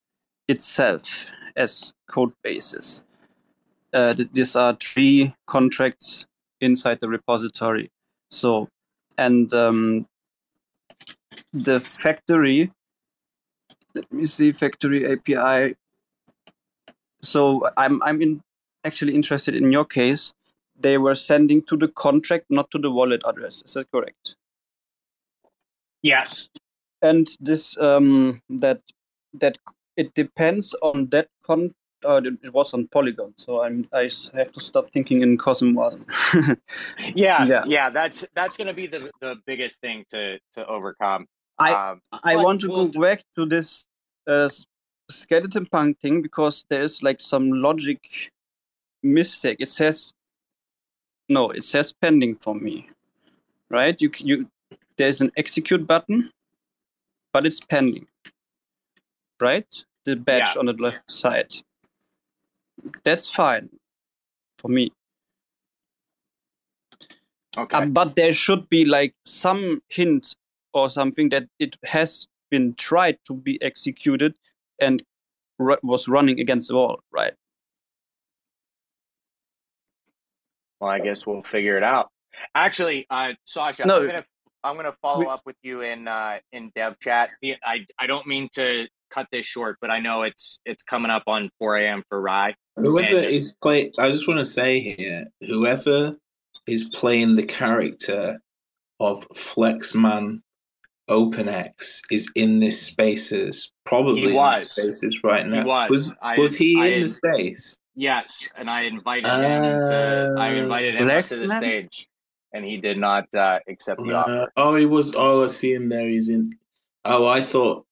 itself as code bases. These are three contracts inside the repository. So, and the factory. Let me see, factory API. So I'm actually interested in your case. They were sending to the contract, not to the wallet address. Is that correct? Yes. And this that it depends on that it was on Polygon, so I have to stop thinking in Cosmosm. Yeah. That's going to be the biggest thing to overcome. I want to go back to this skeleton punk thing because there is some logic mistake. It says. No, it says pending for me, right? You there's an execute button, but it's pending, right? The badge on the left side. That's fine for me. Okay. But there should be some hint or something that it has been tried to be executed and was running against the wall, right? Well, I guess we'll figure it out. Actually, Sasha, no, I'm gonna follow up with you in dev chat. I don't mean to cut this short, but I know it's coming up on 4 a.m. for Rye. Whoever is playing, I just want to say here, whoever is playing the character of Flexman OpenX is in this spaces, probably in the spaces right now. Was he in the space? Yes, and I invited him to the stage, and he did not accept the offer. Oh, he was. Oh, I see him there. He's in. Oh, I thought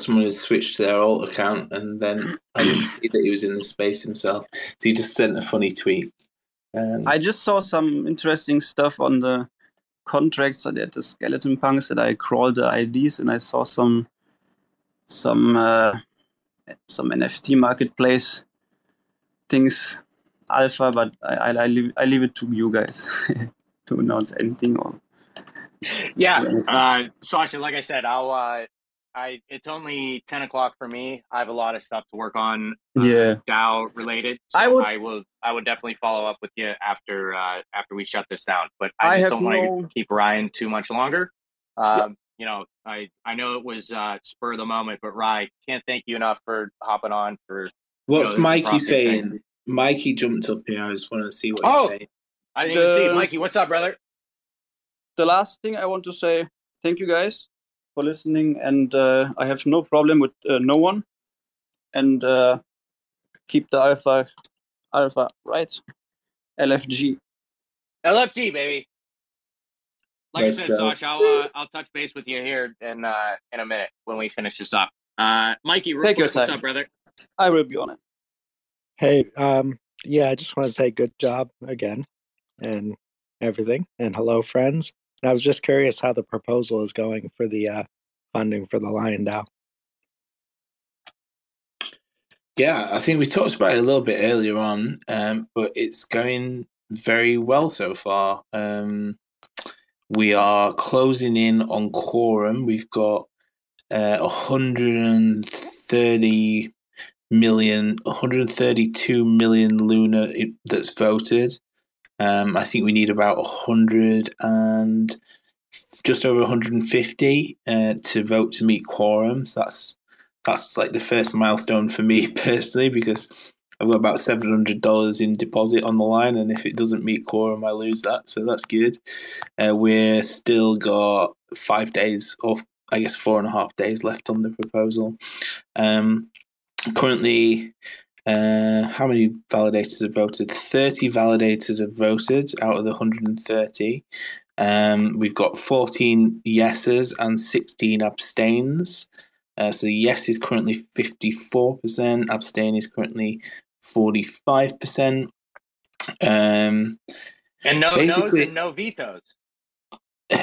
someone had switched to their alt account, and then I didn't see that he was in the space himself. So he just sent a funny tweet. I just saw some interesting stuff on the contracts at the Skeleton Punks that I crawled the IDs, and I saw some NFT marketplace things alpha, but I leave it to you guys to announce anything. Or Sasha, like I said, I'll. It's only 10 o'clock for me. I have a lot of stuff to work on. DAO related. So I would definitely follow up with you after we shut this down. But I just don't want to keep Ryan too much longer. You know, I know it was spur of the moment, but Ryan, can't thank you enough for hopping on. For what's Mikey saying? Thing. Mikey jumped up here. I just want to see what he's saying. I didn't even see Mikey. What's up, brother? The last thing I want to say, thank you guys for listening, and I have no problem with no one, and keep the alpha right. LFG baby. Like nice, I said, Sasha, I'll touch base with you here in a minute when we finish this up. Mikey, what's up, brother? I will be on it. Hey, I just want to say good job again and everything, and hello, friends. And I was just curious how the proposal is going for the funding for the Lion DAO. Yeah, I think we talked about it a little bit earlier on, but it's going very well so far. We are closing in on quorum. We've got 132 million Lunar that's voted. I think we need about 100 and just over 150 to vote to meet quorum. So that's like the first milestone for me personally, because I've got about $700 in deposit on the line, and if it doesn't meet quorum, I lose that. So that's good. We're still got 5 days, or I guess 4.5 days left on the proposal. Currently. How many validators have voted? 30 validators have voted out of the 130. We've got 14 yeses and 16 abstains. So the yes is currently 54%, abstain is currently 45%. And no no's and no vetoes.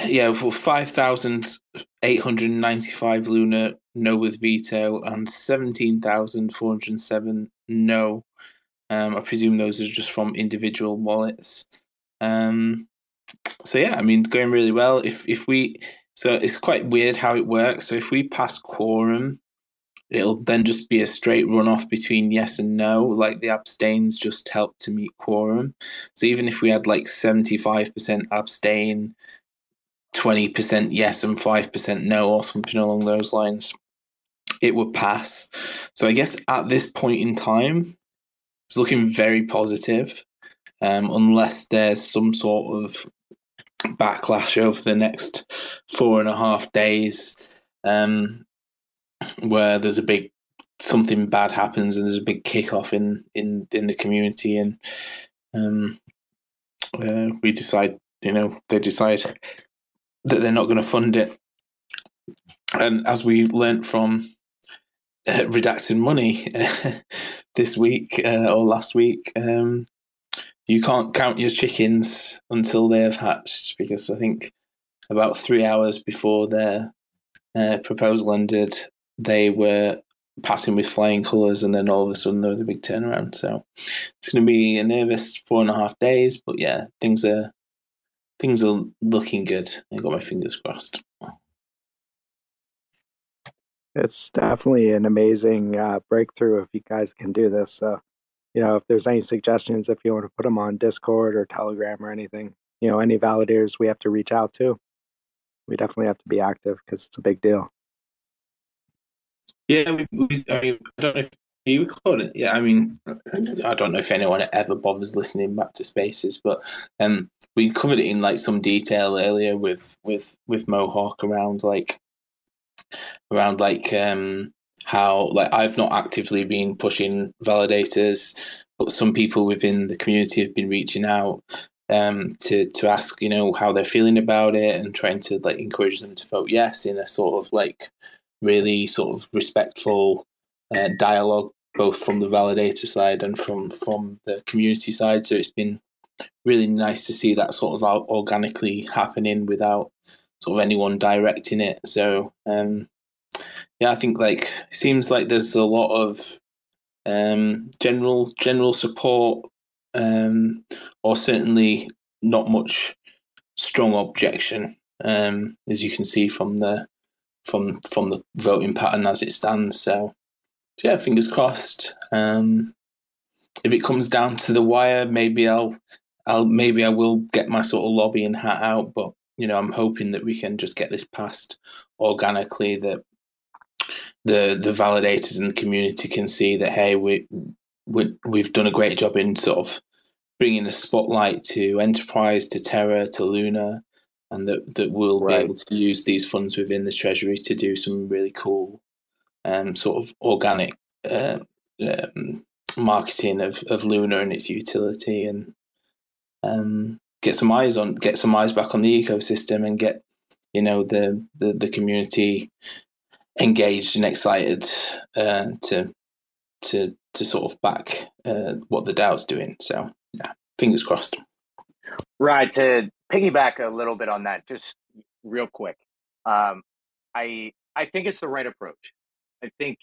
Yeah, for 5,895 Lunar no with veto and 17,407 no. I presume those are just from individual wallets. So yeah, I mean, going really well. So it's quite weird how it works. So if we pass quorum, it'll then just be a straight runoff between yes and no. Like the abstains just help to meet quorum. So even if we had like 75% abstain, 20% yes and 5% no or something along those lines, it would pass. So I guess at this point in time, it's looking very positive, unless there's some sort of backlash over the next 4.5 days where there's something bad happens and there's a big kickoff in the community, and we decide, they decide that they're not going to fund it. And as we learnt from redacting money this week or last week, you can't count your chickens until they have hatched, because I think about 3 hours before their proposal ended, they were passing with flying colours, and then all of a sudden there was a big turnaround. So it's going to be a nervous 4.5 days, but yeah, things are looking good. I got my fingers crossed. It's definitely an amazing breakthrough if you guys can do this. So you know, if there's any suggestions, if you want to put them on Discord or Telegram or anything, you know, any validators we have to reach out to, we definitely have to be active because it's a big deal. Yeah, I mean, I don't know if you record it. Yeah, I mean, I don't know if anyone ever bothers listening back to Spaces, but we covered it in like some detail earlier with Mohawk around how like I've not actively been pushing validators, but some people within the community have been reaching out to ask, you know, how they're feeling about it and trying to like encourage them to vote yes in a sort of like really sort of respectful dialogue, both from the validator side and from the community side. So it's been really nice to see that sort of organically happening without sort of anyone directing it. So yeah, I think like it seems like there's a lot of general support, or certainly not much strong objection, as you can see from the voting pattern as it stands. So yeah, fingers crossed. If it comes down to the wire, maybe I will get my sort of lobbying hat out. But you know, I'm hoping that we can just get this passed organically. That the validators in the community can see that hey, we've done a great job in sort of bringing a spotlight to Enterprise, to Terra, to Luna, and that we'll be able to use these funds within the Treasury to do some really cool sort of organic marketing of Luna and its utility, and get some eyes back on the ecosystem, and get, you know, the community engaged and excited to sort of back what the DAO's doing. So yeah, fingers crossed. Right, to piggyback a little bit on that, just real quick, I think it's the right approach. I think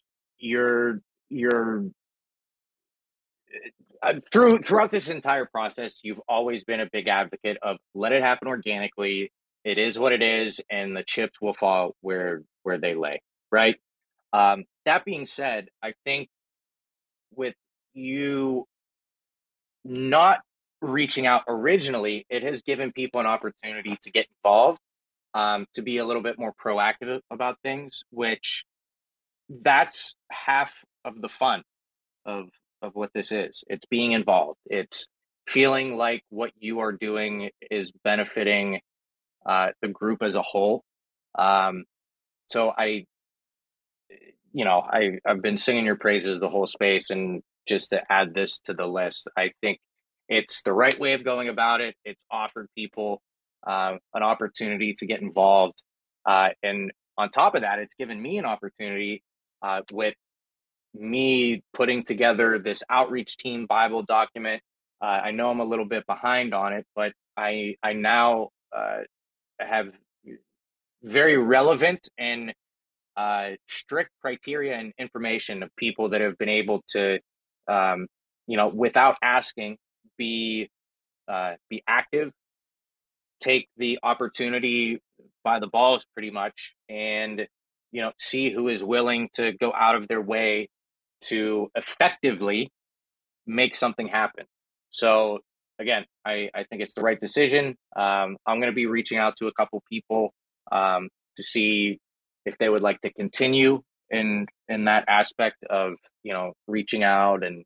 throughout this entire process, you've always been a big advocate of let it happen organically. It is what it is, and the chips will fall where they lay. Right. That being said, I think with you not reaching out originally, it has given people an opportunity to get involved, to be a little bit more proactive about things, which that's half of the fun of what this is. It's being involved. It's feeling like what you are doing is benefiting the group as a whole. So I've been singing your praises the whole space, and just to add this to the list, I think it's the right way of going about it. It's offered people an opportunity to get involved. And on top of that, it's given me an opportunity with me putting together this outreach team Bible document. I know I'm a little bit behind on it, but I now have very relevant and strict criteria and information of people that have been able to, without asking, be active, take the opportunity by the balls pretty much, and, you know, see who is willing to go out of their way to effectively make something happen. So again, I think it's the right decision. I'm going to be reaching out to a couple people to see if they would like to continue in that aspect of, you know, reaching out and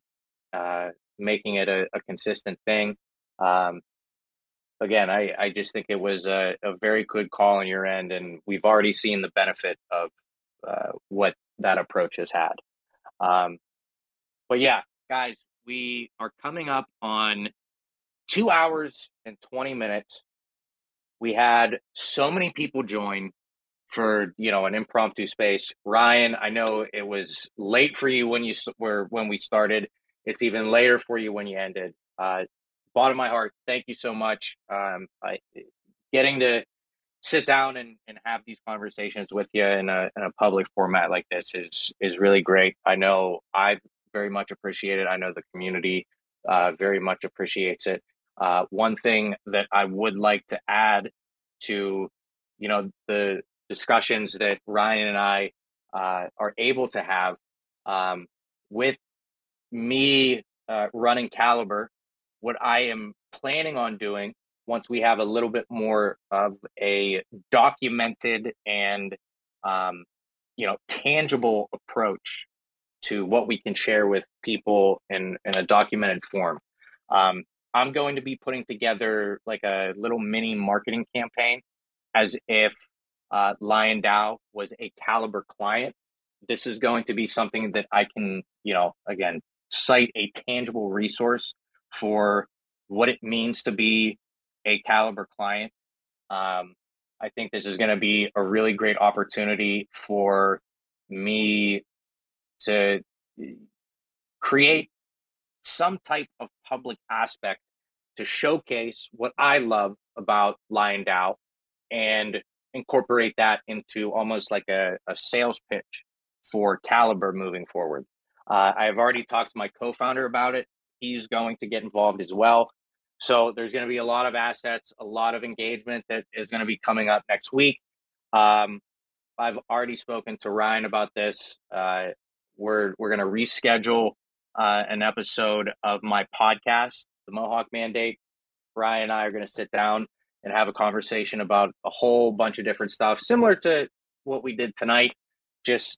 making it a consistent thing. Again, I just think it was a very good call on your end, and we've already seen the benefit of what that approach has had. But yeah, guys, we are coming up on 2 hours and 20 minutes. We had so many people join for, you know, an impromptu space. Ryan, I know it was late for you when we started. It's even later for you when you ended. Bottom of my heart, thank you so much. Getting to sit down and have these conversations with you in a public format like this is really great. I know I've very much appreciated it. I know the community very much appreciates it. One thing that I would like to add to, you know, the discussions that Ryan and I are able to have with me running Caliber, what I am planning on doing once we have a little bit more of a documented and tangible approach to what we can share with people in a documented form. I'm going to be putting together like a little mini marketing campaign as if Lion DAO was a Caliber client. This is going to be something that I can, again, cite a tangible resource for what it means to be a Caliber client. I think this is going to be a really great opportunity for me to create some type of public aspect to showcase what I love about Lion DAO and incorporate that into almost like a sales pitch for Caliber moving forward. I've already talked to my co-founder about it. He's going to get involved as well. So there's going to be a lot of assets, a lot of engagement that is going to be coming up next week. I've already spoken to Ryan about this. We're going to reschedule an episode of my podcast, The Mohawk Mandate. Ryan and I are going to sit down and have a conversation about a whole bunch of different stuff, similar to what we did tonight. Just,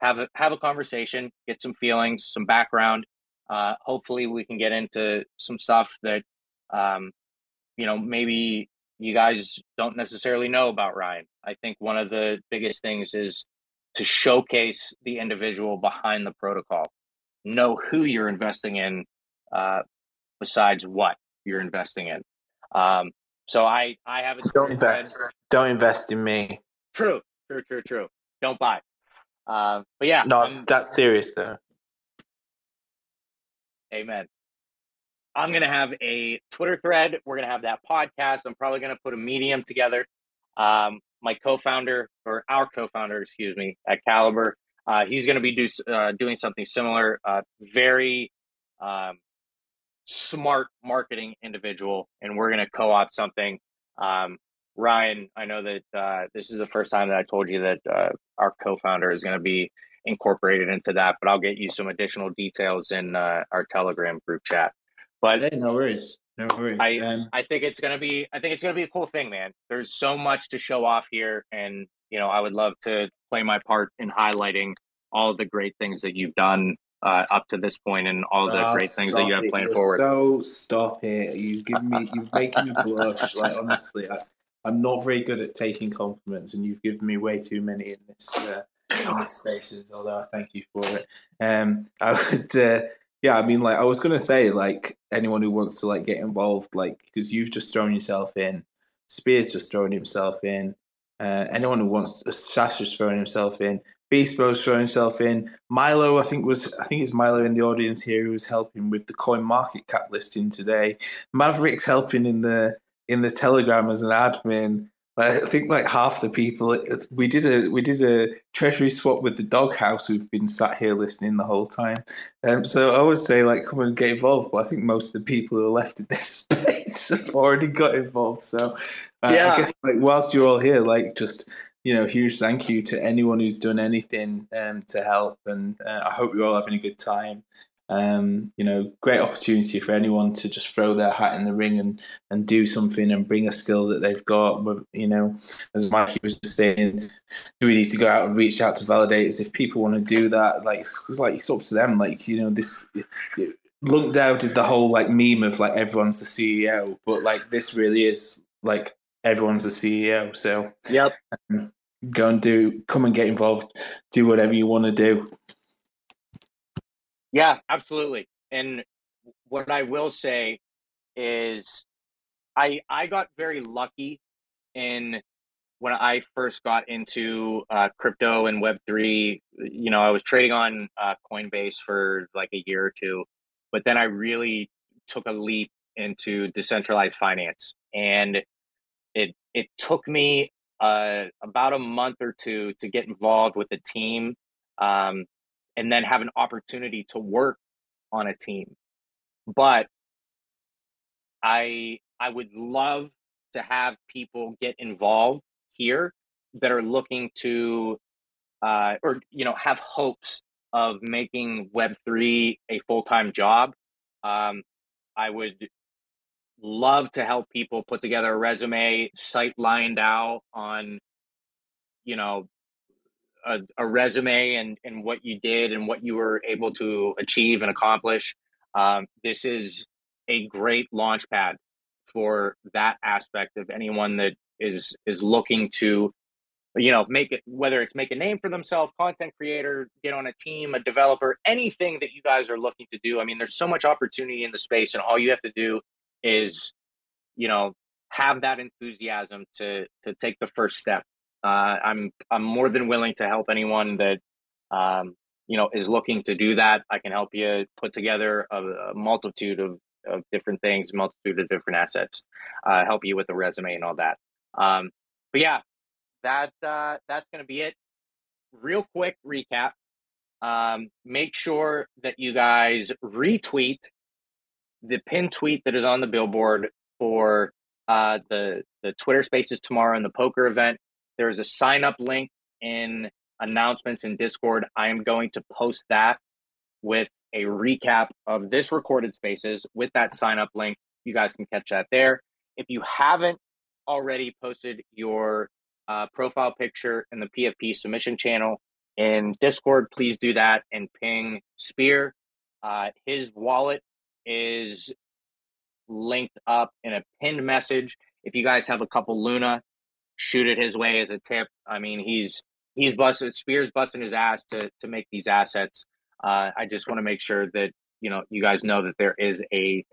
have a conversation, get some feelings, some background. Hopefully we can get into some stuff that, maybe you guys don't necessarily know about Ryan. I think one of the biggest things is to showcase the individual behind the protocol. Know who you're investing in, besides what you're investing in. So I have a... Don't invest. Don't invest in me. True. Don't buy. But yeah. No, that's serious though. Amen. I'm going to have a Twitter thread. We're going to have that podcast. I'm probably going to put a medium together. Our co-founder, at Caliber, he's going to be doing something similar. Very smart marketing individual, and we're going to co-opt something. Ryan, I know that this is the first time that I told you that our co-founder is going to be incorporated into that, but I'll get you some additional details in our Telegram group chat. But hey, no worries. I think it's gonna be a cool thing, man. There's so much to show off here, and I would love to play my part in highlighting all of the great things that you've done up to this point, and all the great things that you have planned forward. So stop it! You're making me blush. Like honestly, I'm not very good at taking compliments, and you've given me way too many in this. Spaces, although I thank you for it. I was gonna say, like, anyone who wants to like get involved, like, because you've just thrown yourself in, Spear's just thrown himself in, anyone who wants to, Sasha's thrown himself in, Beastmo's thrown himself in, Milo, I think it's Milo in the audience here who was helping with the coin market cap listing today, Maverick's helping in the Telegram as an admin. I think like half the people, we did a treasury swap with the doghouse who've been sat here listening the whole time. So I would say like come and get involved, but I think most of the people who are left in this space have already got involved. So I guess like whilst you're all here, like just, huge thank you to anyone who's done anything to help. And I hope you're all having a good time. Great opportunity for anyone to just throw their hat in the ring and do something and bring a skill that they've got. But, as Mikey was just saying, do we need to go out and reach out to validators? If people want to do that, like, it's like it's up to them. Like, this Lunk DAO did the whole like meme of like everyone's the CEO, but like this really is like everyone's the CEO. So yep, go and come and get involved, do whatever you want to do. Yeah, absolutely. And what I will say is I got very lucky in when I first got into crypto and Web3. I was trading on Coinbase for like a year or two, but then I really took a leap into decentralized finance. And it took me about a month or two to get involved with the team. And then have an opportunity to work on a team. But I would love to have people get involved here that are looking to, have hopes of making Web3 a full-time job I would love to help people put together a resume, cite Lion DAO on, you know, a resume and what you did and what you were able to achieve and accomplish. This is a great launch pad for that aspect of anyone that is looking to, you know, make it, whether it's make a name for themselves, content creator, get on a team, a developer, anything that you guys are looking to do. I mean, there's so much opportunity in the space, and all you have to do is, you know, have that enthusiasm to take the first step. I'm more than willing to help anyone that, you know, is looking to do that. I can help you put together a multitude of different things, multitude of different assets, help you with the resume and all that. But yeah, that's going to be it. Real quick recap. Make sure that you guys retweet the pin tweet that is on the billboard for the Twitter Spaces tomorrow and the poker event. There is a sign-up link in announcements in Discord. I am going to post that with a recap of this recorded Spaces with that sign-up link. You guys can catch that there. If you haven't already posted your profile picture in the PFP submission channel in Discord, please do that and ping Spear. His wallet is linked up in a pinned message. If you guys have a couple Luna, shoot it his way as a tip. I mean, he's busted. Spear's busting his ass to make these assets. I just want to make sure that, you know, you guys know that there is a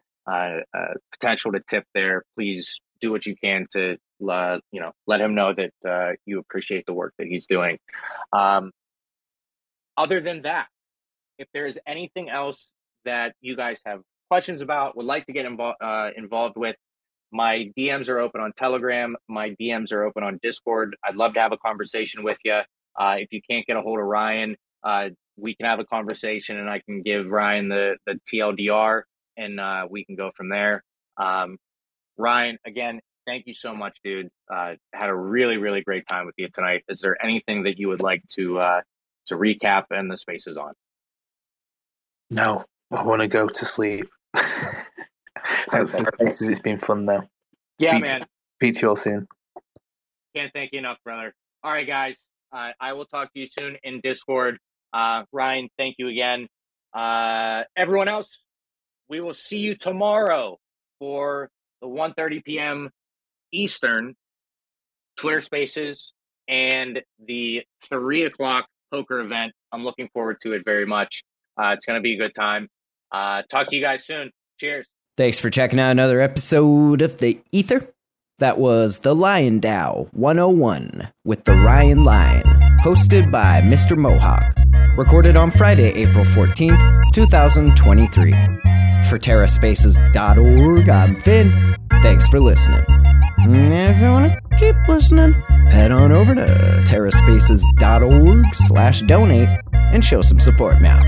potential to tip there. Please do what you can to you know, let him know that you appreciate the work that he's doing. Other than that, if there is anything else that you guys have questions about, would like to get involved with, my DMs are open on Telegram. My DMs are open on Discord. I'd love to have a conversation with you. If you can't get a hold of Ryan, we can have a conversation, and I can give Ryan the TLDR, and we can go from there. Ryan, again, thank you so much, dude. Had a really, really great time with you tonight. Is there anything that you would like to recap and the space is on? No, I want to go to sleep. It's been fun though. Yeah, man. Speak to you all soon. Can't thank you enough, brother. All right, guys. I will talk to you soon in Discord. Ryan, thank you again. Everyone else, we will see you tomorrow for the 1:30 p.m. Eastern Twitter Spaces and the 3 o'clock poker event. I'm looking forward to it very much. It's going to be a good time. Talk to you guys soon. Cheers. Thanks for checking out another episode of The Ether. That was The Lion DAO 101 with The Ryan Lion, hosted by Mr. Mohawk. Recorded on Friday, April 14th, 2023. For TerraSpaces.org, I'm Finn. Thanks for listening. And if you want to keep listening, head on over to TerraSpaces.org/donate and show some support now.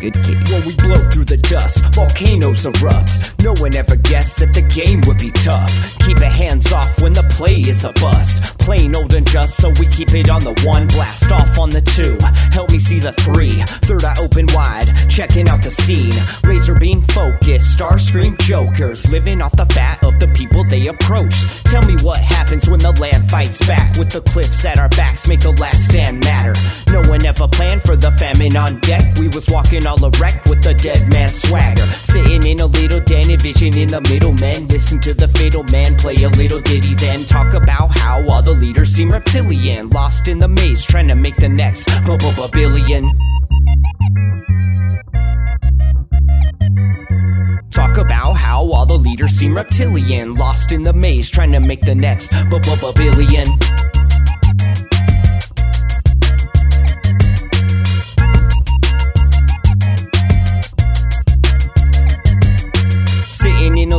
Good kid. When we blow through the dust, volcanoes erupt. No one ever guessed that the game would be tough. Keep your hands off when the play is a bust. Plain old and just, so we keep it on the one. Blast off on the two, help me see the three. Third eye open wide, checking out the scene. Razor beam focus, star scream jokers. Living off the fat of the people they approach. Tell me what happens when the land fights back. With the cliffs at our backs, make the last stand matter. No one ever planned for the famine on deck. We was walking all erect with a dead man swagger, sitting in a little den, envision in the middle men. Listen to the fiddle man play a little ditty, then talk about how all the leaders seem reptilian, lost in the maze, trying to make the next billion. Talk about how all the leaders seem reptilian, lost in the maze, trying to make the next billion. In a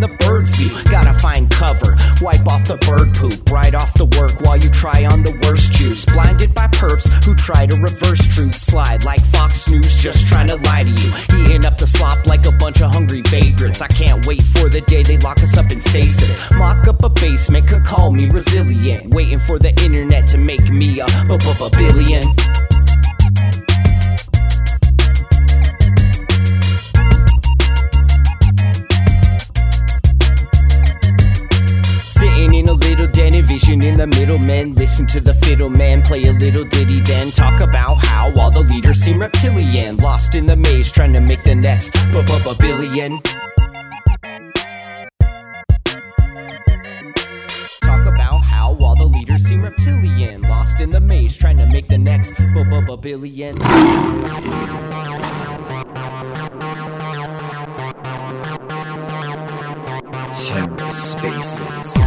the bird's view. Gotta find cover, wipe off the bird poop, right off the work while you try on the worst juice. Blinded by perps who try to reverse truth, slide like Fox News just trying to lie to you. Eating up the slop like a bunch of hungry vagrants. I can't wait for the day they lock us up in stasis. Mock up a basement, could call me resilient, waiting for the internet to make me a billion. In a little den, envision in the middlemen. Listen to the fiddleman, play a little ditty, then talk about how all the leaders seem reptilian. Lost in the maze, trying to make the next billion. Talk about how all the leaders seem reptilian. Lost in the maze, trying to make the next billion. Terror spaces.